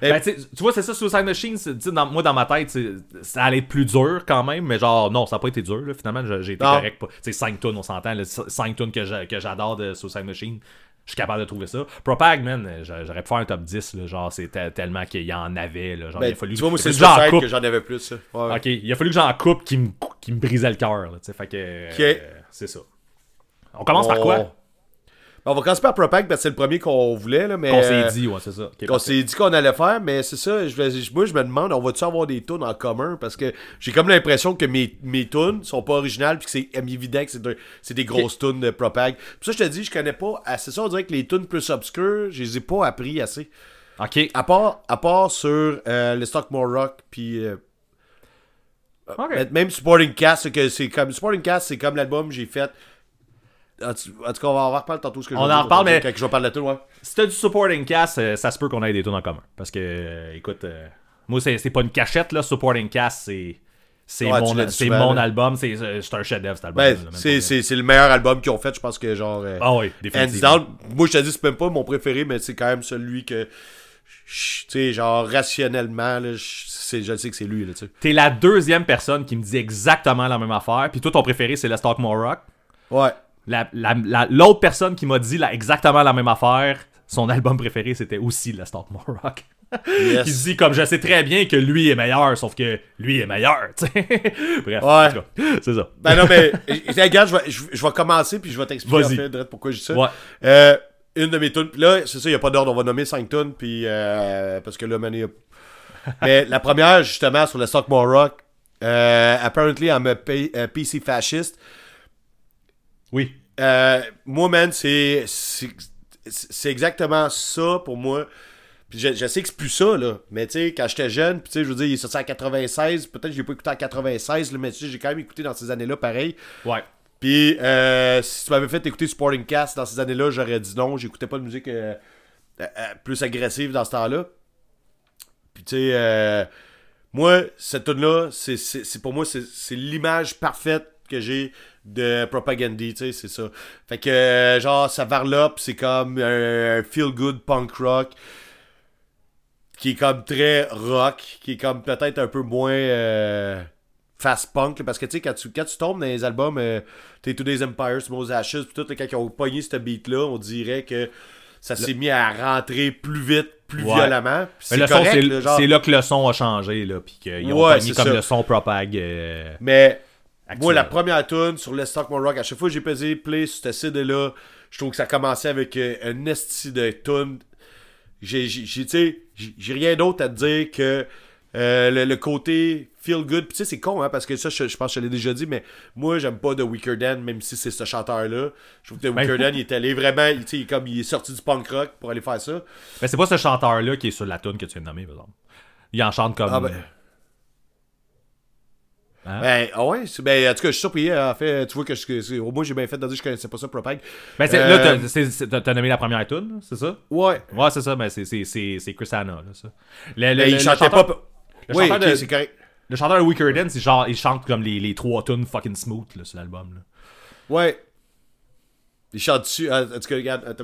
Ben, tu vois, c'est ça, Suicide Machine, dans, moi, dans ma tête, ça allait être plus dur quand même, mais genre, non, ça n'a pas été dur, là, finalement, j'ai été non. correct. Tu sais, cinq tonnes, on s'entend, là, cinq tonnes que, j'a, que j'adore de Suicide Machine, je suis capable de trouver ça. Propag, man, j'aurais pu faire un top dix, là, genre, c'était tellement qu'il y en avait, là, genre, ben, il a fallu... Tu vois, moi, c'est Suicide que j'en avais plus, ça. Ouais, ouais. OK, il a fallu que j'en coupe qui me qui me brisait le cœur, là, tu sais, fait que... Okay. Euh, c'est ça. On commence on... par quoi? On va commencer par Propag parce que c'est le premier qu'on voulait, là, mais... Qu'on s'est dit, ouais, c'est ça. Okay, qu'on parfait. s'est dit qu'on allait faire, mais c'est ça, je vais, moi je me demande, on va-tu avoir des tunes en commun? Parce que j'ai comme l'impression que mes, mes tunes sont pas originales puis que c'est évident que c'est, de, c'est des grosses okay. tunes de Propag. Puis ça, je te dis, je connais pas assez ça, on dirait que les tunes plus obscures, je les ai pas appris assez. OK. À part, à part sur euh, Let's Talk More Rock, puis... Euh, okay. Même Supporting Caste, c'est, c'est comme... Supporting Caste, c'est comme l'album que j'ai fait... En tout cas, on va en reparler tantôt ce que je on en reparle, mais quand je vais parler de tout, ouais. Si t'as du Supporting Cast, euh, ça se peut qu'on ait des tunes en commun. Parce que, euh, écoute, euh, moi, c'est, c'est pas une cachette, là. Supporting Cast, c'est, c'est ouais, mon, c'est souvent, mon album. C'est, c'est un chef-d'œuvre, cet album. Ben, là, c'est, c'est, c'est le meilleur album qu'ils ont fait, je pense que, genre. Euh, ah oui, définitivement. Down, moi, je te dis, c'est même pas mon préféré, mais c'est quand même celui que, tu sais, genre, rationnellement, là, c'est, je sais que c'est lui, là, tu sais. T'es la deuxième personne qui me dit exactement la même affaire. Puis toi, ton préféré, c'est Let's Talk More Rock. Ouais. La, la, la, l'autre personne qui m'a dit la, exactement la même affaire, son album préféré c'était aussi Let's Talk More Rock. Yes. Il dit comme je sais très bien que lui est meilleur, sauf que lui est meilleur. Bref, ouais. c'est ça. Ben non, mais regarde, je vais, je, je vais commencer puis je vais t'expliquer en fait, pourquoi je dis ça. Ouais. Euh, une de mes tunes, là, c'est ça, il n'y a pas d'ordre, on va nommer cinq tunes, puis euh, parce que là, man, y a... mais la première, justement, sur Let's Talk More Rock, euh, apparently I'm a P C fasciste. Oui. Euh, moi, man, c'est, c'est, c'est exactement ça pour moi. Puis je, je sais que c'est plus ça, là. Mais tu sais, quand j'étais jeune, puis tu sais, je veux dire, il est sorti en quatre-vingt-seize. Peut-être que je l'ai pas écouté en quatre-vingt-seize, là, mais tu sais, j'ai quand même écouté dans ces années-là pareil. Ouais. Puis euh, si tu m'avais fait écouter Supporting Caste dans ces années-là, j'aurais dit non. J'écoutais pas de musique euh, euh, plus agressive dans ce temps-là. Puis tu sais, euh, moi, cette tune-là, c'est, c'est, c'est pour moi, c'est, c'est l'image parfaite que j'ai de Propagandhi, tu sais, c'est ça. Fait que, euh, genre, ça varlope, c'est comme un, un feel-good punk rock qui est comme très rock, qui est comme peut-être un peu moins euh, fast-punk, parce que, tu sais, quand tu, quand tu tombes dans les albums, euh, t'es Today's Empires, Tomorrow's Ashes, pis tout, quand ils ont pogné ce beat-là, on dirait que ça s'est le... mis à rentrer plus vite, plus ouais. violemment. C'est, le correct, son, c'est, le, genre... c'est là que le son a changé, là, puis qu'ils ont ouais, mis comme ça. Le son propag. Euh... Mais actuel. Moi, la première tune sur Let's Talk More Rock, à chaque fois que j'ai pesé play sur cette C D-là, je trouve que ça commençait avec euh, un esti de tune. J'ai, j'ai, j'ai, t'sais, j'ai rien d'autre à te dire que euh, le, le côté feel good. Puis tu sais, c'est con, hein, parce que ça, je, je pense que je l'ai déjà dit, mais moi, j'aime pas The Weaker Than, même si c'est ce chanteur-là. Je trouve que The Weaker Than, il est allé vraiment, il, t'sais, comme il est sorti du punk rock pour aller faire ça. Mais c'est pas ce chanteur-là qui est sur la tune que tu viens de nommer, par exemple. Il en chante comme... Ah ben... Hein? Ben, ah ouais, ben, en tout cas, je suis surpris. En fait, tu vois que je, au moins j'ai bien fait de dire que je connaissais pas ça, Propag. Ben, c'est, euh... là, t'as, c'est, c'est, t'as nommé la première tune, c'est ça? Ouais. Ouais, c'est ça, mais c'est, c'est, c'est, c'est Chris Hanna, là, ça. Le, le, ben, le, il le chantait chanteur, pas. Le oui, chanteur okay, de, c'est correct. Le chanteur de Weaker Than, c'est genre, il chante comme les, les trois tunes fucking smooth, là, sur l'album, là. Ouais. Il chante dessus. En tout cas, regarde.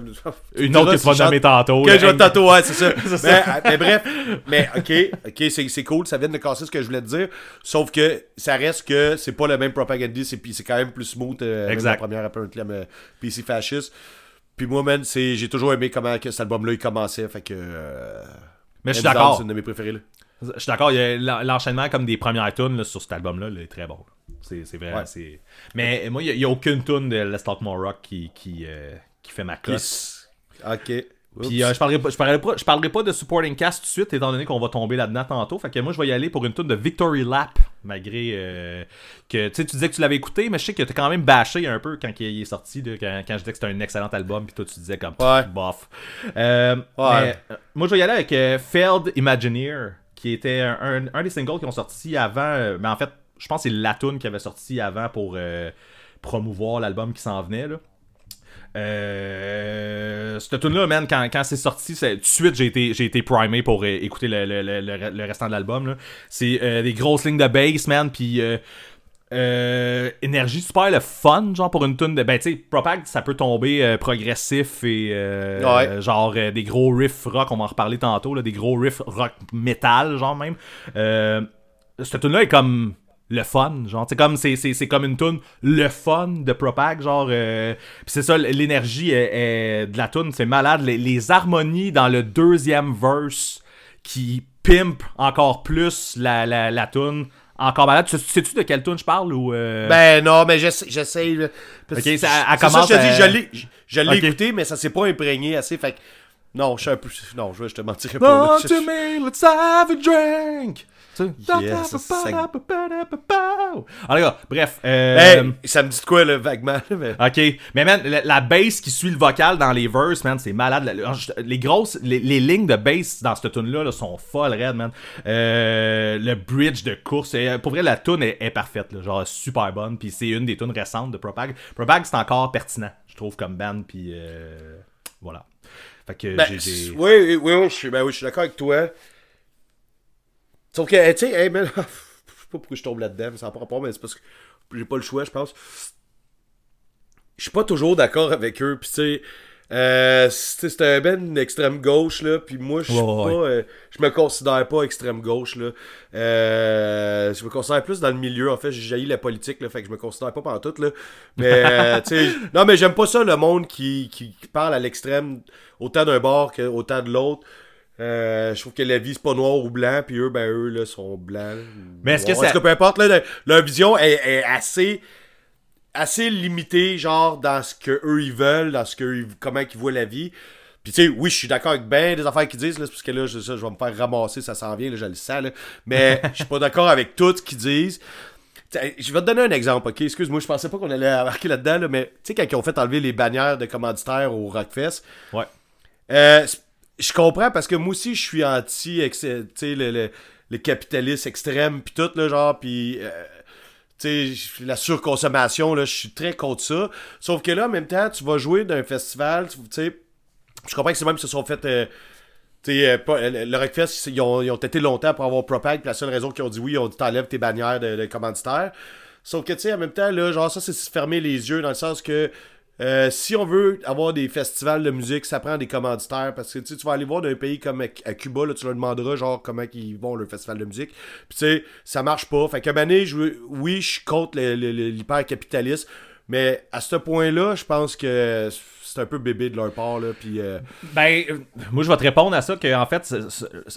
Une autre que tu vas nommer tantôt. Que je vais tantôt, ouais, c'est ça. c'est ça. Mais, mais bref. Mais ok, ok, c'est, c'est cool. Ça vient de casser ce que je voulais te dire. Sauf que ça reste que c'est pas le même Propagandhi. C'est, c'est quand même plus smooth. Euh, exact. La première apparently, euh, P C Fascist. Puis moi, man, c'est, j'ai toujours aimé comment que cet album-là il commençait. Fait que. Euh, mais je suis d'accord. C'est une de mes préférées. Là. Je suis d'accord. Il y a l'enchaînement comme des premières tunes là, sur cet album-là là, est très bon. C'est, c'est vrai. Ouais. C'est... Mais moi, il n'y a, a aucune tune de Let's Talk More Rock qui, qui, euh, qui fait ma cote. Ok. Puis euh, je parlerai pas, je parlerai pas, je parlerai pas de Supporting Caste tout de suite, étant donné qu'on va tomber là-dedans tantôt. Fait que moi, je vais y aller pour une tune de Victory Lap, malgré euh, que tu disais que tu l'avais écouté, mais je sais que t'as quand même bâché un peu quand il est sorti, de, quand, quand je disais que c'était un excellent album, puis toi, tu disais comme ouais. bof. Euh, ouais. mais, moi, je vais y aller avec euh, Failed Imagineer, qui était un, un, un des singles qui ont sorti avant, euh, mais en fait, je pense que c'est la tune qui avait sorti avant pour euh, promouvoir l'album qui s'en venait, là. Euh, cette tune là man, quand, quand c'est sorti, tout de suite j'ai été, j'ai été primé pour euh, écouter le, le, le, le restant de l'album, là. C'est euh, des grosses lignes de bass, man, puis euh, euh, énergie super le fun, genre pour une tune de... Ben tu sais, Propag, ça peut tomber euh, progressif et euh, ouais. euh, genre euh, des gros riffs rock, on va en reparler tantôt, là, des gros riffs rock metal, genre même. Euh, cette tune là est comme... le fun, genre, c'est comme c'est, c'est, c'est comme une tune le fun de Propag, genre euh, pis c'est ça, l'énergie est, est de la tune, c'est malade, les, les harmonies dans le deuxième verse qui pimpe encore plus la, la, la tune, encore malade. Tu sais-tu de quelle tune je parle ou euh... Ben non, mais j'essaie, j'essaie parce okay, ça, elle commence c'est ça, je te à... dis, je l'ai, je l'ai okay. écouté, mais ça s'est pas imprégné assez, fait que non, je suis un peu non, je, je te mentirais pas. Run to me, let's have a drink. Yeah, ça, ça... Alors, bref, euh... hey, ça me dit de quoi là, vaguement mais... ok, mais man, la, la bass qui suit le vocal dans les verses, man, c'est malade, la, les grosses, les, les lignes de bass dans cette tune là, là sont folles raides, man. Euh, le bridge de course, pour vrai la tune est, est parfaite là, genre super bonne, puis c'est une des tunes récentes de Propag. Propag c'est encore pertinent, je trouve, comme band, puis euh... voilà, fait que ben, j'ai des... oui, oui, oui, je suis, ben, oui, je suis d'accord avec toi. Sauf que, tu sais, hey, mais là, je sais pas pourquoi je tombe là-dedans, mais ça en prend pas, mais c'est parce que j'ai pas le choix, je pense. Je suis pas toujours d'accord avec eux, pis tu sais, euh, c'est un ben extrême gauche, là, pis moi, je suis oh, pas, ouais. euh, je me considère pas extrême gauche, là. Euh, je me considère plus dans le milieu, en fait, j'ai jailli la politique, là, fait que je me considère pas pantoute, là. Mais, euh, tu sais, non, mais j'aime pas ça, le monde qui, qui parle à l'extrême, autant d'un bord qu'autant de l'autre. Euh, je trouve que la vie c'est pas noir ou blanc, puis eux, ben eux là sont blancs. Mais est-ce que ça... en tout cas, peu importe, là, leur, leur vision est, est assez, assez limitée, genre dans ce que eux ils veulent, dans ce que eux, comment ils voient la vie. Puis tu sais, oui, je suis d'accord avec ben des affaires qu'ils disent, là, parce que là, je, ça, je vais me faire ramasser, ça s'en vient, là, je le sens, là. Mais je suis pas d'accord avec tout ce qu'ils disent. T'sais, je vais te donner un exemple, ok? Excuse-moi, je pensais pas qu'on allait embarquer là-dedans, là, mais tu sais, quand ils ont fait enlever les bannières de commanditaires au Rockfest, ouais. Euh, je comprends, parce que moi aussi je suis anti ex- le, le, le capitaliste extrême pis tout là, genre, pis euh, tu sais, la surconsommation là, je suis très contre ça. Sauf que là en même temps tu vas jouer d'un festival, tu sais, je comprends que c'est même qu'ils se sont fait euh, tu sais, euh, euh, le Rockfest, ils ont, ils ont têté longtemps pour avoir Propag, pis la seule raison qu'ils ont dit oui, ils ont dit t'enlèves tes bannières de, de commanditaire. Sauf que tu sais, en même temps là, genre ça c'est se fermer les yeux, dans le sens que Euh, si on veut avoir des festivals de musique, ça prend des commanditaires, parce que tu vas aller voir d'un pays comme à, à Cuba, là, tu leur demanderas genre comment ils vont le festival de musique, puis tu sais, ça marche pas. Fait que à un moment donné, oui, je compte l'hyper capitaliste, Mais à ce point-là, je pense que c'est un peu bébé de leur part. Là, puis, euh... ben, euh, moi, je vais te répondre à ça que en fait, c'est,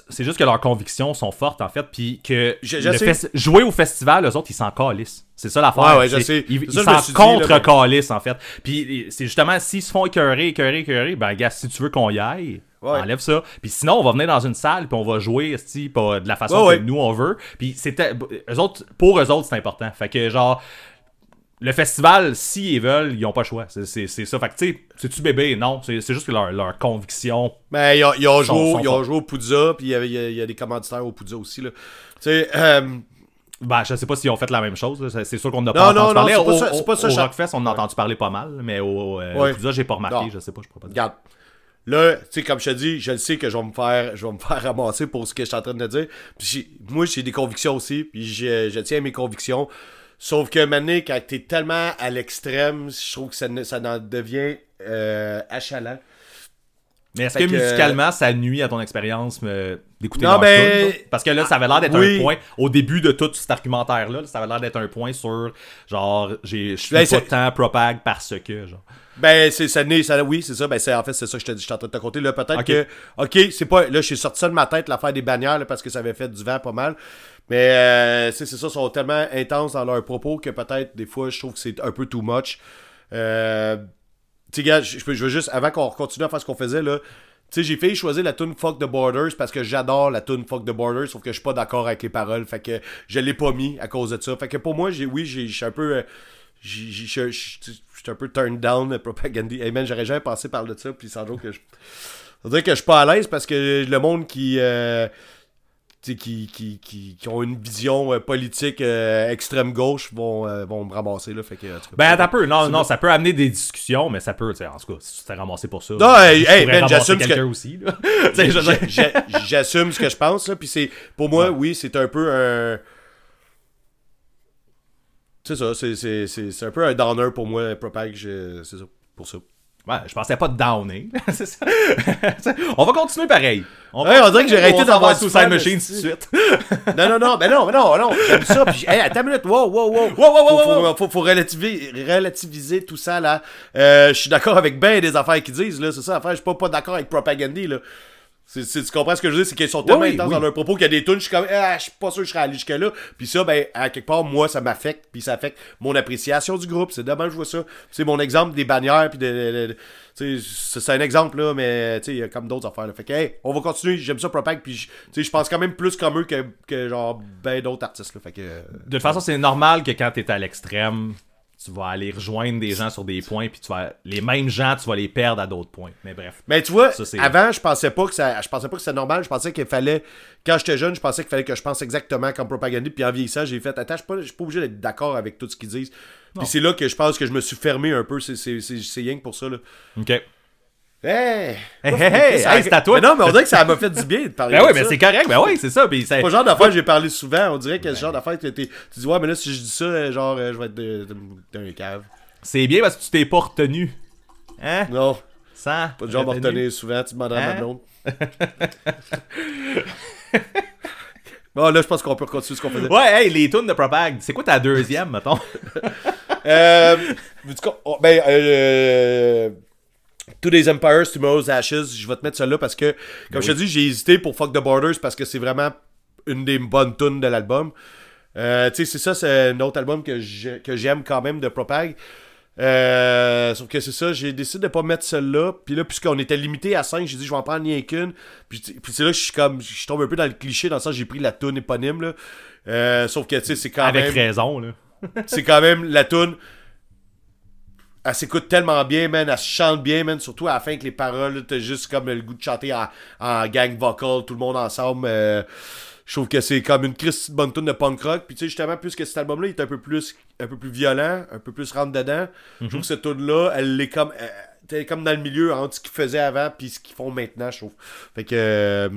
c'est juste que leurs convictions sont fortes, en fait. Puis que je, je fes- jouer au festival, eux autres, ils s'en calissent. C'est ça l'affaire. Ouais, ouais, je sais. Ils, ils ça, s'en contre-calissent, ben... en fait. Puis c'est justement, s'ils se font écœurer, écœurer, écœurer, ben, gars, si tu veux qu'on y aille... Ouais. Enlève ça. Puis sinon, on va venir dans une salle puis on va jouer sti, pas de la façon ouais, que ouais. nous on veut. Puis c'était eux autres, pour eux autres, c'est important. Fait que genre le festival, s'ils veulent, ils ont pas le choix. C'est, c'est, c'est ça. Fait que tu sais, c'est-tu bébé? Non. C'est, c'est juste que leur, leur conviction. Mais ils ont, ils ont, sont, joué, sont ils ont joué au Poudza, puis il y a, il y a des commanditaires au Poudza aussi. Là. Tu sais, euh... ben, je sais pas s'ils ont fait la même chose. Là. C'est sûr qu'on n'a pas non, entendu non, parler. Non, c'est au, pas ça, c'est pas ça, au Rockfest, on en a ouais. entendu parler pas mal, mais au, euh, ouais. au Poudza, j'ai pas remarqué. Non. Je sais pas, je pourrais pas dire. Garde. Là, tu sais, comme je te dis, je le sais que je vais me faire je vais me faire ramasser pour ce que je suis en train de dire. Puis j'ai, moi, j'ai des convictions aussi, puis je, je tiens à mes convictions. Sauf que maintenant, quand t'es tellement à l'extrême, je trouve que ça, ça en devient euh, achalant. Mais est-ce que, que musicalement, ça nuit à ton expérience euh, d'écouter non, ben... tune, parce que là, ça avait l'air d'être oui. un point. Au début de tout cet argumentaire-là, ça avait l'air d'être un point sur genre, je suis ben, pas c'est... tant propag parce que. Genre. Ben, c'est ça, né, ça oui, c'est ça. Ben, c'est, en fait, c'est ça que je, te, je suis en train de te compter. Là, peut-être okay. que. Ok, c'est pas. Là, je suis sorti ça de ma tête, l'affaire des bannières, là, parce que ça avait fait du vent pas mal. Mais, euh, c'est, c'est ça, ils sont tellement intenses dans leurs propos que peut-être, des fois, je trouve que c'est un peu too much. Euh. Tu sais, gars, je veux juste, avant qu'on continue à faire ce qu'on faisait, là, tu sais, j'ai fait choisir la tune Fuck the Borders parce que j'adore la tune Fuck the Borders, sauf que je suis pas d'accord avec les paroles, fait que je l'ai pas mis à cause de ça. Fait que pour moi, j'ai, oui, je suis un peu, je suis un peu turned down Propagandhi. Hey man, j'aurais jamais passé par de ça, puis sans doute que je... Ça veut dire que je suis pas à l'aise parce que le monde qui... Euh... Qui, qui, qui, qui ont une vision euh, politique euh, extrême-gauche vont, euh, vont me ramasser. Là, fait que, cas, ben, ça peut. Non, non bien. Ça peut amener des discussions, mais ça peut. En tout cas, si tu t'es ramassé pour ça, non, hey, hey, ben, j'assume quelqu'un que... aussi. J'ai, j'ai, j'assume ce que je pense. Là, puis c'est, pour moi, ouais. oui, c'est un peu un... C'est ça, c'est, c'est, c'est, c'est un peu un downer pour moi, Propag, c'est ça, pour ça. Ouais, je pensais pas de downer. C'est ça. On va continuer pareil. On, ouais, on dirait que j'ai arrêté d'avoir Suicide Machine tout de suite. Non, non, non, mais non, mais non, non. J'aime ça. Puis, hey, attends une minute. Wow, wow, wow. Wow, wow, wow. Faut, wow. faut, faut, faut relativiser, relativiser tout ça, là. Euh, je suis d'accord avec ben des affaires qu'ils disent, là. C'est ça, l'affaire. Je suis pas, pas d'accord avec Propagandhi, là. C'est, c'est, tu comprends ce que je veux dire? C'est qu'ils sont tellement oui, intenses oui. dans leurs propos qu'il y a des tunes, je suis comme, ah, je suis pas sûr que je serais allé jusque-là. Puis ça, ben, à quelque part, moi, ça m'affecte, puis ça affecte mon appréciation du groupe. C'est dommage, je vois ça. C'est mon exemple des bannières, puis de. de, de tu sais, c'est un exemple, là, mais, tu sais, il y a comme d'autres affaires, là. Fait que, hey, on va continuer, j'aime ça, Propag, puis, tu sais, je pense quand même plus comme eux que, que genre, ben d'autres artistes, là. Fait que. Euh, de toute façon, c'est normal que quand t'es à l'extrême, tu vas aller rejoindre des gens sur des points, puis tu vas les mêmes gens, tu vas les perdre à d'autres points. Mais bref. Mais tu vois, ça, avant, je pensais pas que ça, je pensais pas que c'était normal. Je pensais qu'il fallait, quand j'étais jeune, je pensais qu'il fallait que je pense exactement comme Propagandhi. Puis en vieillissant, j'ai fait, attends, je suis pas, je suis pas obligé d'être d'accord avec tout ce qu'ils disent. Puis c'est là que je pense que je me suis fermé un peu. C'est, c'est, c'est, c'est rien que pour ça, là. OK. Hey! Hey, hey, hey! Ça, hey c'est à toi! Mais non, mais on dirait que ça m'a fait du bien de parler. Ben oui, mais c'est correct, ben oui, c'est ça. Puis c'est pas le genre d'affaire que j'ai parlé souvent. On dirait que ben... ce genre d'affaire que tu dis, ouais, mais là, si je dis ça, genre, je vais être dans les caves. C'est bien parce que tu t'es pas retenu. Hein? Non. Sans. Pas de genre retenu. Me retenir souvent, tu demanderas hein? à ma blonde. Bon, là, je pense qu'on peut continuer ce qu'on faisait. Ouais, hey, les tunes de Propag. C'est quoi ta deuxième, mettons? euh. Du coup, oh, ben, euh. Today's Empires Tomorrow's Ashes, je vais te mettre celle-là parce que, comme oui. je te dis, j'ai hésité pour Fuck the Borders parce que c'est vraiment une des bonnes tunes de l'album. Euh, tu sais, c'est ça, c'est un autre album que, je, que j'aime quand même de Propag. Euh, sauf que c'est ça, j'ai décidé de pas mettre celle-là. Puis là, puisqu'on était limité à cinq, j'ai dit je vais en prendre rien qu'une. Puis, puis c'est là que je suis comme, je tombe un peu dans le cliché, dans le sens j'ai pris la tune éponyme. Là. Euh, sauf que, tu sais, c'est quand Avec même. Avec raison, là. C'est quand même la tune. Elle s'écoute tellement bien, man. Elle se chante bien, man. Surtout à la fin que les paroles, t'as juste comme le goût de chanter en, en gang vocal, tout le monde ensemble. Euh, je trouve que c'est comme une Christy bonne tune de punk rock. Puis tu sais, justement, puisque cet album-là, il est un peu plus, un peu plus violent, un peu plus rentre-dedans. Mm-hmm. Je trouve que cette tune-là, elle est comme, elle est comme dans le milieu entre hein, ce qu'ils faisaient avant puis ce qu'ils font maintenant, je trouve. Fait que... Euh,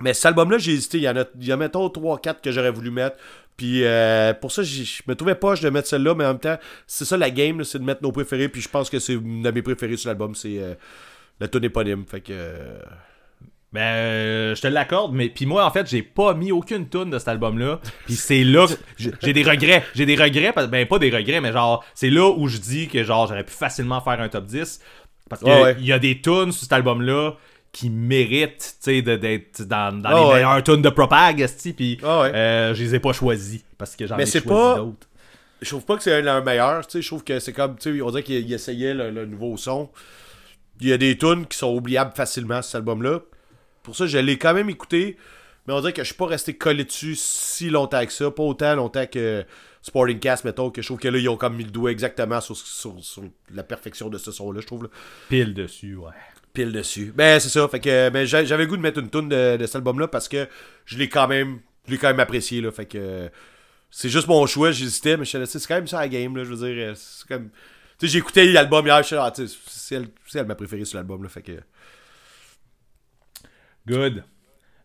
mais cet album-là, j'ai hésité. Il y en a, il y en a mettons trois quatre que j'aurais voulu mettre. Puis euh, pour ça, je me trouvais poche de mettre celle-là, mais en même temps, c'est ça la game, là, c'est de mettre nos préférés. Puis je pense que c'est une de mes préférées sur l'album, c'est euh, la tune éponyme. Fait que. Euh... Ben, euh, je te l'accorde, mais puis moi, en fait, j'ai pas mis aucune toune de cet album-là. Puis c'est là que j'ai, j'ai des regrets. J'ai des regrets, ben pas des regrets, mais genre, c'est là où je dis que genre j'aurais pu facilement faire un top dix. Parce qu'il ouais, ouais. y a des tunes sur cet album-là qui méritent, tu sais, d'être dans, dans oh, les ouais. meilleures tunes de Propag, puis oh, ouais. euh, je les ai pas choisies, parce que j'en mais ai choisi pas... d'autres. Je trouve pas que c'est l'un meilleur, tu sais, je trouve que c'est comme, tu sais, on dirait qu'il essayait le, le nouveau son. Il y a des tunes qui sont oubliables facilement, cet album-là. Pour ça, je l'ai quand même écouté, mais on dirait que je suis pas resté collé dessus si longtemps que ça, pas autant longtemps que Supporting Caste, mettons, que je trouve que là, ils ont comme mis le doigt exactement sur, sur, sur la perfection de ce son-là, je trouve. Là. Pile dessus, ouais. Pile dessus. Ben, c'est ça, fait que ben, j'avais le goût de mettre une toune de, de cet album-là parce que je l'ai quand même, je l'ai quand même apprécié, là, fait que... C'est juste mon choix, j'hésitais, mais je suis laissé, c'est quand même ça la game, là, je veux dire, c'est comme... Tu sais, j'ai écouté l'album hier, je suis là, tu sais, c'est elle, c'est elle ma préférée sur l'album, là, fait que... Good.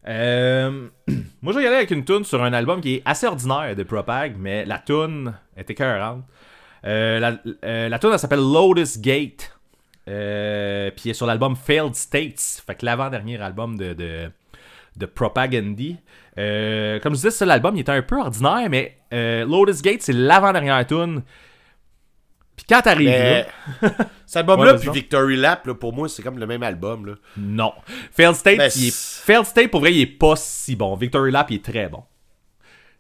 Euh... Moi, je vais y aller avec une toune sur un album qui est assez ordinaire de Propag, mais la toune est écœurante. Euh, la, euh, la toune, elle s'appelle Lotus Gate, euh, puis elle est sur l'album Failed States, fait que l'avant-dernier album de... de... de Propagandhi. Euh, comme je disais, ça, l'album, il était un peu ordinaire, mais euh, Lotus Gate, c'est l'avant-dernière tune. Puis quand t'arrives mais... là... Cet album-là, ouais, puis Victory Lap, là, pour moi, c'est comme le même album. Là. Non. Failed State, mais... il est... Failed State, pour vrai, il est pas si bon. Victory Lap, il est très bon.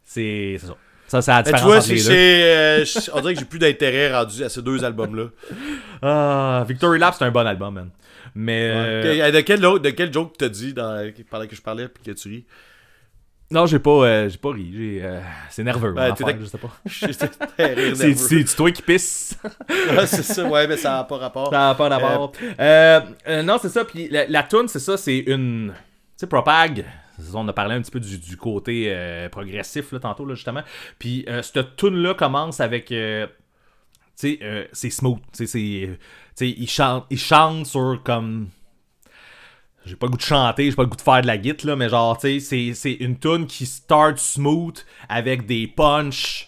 C'est, c'est ça. Ça, c'est la différence tu vois, entre c'est, les deux. C'est... On dirait que j'ai plus d'intérêt rendu à ces deux albums-là. Ah, Victory Lap, c'est un bon album, man. Mais ouais. euh... de, quel autre, de quel joke t'as dit dans... pendant que je parlais puis que tu ris? Non, j'ai pas, euh, j'ai pas ri. J'ai, euh... C'est nerveux. Ben, affaire, t'es... Je sais pas. J'étais rire c'est, c'est toi qui pisse. Ah, c'est ça, ouais, mais ça n'a pas rapport. Ça n'a pas rapport. Euh... Euh, euh, non, c'est ça. Puis la, la toune, c'est ça, c'est une. Tu sais, Propag. On a parlé un petit peu du, du côté euh, progressif là, tantôt, là, justement. Puis euh, cette toune-là commence avec. Euh... Tu sais, euh, c'est smooth. Tu sais, il chante, il chante sur comme. J'ai pas le goût de chanter, j'ai pas le goût de faire de la guitare, là, mais genre, tu sais, c'est, c'est une tune qui start smooth avec des punchs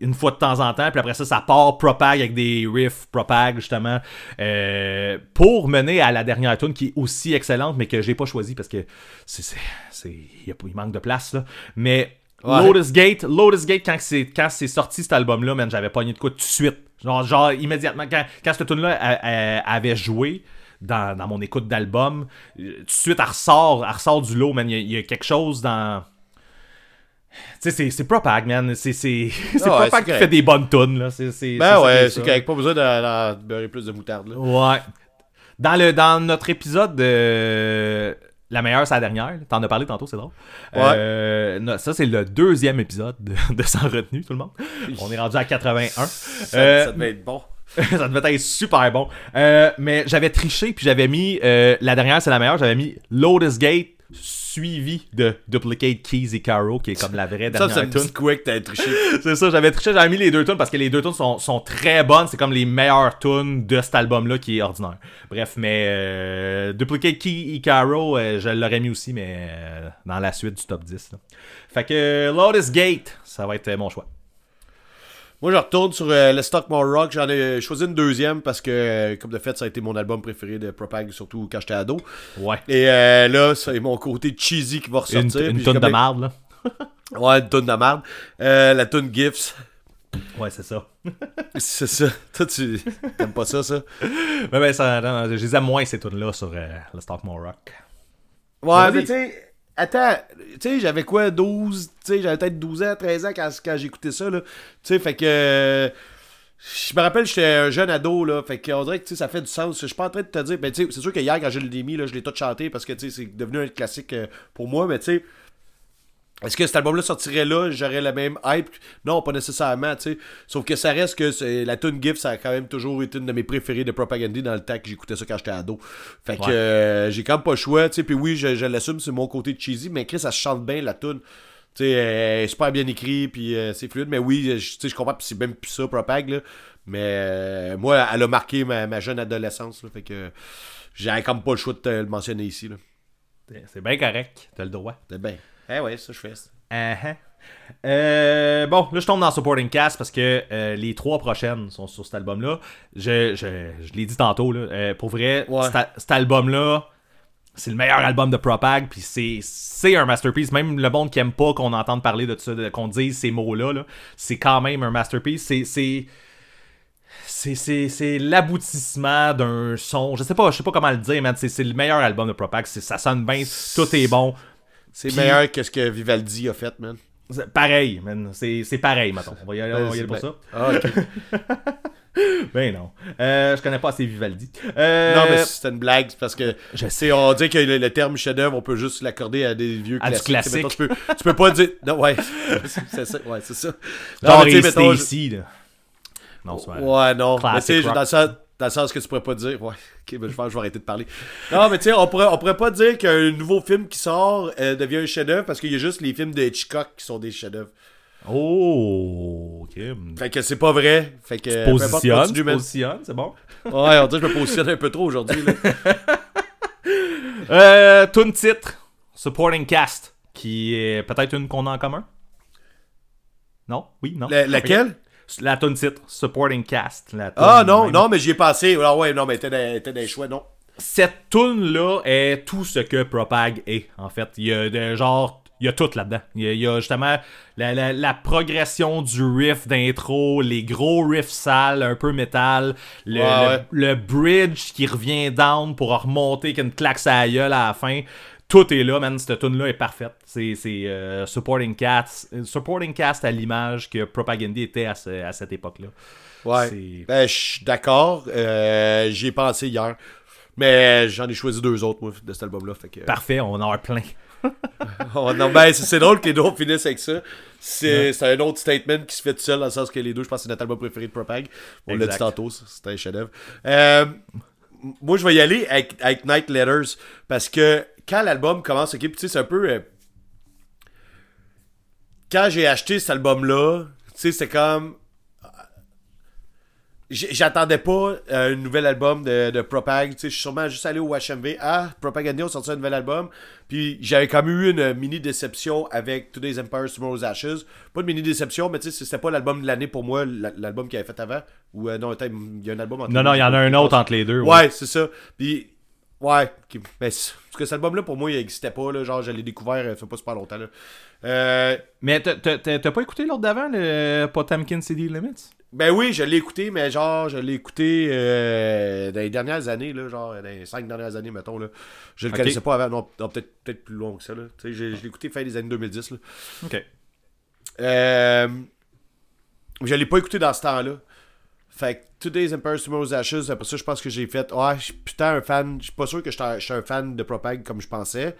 une fois de temps en temps, puis après ça, ça part Propag avec des riffs Propag, justement, euh, pour mener à la dernière tune qui est aussi excellente, mais que j'ai pas choisi parce que c'est, c'est, c'est, y a, il manque de place, là. Mais. Ouais. Lotus Gate, Lotus Gate quand c'est, quand c'est sorti cet album-là, man, j'avais pogné de quoi tout de suite. Genre, genre immédiatement. Quand, quand cette tune-là elle, elle avait joué dans, dans mon écoute d'album, tout de suite, elle ressort, elle ressort du lot, man. Il y, a, il y a quelque chose dans... Tu sais, c'est, c'est Propag, man. C'est, c'est, c'est oh, Propag ouais, c'est qui correct. Fait des bonnes tunes, là. C'est, c'est, ben c'est, ouais, c'est, c'est correct. Pas besoin de, de beurrer plus de moutarde, là. Ouais. Dans, le, dans notre épisode de... Euh... La meilleure, c'est la dernière. T'en as parlé tantôt, c'est drôle. Ouais. Euh, non, ça, c'est le deuxième épisode de, de Sans Retenue, tout le monde. On est rendu à quatre-vingt-un. Ça, euh, ça devait être bon. Ça devait être super bon. Euh, mais j'avais triché, puis j'avais mis... Euh, la dernière, c'est la meilleure. J'avais mis Lotus Gate, suivi de Duplicate Keys et Caro, qui est comme la vraie dernière tune. Ça, ça me dit quoi que t'avais triché. C'est ça, j'avais triché. J'avais mis les deux tunes, parce que les deux tunes sont, sont très bonnes. C'est comme les meilleures tunes de cet album-là, qui est ordinaire. Bref, mais euh, Duplicate Keys et Caro, euh, je l'aurais mis aussi, mais euh, dans la suite du top dix. Là. Fait que Lotus Gate, ça va être euh, mon choix. Moi, je retourne sur euh, Let's Talk More Rock. J'en ai choisi une deuxième parce que, euh, comme de fait, ça a été mon album préféré de Propag, surtout quand j'étais ado. Ouais. Et euh, là, c'est mon côté cheesy qui va ressortir. Une, une tonne de marde, là. Ouais, une tonne de marde. Euh, la tonne Gifts. Ouais, c'est ça. C'est ça. Toi, tu t'aimes pas ça, ça? Mais ben, ça, non, je les aime moins, ces tonnes-là, sur euh, Let's Talk More Rock. Ouais, mais tu sais... Attends, tu sais, j'avais quoi, douze, tu sais, j'avais peut-être douze ans, treize ans quand, quand j'écoutais ça, là, tu sais, fait que, euh, je me rappelle, j'étais un jeune ado, là, fait qu'on dirait que, tu sais, ça fait du sens, je suis pas en train de te dire, ben, tu sais, c'est sûr que hier, quand je l'ai mis, là, je l'ai tout chanté, parce que, tu sais, c'est devenu un classique euh, pour moi, mais, tu sais, est-ce que cet album-là sortirait là, j'aurais la même hype? Non, pas nécessairement, tu sais, sauf que ça reste que, c'est, la tune GIF, ça a quand même toujours été une de mes préférées de Propagandhi dans le temps que j'écoutais ça quand j'étais ado, fait que, ouais. euh, j'ai quand même pas le choix, tu sais, puis oui, je, je l'assume, c'est mon côté cheesy, mais Chris, ça se chante bien, la tune. Tu sais, elle est super bien écrite, puis euh, c'est fluide, mais oui, tu sais, je comprends, puis c'est même plus ça, Propag, là, mais euh, moi, elle a marqué ma, ma jeune adolescence, là, fait que j'avais quand même pas le choix de te le mentionner ici, là. C'est bien correct, t'as le droit. C'est bien. Eh ouais, ça je fais ça. Uh-huh. Euh, bon, là je tombe dans Supporting Caste parce que euh, les trois prochaines sont sur cet album-là. Je, je, je l'ai dit tantôt, là. Euh, pour vrai, ouais. cet, cet album-là, c'est le meilleur album de Propag, puis c'est, c'est un masterpiece. Même le monde qui aime pas qu'on entende parler de ça, de, qu'on dise ces mots-là, là, c'est quand même un masterpiece. C'est, c'est, c'est, c'est, c'est l'aboutissement d'un son. Je sais pas, je sais pas comment le dire, man. C'est, c'est le meilleur album de Propag. C'est, ça sonne bien, tout est bon. C'est pis... meilleur que ce que Vivaldi a fait, man. C'est pareil, man. C'est, c'est pareil, mettons. On va y aller, ben, on va y aller pour ben... ça. Ah, ok. Ben non. Euh, je connais pas assez Vivaldi. Euh... Non, mais c'était une blague, parce que je sais, on dit que le, le terme chef-d'œuvre, on peut juste l'accorder à des vieux à classiques. Classique. Mettons, tu, peux, tu peux pas dire. Non, ouais. C'est ça. Ouais, c'est ça. Genre, tu sais, ici, là. Non, c'est vrai. Ouais, non. Mais tu sais, dans le sens, dans le sens que tu pourrais pas dire. Ouais. Ok, ben, je, vais, je vais arrêter de parler. Non, mais tu sais, on pourrait, on pourrait pas dire qu'un nouveau film qui sort euh, devient un chef-d'œuvre, parce qu'il y a juste les films de Hitchcock qui sont des chefs-d'œuvre. Oh, ok. Fait que c'est pas vrai. Fait que. Tu positionnes, tu positionnes, c'est bon. Ouais, on dirait que je me positionne un peu trop aujourd'hui. Là. euh, Tune titre, Supporting Caste, qui est peut-être une qu'on a en commun. Non, oui, non. Le, laquelle? La tune titre, Supporting Caste. La ah non, même. Non, mais j'y ai passé. Alors ouais, non, mais t'es dans, t'es dans les choix, non. Cette tune là est tout ce que Propag est. En fait, il y a des genres. Il y a tout là-dedans. Il y a, il y a justement la, la, la progression du riff d'intro, les gros riffs sales, un peu métal, le, ouais, le, ouais. le bridge qui revient down pour remonter avec une claque sur la gueule à la fin. Tout est là, man. Cette tune-là est parfaite. C'est, c'est euh, Supporting Cast, Supporting Cast à l'image que Propagandhi était à, ce, à cette époque-là. Ouais. C'est... Ben, je suis d'accord. Euh, j'y ai pensé hier. Mais j'en ai choisi deux autres, moi, de cet album-là. Fait que... Parfait, on en a avoir plein. oh, non, ben, c'est, c'est drôle que les deux finissent avec ça. C'est, ouais. c'est un autre statement qui se fait tout seul, dans le sens que les deux, je pense que c'est notre album préféré de Propag. On exact. L'a dit tantôt, c'était un chef-d'œuvre. Euh, moi, je vais y aller avec, avec Night Letters, parce que quand l'album commence, ok, puis tu sais, c'est un peu. Euh, quand j'ai acheté cet album-là, tu sais, c'est comme. J'attendais pas euh, un nouvel album de, de Propag. Je suis sûrement juste allé au H M V. Ah, Propagandhi ont sorti un nouvel album. Puis j'avais quand même eu une mini-déception avec Today's Empires Tomorrow's Ashes. Pas de mini-déception, mais tu sais, c'était pas l'album de l'année pour moi, l'album qu'il avait fait avant. Ou euh, non, il y a un album entre non, les deux. Non, non, il y en a un autre entre les deux. Ouais, ouais c'est ça. Puis, ouais. Okay. Mais, parce que cet album-là, pour moi, il n'existait pas. Là. Genre, je l'ai découvert, il fait pas super longtemps. Là. Euh... Mais t'a, t'a, t'as pas écouté l'autre d'avant, le Potemkin City Limits? Ben oui, je l'ai écouté, mais genre, je l'ai écouté euh, dans les dernières années, là, genre, dans les cinq dernières années, mettons, là. Je le okay. connaissais pas avant, non, non peut-être, peut-être plus long que ça, là. Tu sais, je, je l'ai écouté fin des années deux mille dix, là. OK. Euh, je l'ai pas écouté dans ce temps-là. Fait que Today's Empires Tomorrow's Ashes, après ça, je pense que j'ai fait, ah, oh, je suis putain un fan, je suis pas sûr que je suis un fan de Propag comme je pensais.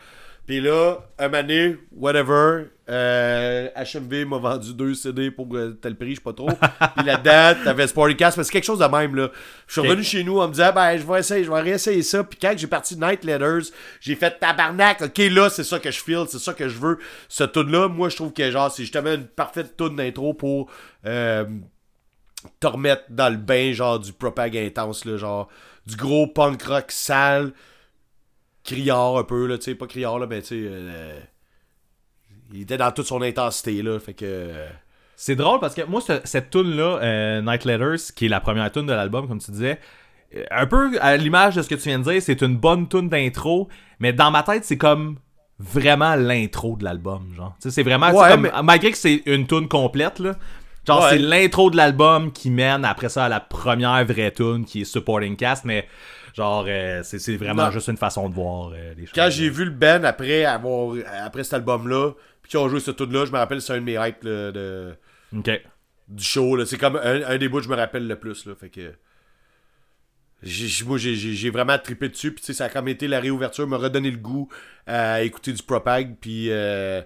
Pis là, un année, whatever, euh, H M V m'a vendu deux C D pour euh, tel prix, je sais pas trop. Puis là-dedans, t'avais Sporting Cast, mais c'est quelque chose de même, là. Je suis okay. revenu chez nous en me disant, ben, je vais essayer, je vais réessayer ça. Puis quand j'ai parti de Night Letters, j'ai fait tabarnak. Ok, là, c'est ça que je feel, c'est ça que je veux. Ce tune-là, moi, je trouve que, genre, c'est justement une parfaite tune d'intro pour euh, te remettre dans le bain, genre, du Propag intense, là, genre, du gros punk rock sale. Criard un peu, là, tu sais, pas criard, là, mais tu sais, euh, il était dans toute son intensité, là, fait que... C'est drôle, parce que moi, ce, cette tune-là, euh, Night Letters, qui est la première tune de l'album, comme tu disais, un peu à l'image de ce que tu viens de dire, c'est une bonne tune d'intro, mais dans ma tête, c'est comme vraiment l'intro de l'album, genre. Tu sais, c'est vraiment, ouais, comme, mais... malgré que c'est une tune complète, là, genre, ouais. c'est l'intro de l'album qui mène, après ça, à la première vraie tune, qui est Supporting Cast, mais... Genre, euh, c'est, c'est vraiment non. juste une façon de voir euh, les choses. Quand j'ai vu le Ben après avoir après cet album-là, puis qu'ils ont joué ce tune-là, je me rappelle, c'est un de mes hypes là, de, okay. du show. Là. C'est comme un, un des bouts que je me rappelle le plus. Là. Fait que j'ai, moi, j'ai, j'ai vraiment trippé dessus. Puis ça a quand même été la réouverture, me redonner le goût à écouter du Propag. Puis euh,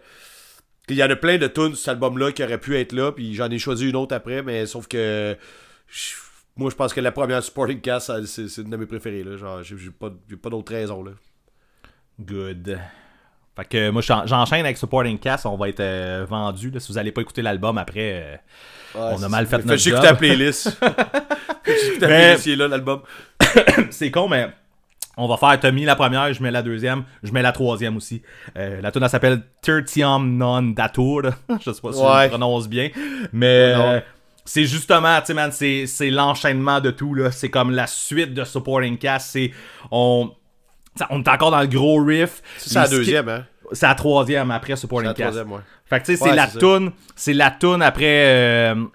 il y en a plein de tunes sur cet album-là qui auraient pu être là. Puis j'en ai choisi une autre après, mais sauf que... Je, Moi, je pense que la première Supporting Cast, c'est, c'est une de mes préférées. Là. Genre, j'ai, j'ai pas, j'ai pas d'autre raison. Là. Good. Fait que moi, j'enchaîne avec Supporting Cast. On va être euh, vendu. Si vous n'allez pas écouter l'album après, euh, ouais, on a mal fait, fait notre job. Fais-tu ta playlist. Fais-tu ta playlist, il est là, l'album. C'est con, mais on va faire Tommy la première, je mets la deuxième, je mets la troisième aussi. Euh, la tune, elle s'appelle Tertium Non Datur. Je sais pas si ouais. je prononce bien. Mais... Ouais, euh, c'est justement, tu sais, man, c'est, c'est l'enchaînement de tout, là. C'est comme la suite de Supporting Cast. C'est, on, Ça, on est encore dans le gros riff. C'est la deuxième, hein? C'est la troisième après Supporting Cast. Ouais. Fait que tu sais, ouais, c'est, c'est la toune. C'est la toune après. Euh, tu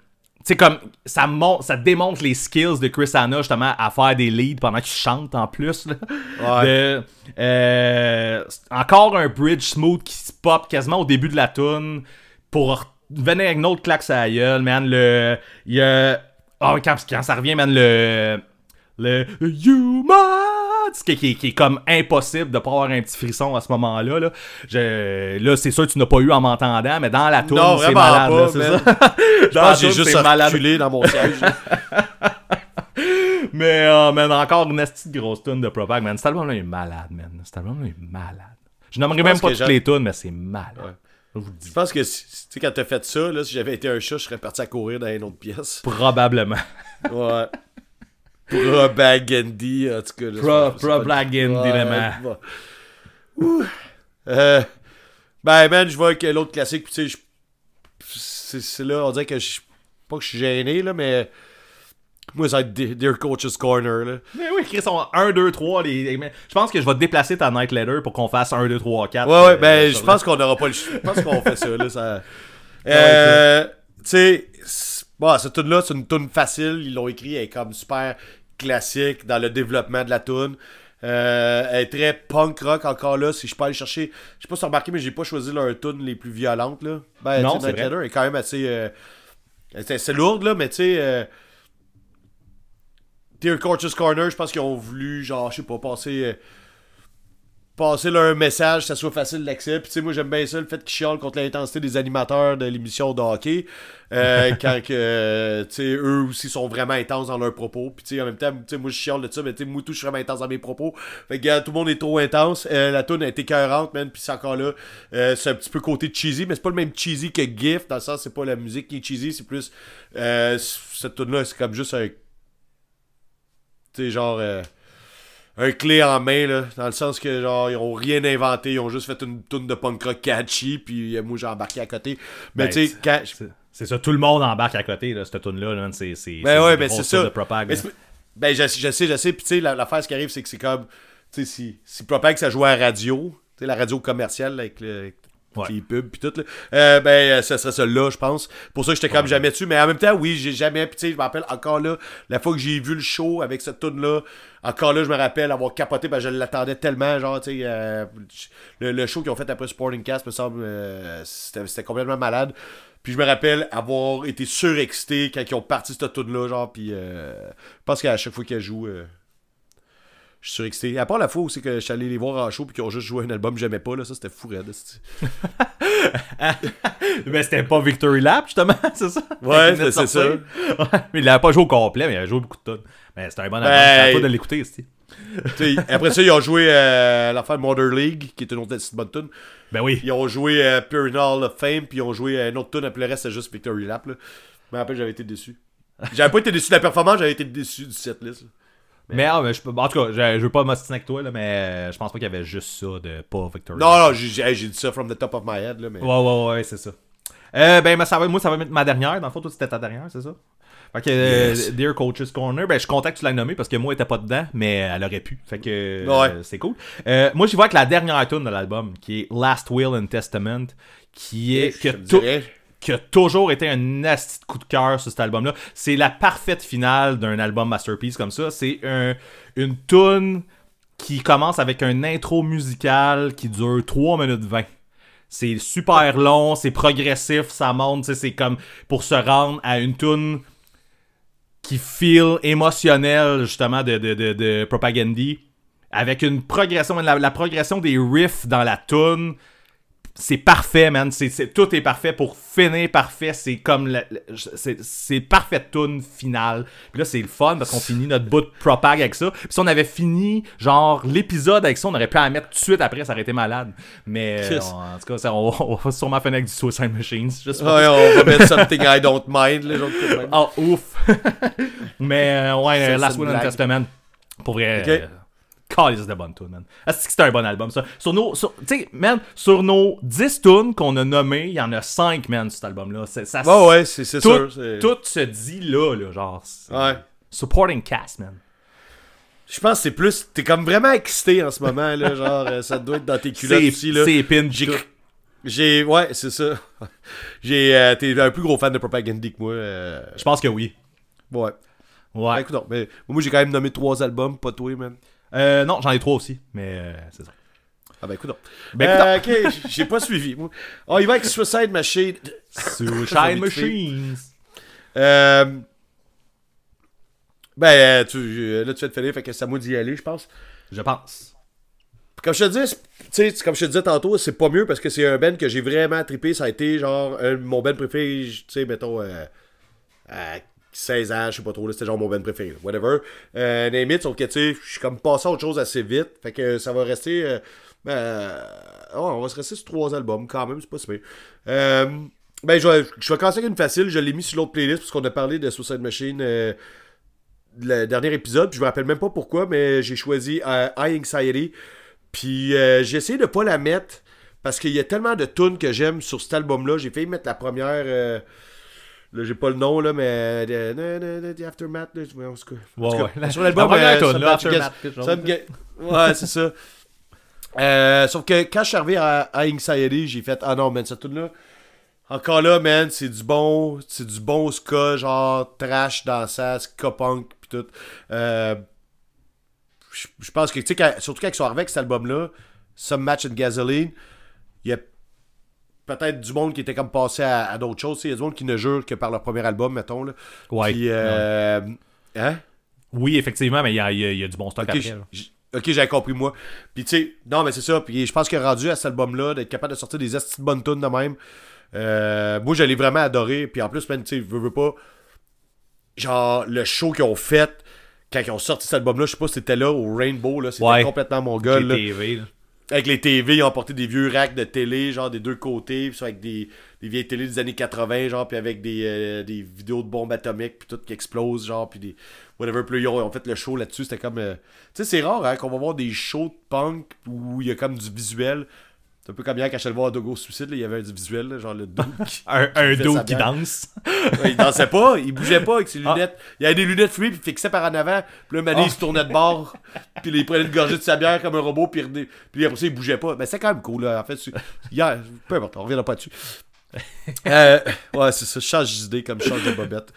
sais, comme. Ça, mon, ça démontre les skills de Chris Hanna, justement, à faire des leads pendant qu'il chante en plus. Là. Ouais. De, euh, encore un bridge smooth qui se pop quasiment au début de la toune pour venir avec une autre claque sur la gueule, man. Le. Il y a. Oh, quand, quand ça revient, man, le. Le. You must! Qui, qui, qui est comme impossible de pas avoir un petit frisson à ce moment-là. Là, je, là c'est sûr que tu n'as pas eu en m'entendant, mais dans la tour, c'est malade. Pas, là, c'est ça? Je dans pense que j'ai tourne, juste reculé dans mon siège. mais, euh, man, encore une petite grosse toune de Propag, man. Cet album-là est malade, man. Cet album-là est malade. Je n'aimerais même pas toutes j'ai... les tounes, mais c'est malade. Ouais. Je pense que quand t'as fait ça, là, si j'avais été un chat, je serais parti à courir dans une autre pièce. Probablement. ouais. Propagandhi, en tout cas. Là, Pro, Propagandhi, ouais, man. Bon. Ouh. Euh, ben, man, je vois que l'autre classique, puis tu sais, c'est, c'est là, on dirait que je. Pas que je suis gêné, là, mais. Moi, ça va être Dear Coach's Corner, là. Mais oui, Chris, on un, deux, trois. Les... Je pense que je vais te déplacer ta night letter pour qu'on fasse un, deux, trois, quatre. Ouais, ouais, euh, ben, je pense qu'on n'aura pas le. Je pense qu'on fait ça, là. Ça... Euh, ouais, tu sais, bon, cette tune-là, c'est une tune facile. Ils l'ont écrit, elle est comme super classique dans le développement de la tune. Euh, elle est très punk rock encore là. Si je peux aller chercher, je sais pas si tu as remarqué, mais j'ai pas choisi leurs tunes les plus violentes, là. Ben, non, c'est night letter est quand même assez. Euh... C'est, c'est lourde, là, mais tu sais. Euh... Dear Coach's Corner, je pense qu'ils ont voulu, genre, je sais pas, passer, euh, passer leur message, que ça soit facile d'accès. Puis, tu sais, moi, j'aime bien ça, le fait qu'ils chialent contre l'intensité des animateurs de l'émission de hockey. Euh, quand, euh, tu sais, eux aussi sont vraiment intenses dans leurs propos. Puis, tu sais, en même temps, tu sais, moi, je chiale de ça, mais tu sais, moi, tout, je suis vraiment intense dans mes propos. Fait que, regarde, tout le monde est trop intense. Euh, la toune est écœurante, man. Puis, c'est encore là, euh, c'est un petit peu côté cheesy, mais c'est pas le même cheesy que GIF. Dans le sens, c'est pas la musique qui est cheesy, c'est plus. Euh, cette toune-là, c'est comme juste un. C'est genre euh, un clé en main, là, dans le sens que genre ils ont rien inventé, ils ont juste fait une toune de punk rock catchy, puis euh, moi j'ai embarqué à côté. Mais ben, tu sais, quand. C'est, c'est ça, tout le monde embarque à côté, là, cette toune-là, là, c'est, c'est, ben, c'est ouais, ben, c'est ça. De Propag. Ben, ben je, je sais, je sais, puis tu sais, la, l'affaire, ce qui arrive, c'est que c'est comme. Tu sais, si, si Propag, ça jouait à la radio, tu sais, la radio commerciale, avec le. Avec ouais. Les pubs pis tout là. Euh, ben ça serait ça là je pense pour ça que j'étais comme ouais. Jamais dessus mais en même temps oui j'ai jamais pis tu sais je me rappelle encore là la fois que j'ai vu le show avec cette toune là encore là je me rappelle avoir capoté ben je l'attendais tellement genre tu sais euh, le, le show qu'ils ont fait après Supporting Cast me semble euh, c'était, c'était complètement malade puis je me rappelle avoir été surexcité quand ils ont parti cette toune là genre pis euh, je pense qu'à chaque fois qu'elle joue euh, je suis surexcité. À part la fois où c'est que je suis allé les voir en show puis qu'ils ont juste joué un album que j'aimais pas, là, ça c'était fou raide. Mais c'était pas Victory Lap, justement, c'est ça? Ouais, c'est, c'est ça. Ouais, mais il l'avait pas joué au complet, mais il avait joué beaucoup de tonnes. Mais c'était un bon album, ben, c'est pas de l'écouter, c'est après ça, ils ont joué euh, l'affaire Mother League, qui est une autre bonne tune. Ben oui. Ils ont joué euh, Pyrenal of Fame, puis ils ont joué euh, une autre tune, après le reste, c'est juste Victory Lap. Là. Je me rappelle, j'avais été déçu. J'avais pas été déçu de la performance, j'avais été déçu du setlist. Mais, mais, non, mais je, en tout cas, je, je veux pas m'ostiner avec toi, là, mais je pense pas qu'il y avait juste ça de pas Victory. Non, non, j'ai, j'ai dit ça from the top of my head. Là, mais... Ouais, ouais, ouais, c'est ça. Euh, ben, ça va, moi, ça va mettre ma dernière. Dans le fond, toi, c'était ta dernière, c'est ça? Fait que, yes. euh, Dear Coach's Corner, ben, je suis content que tu l'as nommé parce que moi, elle était pas dedans, mais elle aurait pu. Fait que, ouais. euh, c'est cool. Euh, moi, j'y vois avec la dernière tune de l'album, qui est Last Will and Testament, qui est. Que tout... qui a toujours été un asti de coup de cœur sur cet album-là. C'est la parfaite finale d'un album masterpiece comme ça. C'est un, une toune qui commence avec un intro musical qui dure trois minutes vingt. C'est super long, c'est progressif, ça monte, tu sais, c'est comme pour se rendre à une toune qui feel émotionnelle, justement, de, de, de, de Propagandhi. Avec une progression, la, la progression des riffs dans la toune. C'est parfait, man. C'est, c'est, tout est parfait pour finir parfait. C'est comme... La, la, c'est, c'est parfaite tune finale. Puis là, c'est le fun parce qu'on finit notre bout de Propag avec ça. Puis si on avait fini, genre, l'épisode avec ça, on aurait pu en mettre tout de suite après. Ça aurait été malade. Mais yes. on, en tout cas, ça, on, on va sûrement finir avec du Suicide Machines. Juste ouais, on va mettre Something I Don't Mind. Les gens de oh, ouf. Mais ouais, ça, Last Will and Testament. Pour vrai... Okay. Euh, Calice de bonne tune, man. Est-ce que c'était un bon album, ça? Sur nos. Tu sais, man, sur nos dix tunes qu'on a nommées, il y en a cinq, man, sur cet album-là. C'est, ça, oh ouais, c'est, c'est tout, sûr. C'est... Tout se dit là, là, genre. Ouais. Supporting Cast, man. Je pense que c'est plus... T'es comme vraiment excité en ce moment, là. Genre, ça doit être dans tes culottes c'est, aussi, là. C'est épine, j'ai... j'ai... Ouais, c'est ça. J'ai... Euh, t'es un plus gros fan de Propagandhi que moi. Euh... Je pense que oui. Ouais. Ouais. Ben, écoute, non, mais moi, j'ai quand même nommé trois albums, pas toi, man. Euh, non, j'en ai trois aussi, mais euh, c'est ça. Ah ben écoute donc. Ben euh, écoute donc. Ok, j'ai pas suivi. Oh, il va avec Suicide Machine. Suicide Machines. Euh... Ben, tu, là, tu fais de finir, fait que ça m'a d'y aller, je pense. Je pense. Comme je te dis, tu sais, comme je te disais tantôt, c'est pas mieux parce que c'est un band que j'ai vraiment trippé. Ça a été genre un, mon band préféré, tu sais, mettons, euh, à seize ans, je sais pas trop, là, c'était genre mon band préféré, là, whatever. Euh, name it, sauf que, tu sais, je suis comme passé à autre chose assez vite. Fait que ça va rester. Euh, euh, oh, on va se rester sur trois albums quand même, c'est pas si bien. Euh, ben, je vais, je vais commencer avec une facile, je l'ai mis sur l'autre playlist parce qu'on a parlé de Suicide Machine. Euh, le dernier épisode, puis je me rappelle même pas pourquoi, mais j'ai choisi euh, High Anxiety, puis euh, j'ai essayé de pas la mettre, parce qu'il y a tellement de tunes que j'aime sur cet album-là, j'ai failli mettre la première, euh, là j'ai pas le nom, là, mais euh, The Aftermath, là, ouais, en tout cas, wow, en tout cas la, sur l'album, la euh, tune, là, get... ouais, c'est ça, euh, sauf que quand je suis arrivé à High Anxiety, j'ai fait, ah non, man, cette tune-là, encore là, man, c'est du bon, c'est du bon ska, genre trash, dansant, ska punk, pis tout. Euh, je pense que, tu sais, surtout quand ils sont arrivés avec cet album-là, Some Match and Gasoline, il y a peut-être du monde qui était comme passé à, à d'autres choses, il y a du monde qui ne jure que par leur premier album, mettons, là. Ouais. Pis, euh, ouais. Hein? Oui, effectivement, mais il y a, y, a, y a du bon stock okay, après, là. Ok, j'avais compris, moi. Puis, tu sais, non, mais c'est ça, puis je pense que rendu à cet album-là, d'être capable de sortir des estis de bonnes tunes de même... Euh, moi, je l'ai vraiment adoré. Puis en plus, même, tu sais, veux, veux pas. Genre, le show qu'ils ont fait quand ils ont sorti cet album-là, je sais pas si c'était là au Rainbow, là, c'était ouais, complètement mon gars. Avec les T V. Là. Avec les T V, ils ont porté des vieux racks de télé, genre des deux côtés, puis avec des, des vieilles télés des années quatre-vingts, genre, puis avec des, euh, des vidéos de bombes atomiques, puis tout qui explose, genre, puis des. Whatever. Puis ils ont, ils ont fait le show là-dessus. C'était comme. Euh... Tu sais, c'est rare, hein, qu'on va voir des shows de punk où il y a comme du visuel. C'est un peu comme hier quand je suis allé voir Dogo Suicide, là, il y avait un visuel, là, genre le dos qui, un, un dos qui danse. Ouais, il dansait pas, il bougeait pas avec ses lunettes. Ah. Il avait des lunettes free, puis il fixait par en avant. Puis là, Mané, oh. il se tournait de bord, puis il prenait une gorgée de sa bière comme un robot, puis, il... puis après ça, il bougeait pas. Mais c'est quand même cool, là. En fait, c'est... hier, peu importe, on reviendra pas dessus. Euh, ouais, c'est ça, je change d'idée comme je change de bobette.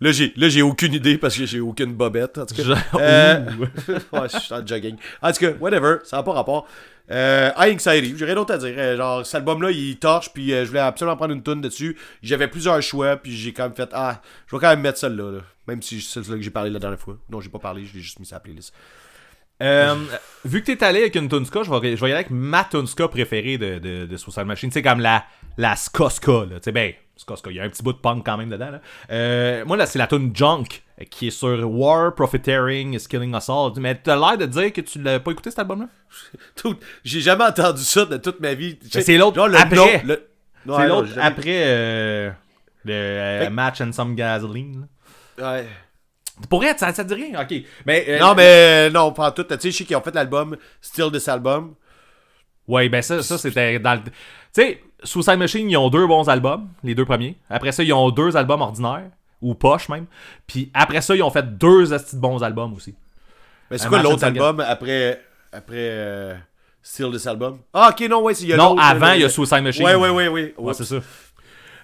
Là, j'ai, là, j'ai aucune idée parce que j'ai aucune bobette, en tout cas. Euh... ouais, je suis en jogging. En tout cas, whatever, ça n'a pas rapport. Euh, High Anxiety, j'ai rien d'autre à dire. Euh, genre, cet album-là, il torche, puis euh, je voulais absolument prendre une toune dessus. J'avais plusieurs choix, puis j'ai quand même fait, ah, je vais quand même mettre celle-là, là. Même si c'est celle-là que j'ai parlé la dernière fois. Non, j'ai pas parlé, je l'ai juste mis sur la playlist. Euh, vu que t'es allé avec une toune ska, je vais, je vais y aller avec ma toune ska préférée de, de, de Suicide Machine. C'est comme la, la ska-ska, là. Tu sais, ben, ska-ska, il y a un petit bout de punk quand même dedans, là. Euh, moi, là, c'est la toune Junk, qui est sur War, Profiteering, Is Killing Us All. Mais t'as l'air de dire que tu l'as pas écouté, cet album-là? Tout, j'ai jamais entendu ça de toute ma vie. J'ai, c'est l'autre genre, le après. Nom, le... Non, c'est non, l'autre jamais... après euh, le euh, fait... Match and Some Gasoline. Là. Ouais. Pour être, ça, ça te dit rien, ok. Mais, euh, non, mais euh, non, on prend tout. Tu sais, je sais qu'ils ont fait l'album Still This Album. Ouais, ben ça, ça c'était dans le. Tu sais, Suicide Machine, ils ont deux bons albums, les deux premiers. Après ça, ils ont deux albums ordinaires, ou poche même. Puis après ça, ils ont fait deux astis de bons albums aussi. Mais c'est quoi l'autre album après, après euh, Still This Album? Ah, ok, non, ouais, c'est. Non, avant, il y a Suicide Machine. Ouais, ouais, ouais, ouais. Ouais, c'est ça.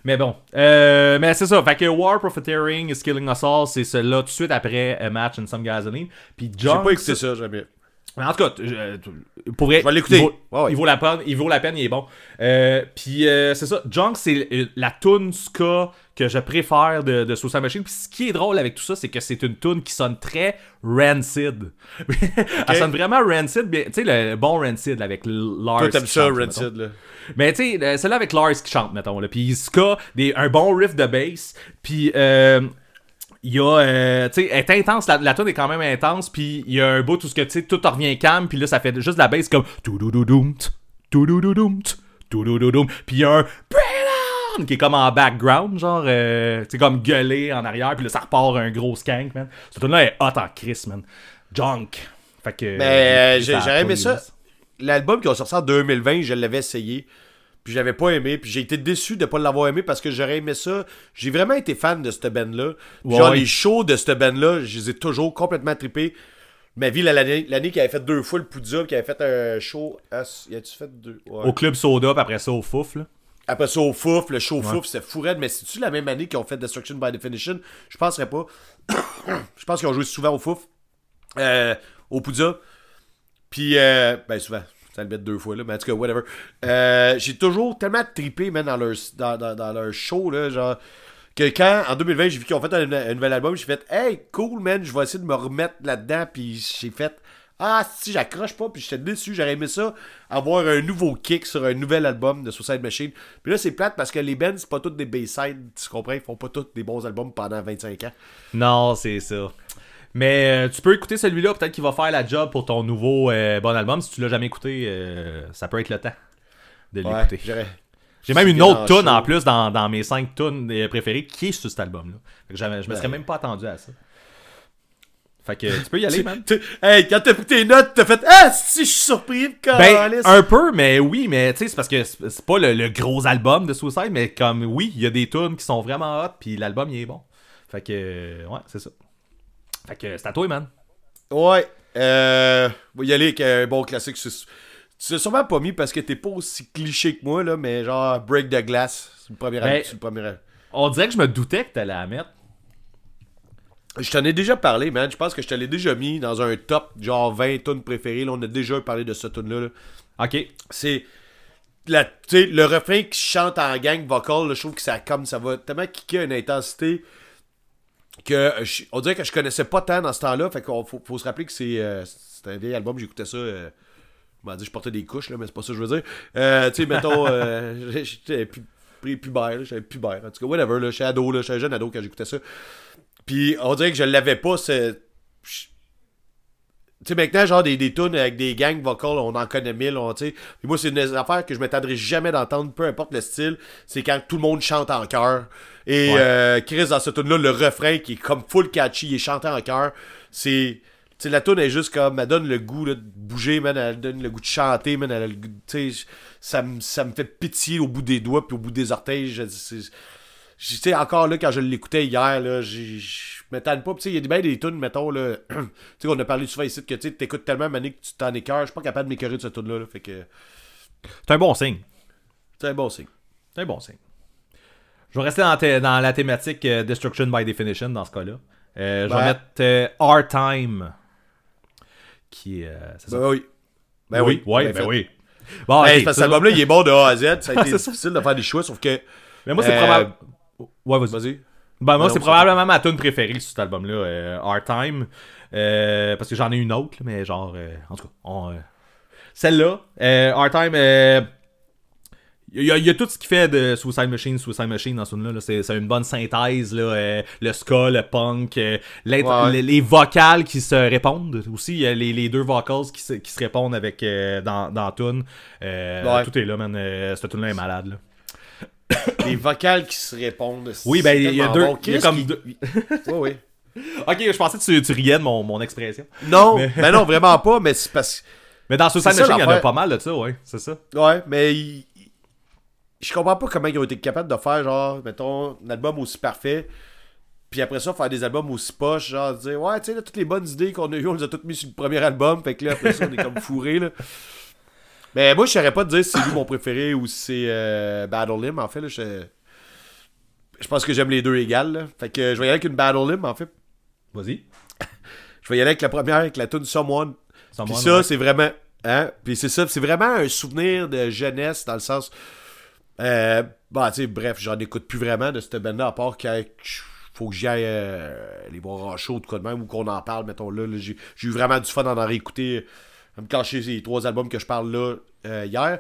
Mais bon, euh, mais c'est ça. Fait que War, Profiteering, Is Killing Us All, c'est celle-là tout de suite après A Match and Some Gasoline. Puis Junk. J'ai pas écouté ça, jamais. Mais en tout cas, je, pour vrai, je vais l'écouter. Il vaut, oh, ouais. il vaut la peine, il vaut la peine, il est bon. Euh, puis euh, c'est ça. Junk, c'est la toune ska que je préfère de, de Suicide Machine. Puis ce qui est drôle avec tout ça, c'est que c'est une toune qui sonne très rancid. Okay. Elle sonne vraiment rancid. Tu sais, le bon rancid avec Lars. Toi, t'aimes ça, rancid, là. Mais tu sais, celle-là avec Lars qui chante, mettons. Puis ska, des, un bon riff de bass. Puis euh, il y a. Euh, tu sais, elle est intense. La, la tune est quand même intense. Puis il y a un bout où ce que, tu sais, tout revient calme. Puis là, ça fait juste la bass comme. Puis il y a un. Qui est comme en background, genre, euh, tu sais, comme gueulé en arrière, puis là, ça repart un gros skank, man. Cette tune-là est hot en Chris, man. Junk. Fait que. Mais euh, j'ai, j'aurais aimé ça. Minutes. L'album qui a sorti en deux mille vingt, je l'avais essayé, puis je l'avais pas aimé, puis j'ai été déçu de pas l'avoir aimé parce que j'aurais aimé ça. J'ai vraiment été fan de cette band-là. Puis ouais, genre, ouais. Les shows de cette band-là, je les ai toujours complètement trippés. Ma vie, l'année, l'année qu'il avait fait deux fois le Poudja, qu'il avait fait un show. À, y a-tu fait deux ouais. Au Club Soda, puis après ça au Fouf, là. Après ça au Fouf, le show ouais. Fouf, c'est fou raide. Mais c'est-tu la même année qu'ils ont fait Destruction by Definition? Je penserais pas. Je pense qu'ils ont joué souvent au Fouf, euh, au Poudja. Puis, euh, ben souvent. Ça le bête deux fois, là. Mais en tout cas, whatever. Euh, j'ai toujours tellement trippé, man, dans leur, dans, dans, dans leur show, là, genre. Que quand, en deux mille vingt, j'ai vu qu'ils ont fait un, un nouvel album, j'ai fait « Hey, cool, man, je vais essayer de me remettre là-dedans. » Puis j'ai fait « Ah, si, j'accroche pas. » Puis j'étais déçu, j'aurais aimé ça, avoir un nouveau kick sur un nouvel album de Suicide Machine. Puis là, c'est plate parce que les bands, c'est pas toutes des Bayside, tu comprends? Ils font pas tous des bons albums pendant vingt-cinq ans. Non, c'est ça. Mais euh, tu peux écouter celui-là, peut-être qu'il va faire la job pour ton nouveau euh, bon album. Si tu l'as jamais écouté, euh, ça peut être le temps de l'écouter. Ouais, j'aurais... J'ai même une autre tune en plus dans, dans mes cinq tunes préférées qui est sur cet album-là. Fait que je me serais même pas attendu à ça. Fait que tu peux y aller, man. Hey, quand t'as pris tes notes, t'as fait « Ah, si, je suis surpris de Carlis! » Un peu, mais oui, mais tu sais, c'est parce que c'est pas le, le gros album de Suicide, mais comme oui, il y a des tunes qui sont vraiment hot, puis l'album, il est bon. Fait que, ouais, c'est ça. Fait que c'est à toi, man. Ouais. Euh, on va y aller avec un bon classique. C'est... Tu l'as sûrement pas mis parce que t'es pas aussi cliché que moi, là, mais genre Break the Glass, c'est le premier album. Premier... On dirait que je me doutais que t'allais la mettre. Je t'en ai déjà parlé, man. Je pense que je te l'ai déjà mis dans un top, genre vingt tunes préférées. Là, on a déjà parlé de ce tune-là. Là. Ok. C'est la, le refrain qui chante en gang vocal. Là, je trouve que ça, comme, ça va tellement kicker une intensité que je, on dirait que je connaissais pas tant dans ce temps-là. Fait qu'on faut, faut se rappeler que c'est, euh, c'est un vieil album, j'écoutais ça. Euh, Bon, je portais des couches, là, mais c'est pas ça que je veux dire. Euh, tu sais, mettons, euh, j'étais pris pubère, j'avais pubère. En tout cas, whatever, là, j'étais ado, là, j'étais jeune ado quand j'écoutais ça. Puis, on dirait que je l'avais pas, c'est... Tu sais, maintenant, genre, des, des tunes avec des gangs vocals, on en connaît mille, on, tu sais. Puis moi, c'est une affaire que je m'attendrai jamais d'entendre, peu importe le style, c'est quand tout le monde chante en chœur. Et ouais. euh, Chris, dans cette tune-là, le refrain qui est comme full catchy, il est chanté en chœur, c'est... T'sais, la toune est juste comme, elle donne le goût là, de bouger, man, elle donne le goût de chanter, man, elle, t'sais, ça me ça me fait pitié au bout des doigts puis au bout des orteils. Je, c'est, je, t'sais, encore là, quand je l'écoutais hier, là, je, je m'étonne pas. Il y a bien des tounes, mettons, là, t'sais, on a parlé souvent ici, que tu t'écoutes tellement, mané, que tu t'en écœures. Je suis pas capable de m'écœurer de cette toune-là. Là, fait que... C'est un bon signe. C'est un bon signe. C'est un bon signe. Je vais rester dans, th- dans la thématique euh, Destruction by Definition dans ce cas-là. Euh, ben... Je vais mettre euh, Our Time. Qui euh, c'est ça? Ben oui. Ben oui. Oui, ben, ben oui. Bon, hey, hey, parce que cet album-là, il est bon de A à Z. Ça a été difficile de faire des choix, sauf que. Mais moi, c'est euh... probable. Ouais, vas-y. vas-y. Ben, moi, ben c'est non, probablement ça. Ma tune préférée sur cet album-là, euh, Our Time. Euh, parce que j'en ai une autre, mais genre. Euh, en tout cas, on, euh... celle-là, euh, Our Time. Euh... Il y, a, il y a tout ce qui fait de Suicide Machine, Suicide Machine dans ce tune-là. Là, c'est, c'est une bonne synthèse. Là, euh, le ska, le punk, euh, ouais. les, les vocales qui se répondent aussi. Il y a les, les deux vocals qui se, qui se répondent avec euh, dans, dans tune. Euh, ouais. Tout est là, man. Euh, cette tune-là est malade. Là. Les vocales qui se répondent. Oui, ben il y a deux. Bon. Il y a comme qui... deux. Oui, oui. Ok, je pensais que tu, tu riais de mon, mon expression. Non, mais ben non, vraiment pas. Mais c'est parce que. Mais dans Suicide Machine, il y en a pas mal de ça, ouais. C'est ça. Ouais, mais. Il... Je comprends pas comment ils ont été capables de faire, genre, mettons, un album aussi parfait, puis après ça, faire des albums aussi poches, genre, dire, ouais, tu sais, là, toutes les bonnes idées qu'on a eues, on les a toutes mises sur le premier album, fait que là, après ça, on est comme fourré, là. Mais moi, je saurais pas te dire si c'est lui mon préféré ou si c'est euh, Battle Limb, en fait, là, je... je pense que j'aime les deux égales, là. Fait que euh, je vais y aller avec une Battle Limb, en fait. Vas-y. Je vais y aller avec la première, avec la tune Someone. Someone, puis ça, ouais. c'est vraiment... Hein? Puis c'est ça, c'est vraiment un souvenir de jeunesse, dans le sens... Euh, bah, tu sais, bref, j'en écoute plus vraiment de cette bande-là, à part qu'il faut que j'y aille euh, les voir en show, tout cas de même, ou qu'on en parle, mettons là. là j'ai, j'ai eu vraiment du fun à en réécouter, à me cacher les trois albums que je parle là euh, hier.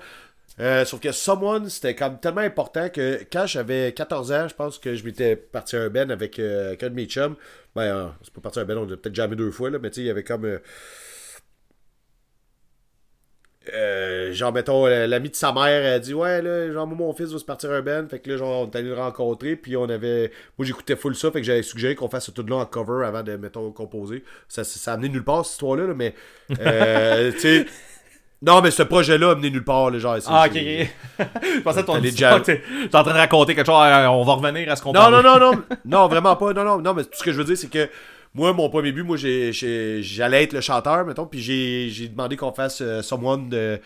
Euh, sauf que Someone, c'était comme tellement important que quand j'avais quatorze ans, je pense que je m'étais parti à un ben avec euh, avec un de mes chums. Ben, euh, c'est pas parti à un ben, on l'a peut-être jamais deux fois, là, mais tu sais, il y avait comme. Euh, Euh, genre, mettons, l'ami de sa mère, elle dit « Ouais, là, genre, moi, mon fils va se partir un band. » Fait que là, genre, on est allé le rencontrer, puis on avait... Moi, j'écoutais full ça, fait que j'avais suggéré qu'on fasse tout de là en cover avant de, mettons, composer. Ça, ça, ça a amené nulle part, cette histoire-là, là, mais... Euh, tu sais... Non, mais ce projet-là a amené nulle part, là, genre... C'est, ah, OK, OK. Je pensais que ton histoire, t'es en train de raconter quelque chose, on va revenir à ce qu'on non, parle. Non, non, non, non, non, vraiment pas. Non, non, non, mais tout ce que je veux dire, c'est que... moi, mon premier but, moi, j'ai, j'ai, j'allais être le chanteur, mettons, puis j'ai, j'ai demandé qu'on fasse euh, Someone de,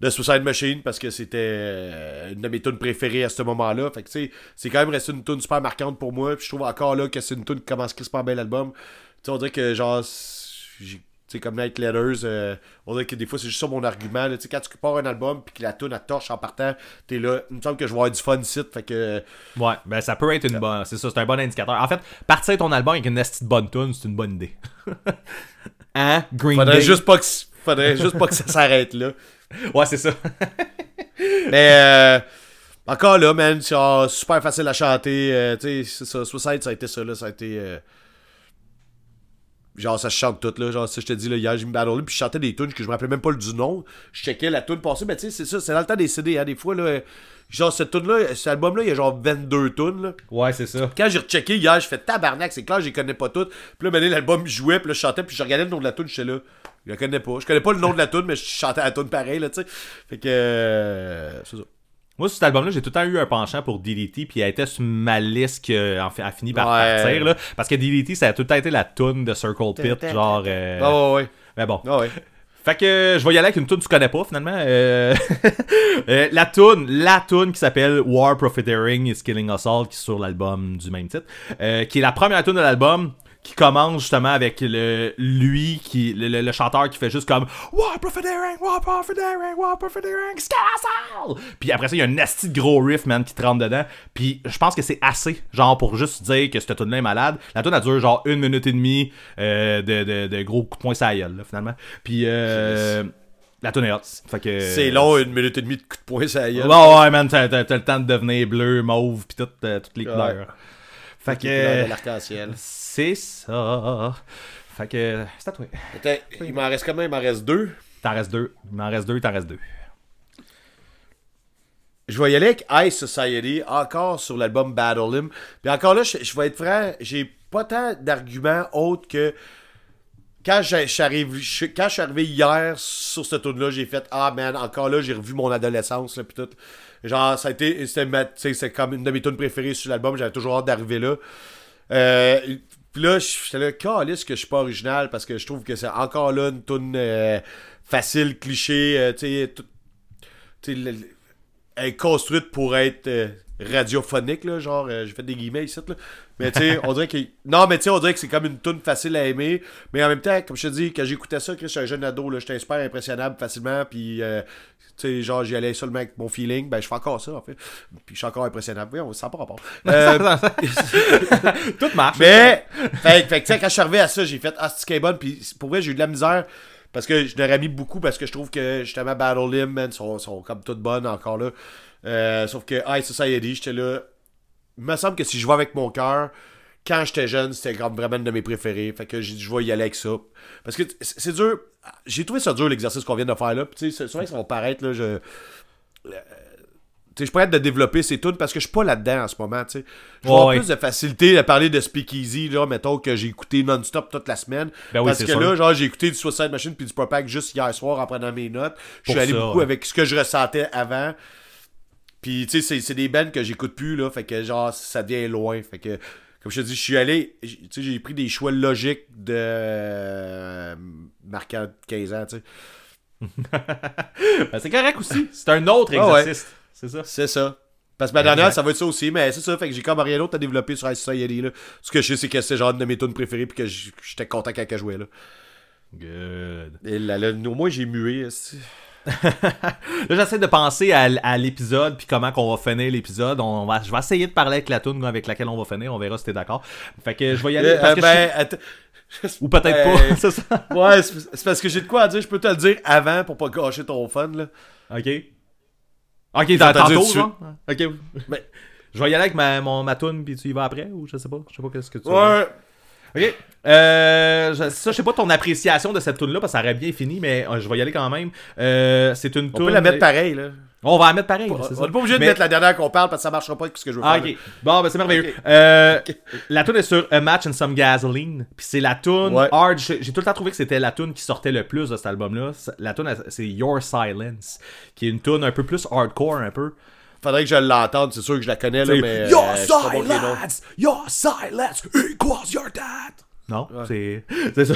de Suicide Machine, parce que c'était euh, une de mes tunes préférées à ce moment-là. Fait que, tu sais, c'est quand même resté une tune super marquante pour moi, puis je trouve encore là que c'est une tune qui commence crispement bien l'album. Tu sais, on dirait que, genre, j'ai... C'est comme Night Letters, euh, on dirait que des fois c'est juste ça mon argument. Là, quand tu pars un album puis que la toune à torche en partant, t'es là, il me semble que je vais avoir du fun site. Fait que. Ouais, ben ça peut être une bonne. C'est ça, c'est un bon indicateur. En fait, partir ton album avec une nasty bonne toune, c'est une bonne idée. Hein? Green Faudrait Day. Juste pas que... Faudrait juste pas que ça s'arrête là. Ouais, c'est ça. Mais euh, encore là, man, c'est oh, super facile à chanter. Euh, tu sais, c'est ça. Suicide, ça a été ça, là. Ça a été. Euh... Genre, ça chante tout, là. Genre, ça, je te dis, là, hier, j'ai mis battle, puis je chantais des tunes que je me rappelais même pas du nom. Je checkais la tune passée, mais tu sais, c'est ça, c'est dans le temps des C D, hein, des fois, là. Genre, cette tune-là, cet album-là, il y a genre vingt-deux tunes, là. Ouais, c'est ça. Quand j'ai rechecké hier, je fais tabarnak, c'est clair, je les connais pas toutes. Puis là, ben, l'album jouait, puis là, je chantais, puis je regardais le nom de la tune, je sais là. Je la connais pas. Je connais pas le nom de la tune, mais je chantais la tune pareil, là, tu sais. Fait que. Euh, c'est ça. Moi, sur cet album-là, j'ai tout le temps eu un penchant pour D D T, puis elle était sur ma liste qui a fini par ouais. partir, là, parce que D D T, ça a tout le temps été la toune de Circle Pit, genre... Euh... Oh, ouais. Mais bon. Oh, ouais. Fait que je vais y aller avec une toune que tu connais pas, finalement. Euh... la toune, la toune qui s'appelle War Profiteering is Killing Us All, qui est sur l'album du même titre, euh, qui est la première toune de l'album... qui commence justement avec le lui qui le, le, le chanteur qui fait juste comme War Profiteering, War Profiteering, War Profiteering, Scassal! Puis après ça, il y a un nasty de gros riff, man, qui trempe dedans. Puis je pense que c'est assez, genre, pour juste dire que cette tune-là est malade. La tune a duré genre une minute et demie euh, de, de, de gros coups de poing sur la gueule, là, finalement. Puis euh, la tune est hot. Fait que... C'est long, une minute et demie de coups de poing sur la gueule. Bon, ouais, man, t'as, t'as, t'as le temps de devenir bleu, mauve, puis tout, euh, toutes les ouais. couleurs. Fait que... l'arc-en-ciel. C'est ça. Fait que... C'est à toi. Attends, il m'en reste combien? Il m'en reste deux? T'en restes deux. Il m'en reste deux, t'en restes deux. Je vais y aller avec High Society, encore sur l'album Battle Hymn. Puis encore là, je, je vais être franc, j'ai pas tant d'arguments autres que... Quand je, j'arrive, je, quand je suis arrivé hier sur ce tour-là, j'ai fait « Ah, man, encore là, j'ai revu mon adolescence, là, pis tout. » Genre, ça a été, c'était, ma, c'était comme une de mes tunes préférées sur l'album, j'avais toujours hâte d'arriver là. Euh, puis là, j'étais là, calisse que je suis pas original, parce que je trouve que c'est encore là une tune euh, facile, cliché, euh, tu sais, elle est construite pour être euh, radiophonique, là, genre, euh, j'ai fait des guillemets ici, là. Mais tu sais, on dirait que non, mais tu sais, on dirait que c'est comme une toune facile à aimer, mais en même temps, comme je te dis, quand j'écoutais ça, Chris, j'étais un jeune ado, là, j'étais super impressionnable facilement, puis euh, tu sais, genre, j'y allais seulement avec mon feeling, ben je fais encore ça en fait, puis je suis encore impressionnable, oui, on s'en pas rapport. Euh... Tout marche. Mais fait que tu sais, quand je suis arrivé à ça, j'ai fait ah c'est qu'elle est bonne, puis pour vrai, j'ai eu de la misère. Parce que je l'aurais mis beaucoup parce que je trouve que justement Battle Hymn, man, sont, sont comme toutes bonnes encore là. Euh, sauf que High Society, j'étais là. Il me semble que si je vais avec mon cœur, quand j'étais jeune, c'était comme vraiment une de mes préférées. Fait que j'ai dit, je vais y aller avec ça. Parce que c'est dur. J'ai trouvé ça dur l'exercice qu'on vient de faire là. Tu sais, c'est vrai que ça va paraître là. Je. T'sais, je suis prêt de développer ces tunes parce que je suis pas là-dedans en ce moment, tu sais. Je vois ouais, plus de facilité à parler de Speakeasy, là, mettons que j'ai écouté non-stop toute la semaine. Ben oui, parce que sûr. Là, genre, j'ai écouté du Suicide Machine puis du Propagandhi juste hier soir en prenant mes notes. Je suis allé beaucoup ouais. avec ce que je ressentais avant. Puis, tu sais, c'est, c'est des bands que j'écoute plus, là, fait que, genre, ça devient loin. Fait que, comme je te dis, je suis allé, tu sais, j'ai pris des choix logiques de euh, marquant quinze ans, tu sais. Ben, c'est correct aussi. C'est un autre exercice. Oh, ouais. C'est ça. C'est ça. Parce que Madonna, ça va être ça aussi, mais c'est ça. Fait que j'ai comme rien d'autre à développer sur High Society, là. Ce que je sais, c'est que c'est genre une de mes tunes préférées puis que j'étais content quand elle jouait, là. Good. Et là, là, au moins, j'ai mué. Là, j'essaie de penser à, à l'épisode puis comment qu'on va finir l'épisode. On va, je vais essayer de parler avec la tune avec laquelle on va finir. On verra si t'es d'accord. Fait que je vais y aller. Parce euh, que ben, je... att- Ou peut-être euh, pas, c'est ça. Ouais, c'est parce que j'ai de quoi à dire. Je peux te le dire avant pour pas gâcher ton fun, là. OK. Ok, j'ai t'as tantôt, genre? Ok. Mais... Je vais y aller avec ma, mon, ma toune, puis tu y vas après, ou je sais pas. Je sais pas qu'est-ce que tu ouais. as. Ok. Euh, je, ça, je sais pas ton appréciation de cette toune-là, parce que ça aurait bien fini, mais je vais y aller quand même. Euh, c'est une toune... On peut la mettre pareil, là. On va la mettre pareil, là, c'est ça. On n'est pas obligé de mais... mettre la dernière qu'on parle, parce que ça marchera pas avec ce que je veux ah, faire. Ok. Là. Bon, ben c'est merveilleux. Okay. Euh, okay. La toune est sur A Match and Some Gasoline, puis c'est la toune... Ouais. Hard. J'ai, j'ai tout le temps trouvé que c'était la toune qui sortait le plus de cet album-là. La toune, c'est Your Silence, qui est une toune un peu plus hardcore, un peu. Faudrait que je l'entende, c'est sûr que je la connais, là, mais... Your euh, silence! Bon, your silence! Equals your dad! Non, ouais. c'est... c'est ça.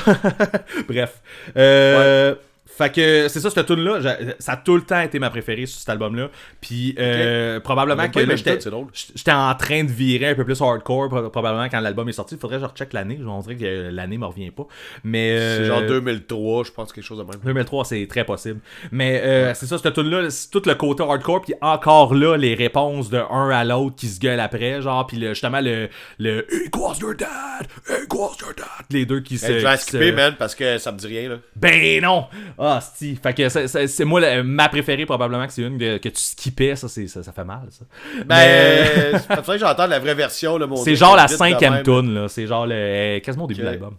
Bref. Euh... Ouais. Fait que c'est ça, cette tune-là, ça a tout le temps été ma préférée sur cet album-là. Puis euh, okay. probablement que là, j'étais, tout, j'étais en train de virer un peu plus hardcore, probablement quand l'album est sorti. Il faudrait que je recheck l'année. On dirait que l'année me revient pas. Mais, c'est euh, genre deux mille trois, je pense, quelque chose de même. deux mille trois, c'est très possible. Mais euh, ouais. c'est ça, cette tune-là, c'est tout le côté hardcore. Puis encore là, les réponses de un à l'autre qui se gueulent après. Genre, puis le, justement, le, le Equals your dad, Equals your dad. Les deux qui se. Je vais skipper, man, parce que ça me dit rien, là. Ben non! Ah, si. Fait que c'est, c'est, c'est moi la, ma préférée, probablement que c'est une de, que tu skippais, ça, c'est, ça, ça fait mal, ça. Ben, mais... c'est vrai que j'entends la vraie version, là, mon c'est genre la cinquième tune, là. C'est genre le, quasiment au début okay. de l'album.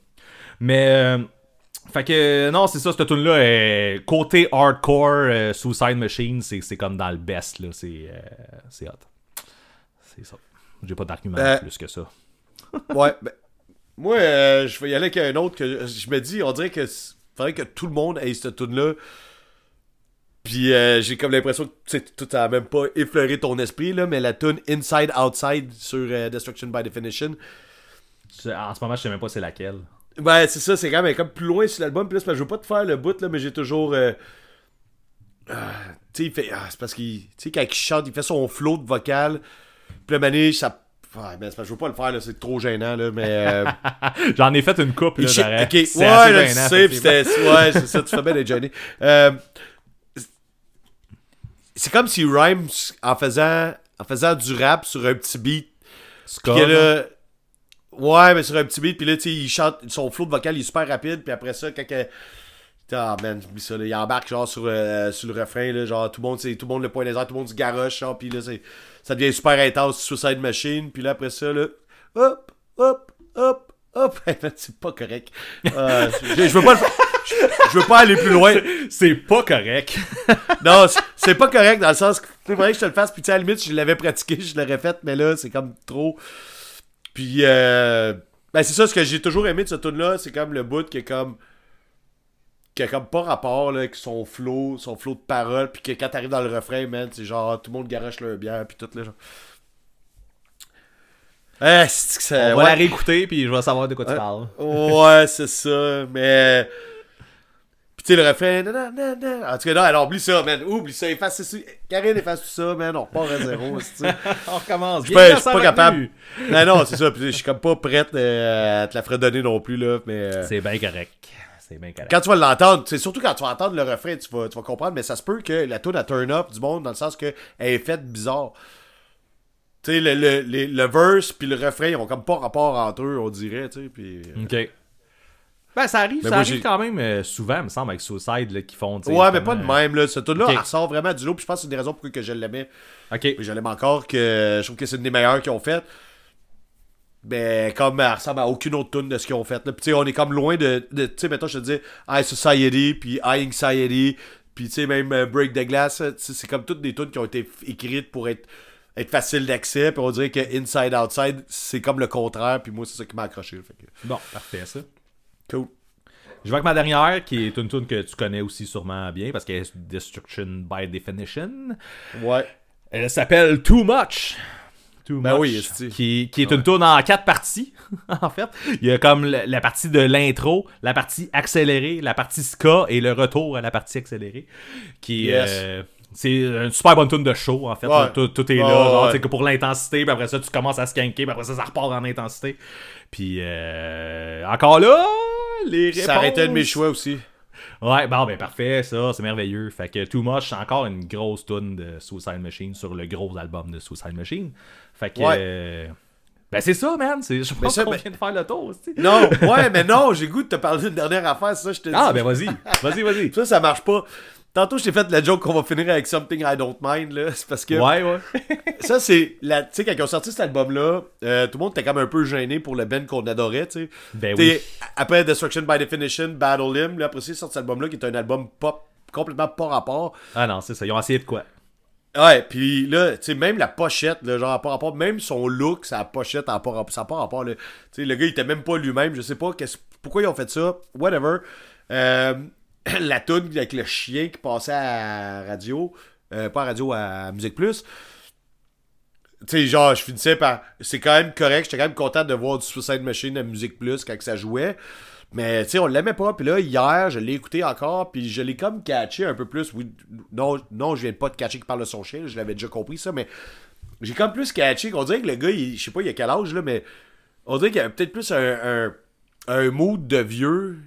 Mais, euh, fait que, non, c'est ça, cette tune là euh, côté hardcore, euh, Suicide Machine, c'est, c'est comme dans le best, là. C'est, euh, c'est hot. C'est ça. J'ai pas d'argument euh... plus que ça. Ouais, ben, moi, euh, je vais y aller avec un autre que je me dis, on dirait que... C'est... faudrait que tout le monde ait cette tune-là. Puis euh, j'ai comme l'impression que tout a même pas effleuré ton esprit, là, mais la tune Inside Outside sur euh, Destruction by Definition. En ce moment, je sais même pas c'est laquelle. Ouais, c'est ça, c'est quand même comme plus loin sur l'album. Puis là, je veux pas te faire le bout, là, mais j'ai toujours... Euh, euh, tu sais, il fait... Ah, c'est parce qu'il... Tu sais, quand il chante, il fait son flow de vocal. Puis le manège, ça... Ouais, ben, je veux pas le faire, là, c'est trop gênant, là, mais... Euh... J'en ai fait une coupe, là, j'arrête. Okay. Ouais, là, gênant, tu sais, pis c'était... Ouais, c'est ça, tu fais bien d'être gêné. Euh... C'est comme s'il rhyme en faisant... en faisant du rap sur un petit beat. Score, là... Ouais, mais sur un petit beat, pis là, tu sais, il chante... Son flow de vocal, il est super rapide, pis après ça, quand... Elle... Ah, man, j'oublie ça, là, il embarque, genre, sur, euh, sur le refrain, là, genre, tout le monde, c'est, tout le monde le pointe les airs, tout le monde se garoche, genre, pis là, c'est... Ça devient super intense, Suicide Machine, puis là, après ça, là, hop, hop, hop, hop, c'est pas correct. Euh, je, je veux pas le... je veux pas aller plus loin. C'est, c'est pas correct. Non, c'est, c'est pas correct dans le sens que c'est vrai que je te le fasse, puis tu sais, à la limite, je l'avais pratiqué, je l'aurais fait, mais là, c'est comme trop. Puis, euh... ben, c'est ça, ce que j'ai toujours aimé de ce tune-là, c'est comme le bout qui est comme... qui a comme pas rapport, là, avec son flow, son flow de paroles, puis que quand t'arrives dans le refrain, man, c'est genre, tout le monde garoche leur bière, puis tout, là, genre... Eh, c'est que ça... On va ouais. la réécouter, puis je vais savoir de quoi tu euh, parles. Ouais, c'est ça, mais... Puis tu sais, le refrain... Nan, nan, nan, nan. En tout cas, non, alors, oublie ça, man, oublie ça, efface ça, Karine, efface tout ça, man, on repart à zéro, c'est ça. On recommence, je suis pas, pas capable. Non, non, c'est ça, puis je suis comme pas prête euh, à te la fredonner non plus, là, mais... Euh... C'est bien correct. C'est bien correct. Quand tu vas l'entendre, c'est surtout quand tu vas entendre le refrain, tu vas, tu vas comprendre, mais ça se peut que la tune à turn up du monde dans le sens qu'elle est faite bizarre. Tu sais, le, le, le, le verse puis le refrain, ils ont comme pas rapport entre eux, on dirait, tu sais. Pis... OK. Ben, ça arrive, mais ça moi, arrive j'ai... quand même euh, souvent, il me semble, avec Suicide, là, qui font... Ouais, mais pas de euh... même, là. Cette tune-là, okay. elle ressort vraiment du lot, puis je pense que c'est une des raisons pour que je l'aimais. OK. Puis je l'aime encore, que je trouve que c'est une des meilleures qu'ils ont faites. Ben, comme elle ressemble à aucune autre tune de ce qu'ils ont fait. Là. Puis, tu sais, on est comme loin de. de tu sais, maintenant, je te dis High Society, puis High Anxiety, puis, tu sais, même euh, Break the Glass. C'est comme toutes des tunes qui ont été écrites pour être, être faciles d'accès. Puis, on dirait que Inside Outside, c'est comme le contraire. Puis, moi, c'est ça qui m'a accroché. Fait que... Bon, parfait, ça. Cool. Je vois que ma dernière, qui est une tune que tu connais aussi sûrement bien, parce qu'elle est Destruction by Definition. Ouais. Elle s'appelle Too Much. Ben much, oui, c'est... qui, qui est ouais. une tourne en quatre parties, en fait. Il y a comme la, la partie de l'intro, la partie accélérée, la partie ska et le retour à la partie accélérée. Qui yes. euh, c'est une super bonne tourne de show, en fait. Ouais. Tout, tout est ouais, là, ouais. Genre, pour l'intensité, puis après ça, tu commences à skanker, puis après ça, ça repart en intensité. Puis euh, encore là, les réponses... Ça arrêtait de mes choix aussi. Ouais, bon, ben parfait, ça, c'est merveilleux. Fait que Too Much, c'est encore une grosse toune de Suicide Machine sur le gros album de Suicide Machine. Fait que... Ouais. Euh, ben c'est ça, man. C'est, je pense ça, qu'on ben... vient de faire le tour. Non, ouais, mais non, j'ai goût de te parler d'une dernière affaire, ça, je te dis. Ah, ben vas-y, vas-y, vas-y. Ça, ça marche pas. Tantôt, je t'ai fait la joke qu'on va finir avec Something I Don't Mind, là. C'est parce que... Ouais, ouais. Ça, c'est... La... Tu sais, quand ils ont sorti cet album-là, euh, tout le monde était quand même un peu gêné pour le band qu'on adorait, tu sais. Ben t'sais, oui. Après Destruction by Definition, Battle Hymn, là, après ça, ils sortent cet album-là qui est un album pop complètement pas rapport. Ah non, c'est ça. Ils ont essayé de quoi? Ouais, pis là, tu sais, même la pochette, là, genre, pas rapport, même son look, sa pochette, en pas, ça n'a pas rapport, là. Tu sais, le gars, il était même pas lui-même. Je sais pas qu'est-ce... pourquoi ils ont fait ça. Whatever. Euh... La toune avec le chien qui passait à radio, euh, pas à radio, à Musique Plus. tu sais, genre, je finissais par... C'est quand même correct, j'étais quand même content de voir du Suicide Machine à Musique Plus quand ça jouait. Mais, tu sais, on l'aimait pas. Puis là, hier, je l'ai écouté encore, puis je l'ai comme catché un peu plus. Oui, non, non, je viens pas de catcher qui parle de son chien, je l'avais déjà compris, ça, mais j'ai comme plus catché. On dirait que le gars, je sais pas, il a quel âge, là, mais on dirait qu'il y a peut-être plus un, un, un mood de vieux.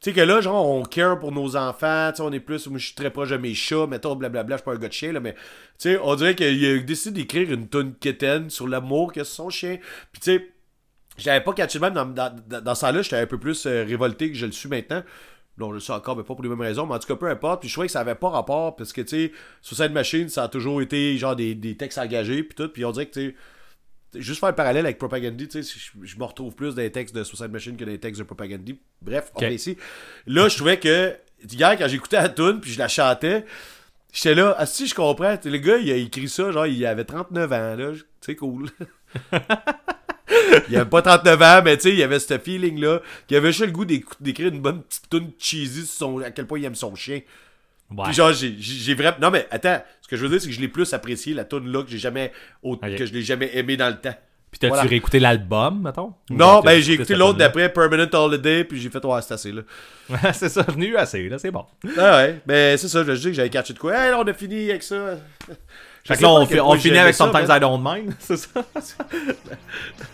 Tu sais que là, genre, on care pour nos enfants, tu sais, on est plus... Moi, je suis très proche de mes chats, mettons, blablabla, je suis pas un gars de chien, là, mais... Tu sais, on dirait qu'il a décidé d'écrire une toune quétaine sur l'amour que c'est son chien. Puis, tu sais, j'avais pas catché même dans, dans, dans, dans ça là, j'étais un peu plus euh, révolté que je le suis maintenant. Non, je le suis encore, mais pas pour les mêmes raisons, mais en tout cas, peu importe. Puis, je trouvais que ça avait pas rapport, parce que, tu sais, Suicide Machine, ça a toujours été, genre, des, des textes engagés, puis tout, puis on dirait que, tu sais... Juste faire le parallèle avec Propagandhi, tu sais, je, je me retrouve plus dans les textes de Suicide Machine que dans les textes de Propagandhi. Bref, okay. On est ici. Là, je trouvais que, hier, quand j'écoutais la toune, puis je la chantais, j'étais là, ah si, je comprends, le gars, il a écrit ça, genre, il avait trente-neuf ans, là, c'est cool. Il avait pas trente-neuf ans, mais tu sais, il avait ce feeling-là, qu'il avait juste le goût d'écrire une bonne petite toune cheesy sur son, à quel point il aime son chien. Ouais. Puis genre, j'ai, j'ai vraiment... Non, mais attends, ce que je veux dire, c'est que je l'ai plus apprécié, la toune là, que j'ai jamais... Autre... Okay. Que je l'ai jamais aimé dans le temps. Puis t'as-tu voilà. réécouté l'album, mettons? Non, ben j'ai écouté l'autre d'après, Permanent Holiday, puis j'ai fait, ouais, c'est assez, là. C'est ça, je n'ai eu assez, là, c'est bon. Ah ouais, mais c'est ça, je dis que j'avais catché de quoi. Hé, hey, on a fini avec ça. Fait que là, on, on finit avec ça, Sometimes mais... I Don't Mind, c'est ça?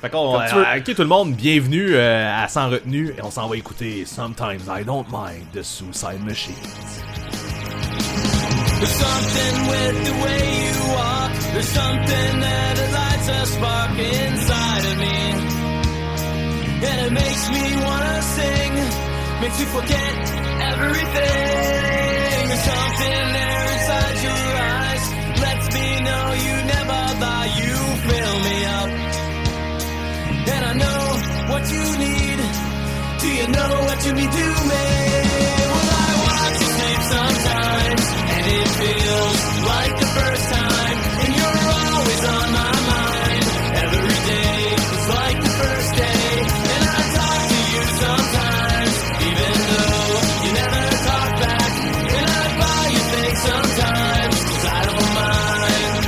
Fait qu'on... Euh, ok, tout le monde, bienvenue euh, à Sans Retenue, et on s'en va écouter Sometimes I Don't Mind de Suicide Machines. There's something with the way you walk. There's something that lights a spark inside of me, and it makes me wanna sing. Makes me forget everything. There's something there inside your eyes. Lets me know you never lie. You fill me up, and I know what you need. Do you know what you need to me? Sometimes, and it feels like the first time, and you're always on my mind. Every day is like the first day, and I talk to you sometimes, even though you never talk back. And I buy you things sometimes, cause I don't mind.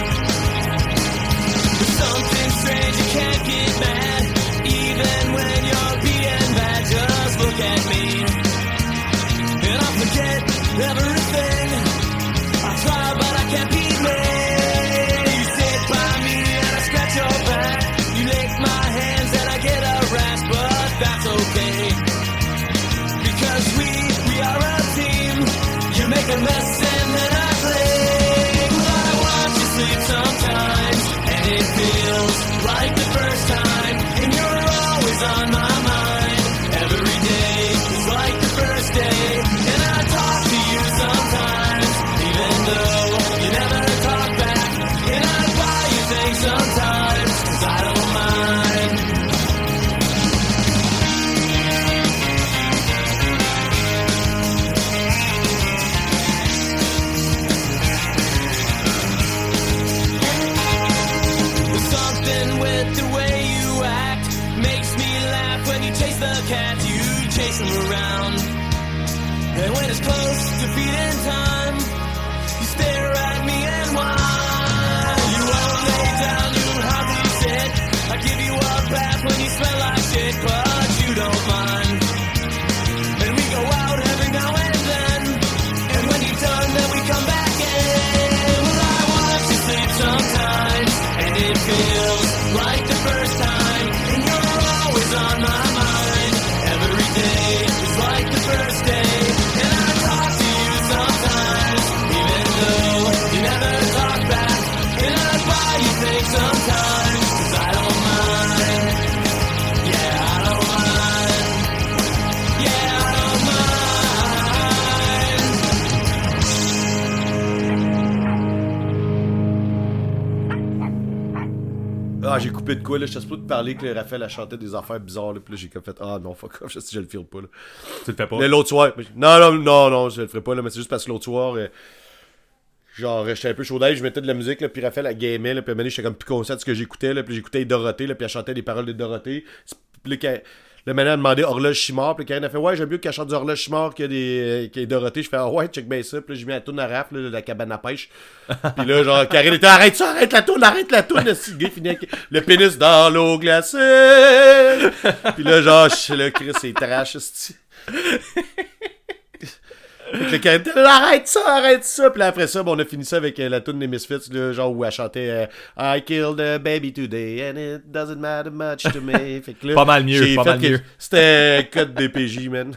There's something strange, you can't get mad, even when you're being bad. Just look at me, and I forget everything. I try, but I can't be made. You sit by me and I scratch your back. You lick my hands and I get a rash, but that's okay. Because we, we are a team. You make a mess and then I play. But I watch you sleep sometimes, and it feels like the first time. And you're always on my mind. Every day is like the first day. Cat, you chase him around, and when it's close to feeding time, you stare at me and whine. You won't lay down, you hardly sit. I give you a bath when you smell like shit, but you don't mind. And we go out every now and then, and when you're done, then we come back in. Well, I watch you sleep sometimes, and it feels like the first time, and you're always on my mind. It's like the first day, and I talk to you sometimes, even though you never talk back, and I buy you things sometimes, cause I don't mind, yeah, I don't mind, yeah, I don't mind. Ah, j'ai coupé de quoi, là, je t'ai pas de parler que Raphaël a chanté des affaires bizarres, là, puis là, j'ai comme fait, ah non, fuck off, je sais, je le filme pas, là. Tu le fais pas? Mais l'autre soir, non, non, non, non, je le ferai pas, là, mais c'est juste parce que l'autre soir, euh, genre, j'étais un peu chaud d'ail, je mettais de la musique, là, puis Raphaël, elle gamait, là, puis à un moment donné, j'étais comme plus conscient de ce que j'écoutais, là, puis j'écoutais Dorothée, là, puis elle chantait des paroles de Dorothée, puis là, Le maintenant a demandé Horloge Chimard. Puis quand il a fait, ouais, j'aime mieux qu'elle chante du Horloge Chimard que des que Dorothée. Je fais, ah ouais, check bien ça. Puis là, j'ai mis la toune à raf, là, de la cabane à pêche. Puis là, genre, Karine était, arrête ça, arrête la toune, arrête la toune. Le gars finit avec le pénis dans l'eau glacée. Puis là, genre, je suis là, Chris, c'est trash, c'ti. Fait que le arrête ça, arrête ça. Puis là, après ça, bon, on a fini ça avec euh, la tune des Misfits, là, genre où elle chantait euh, I killed a baby today and it doesn't matter much to me. Fait que là, pas mal mieux, pas mal mieux. C'était code D P J, man.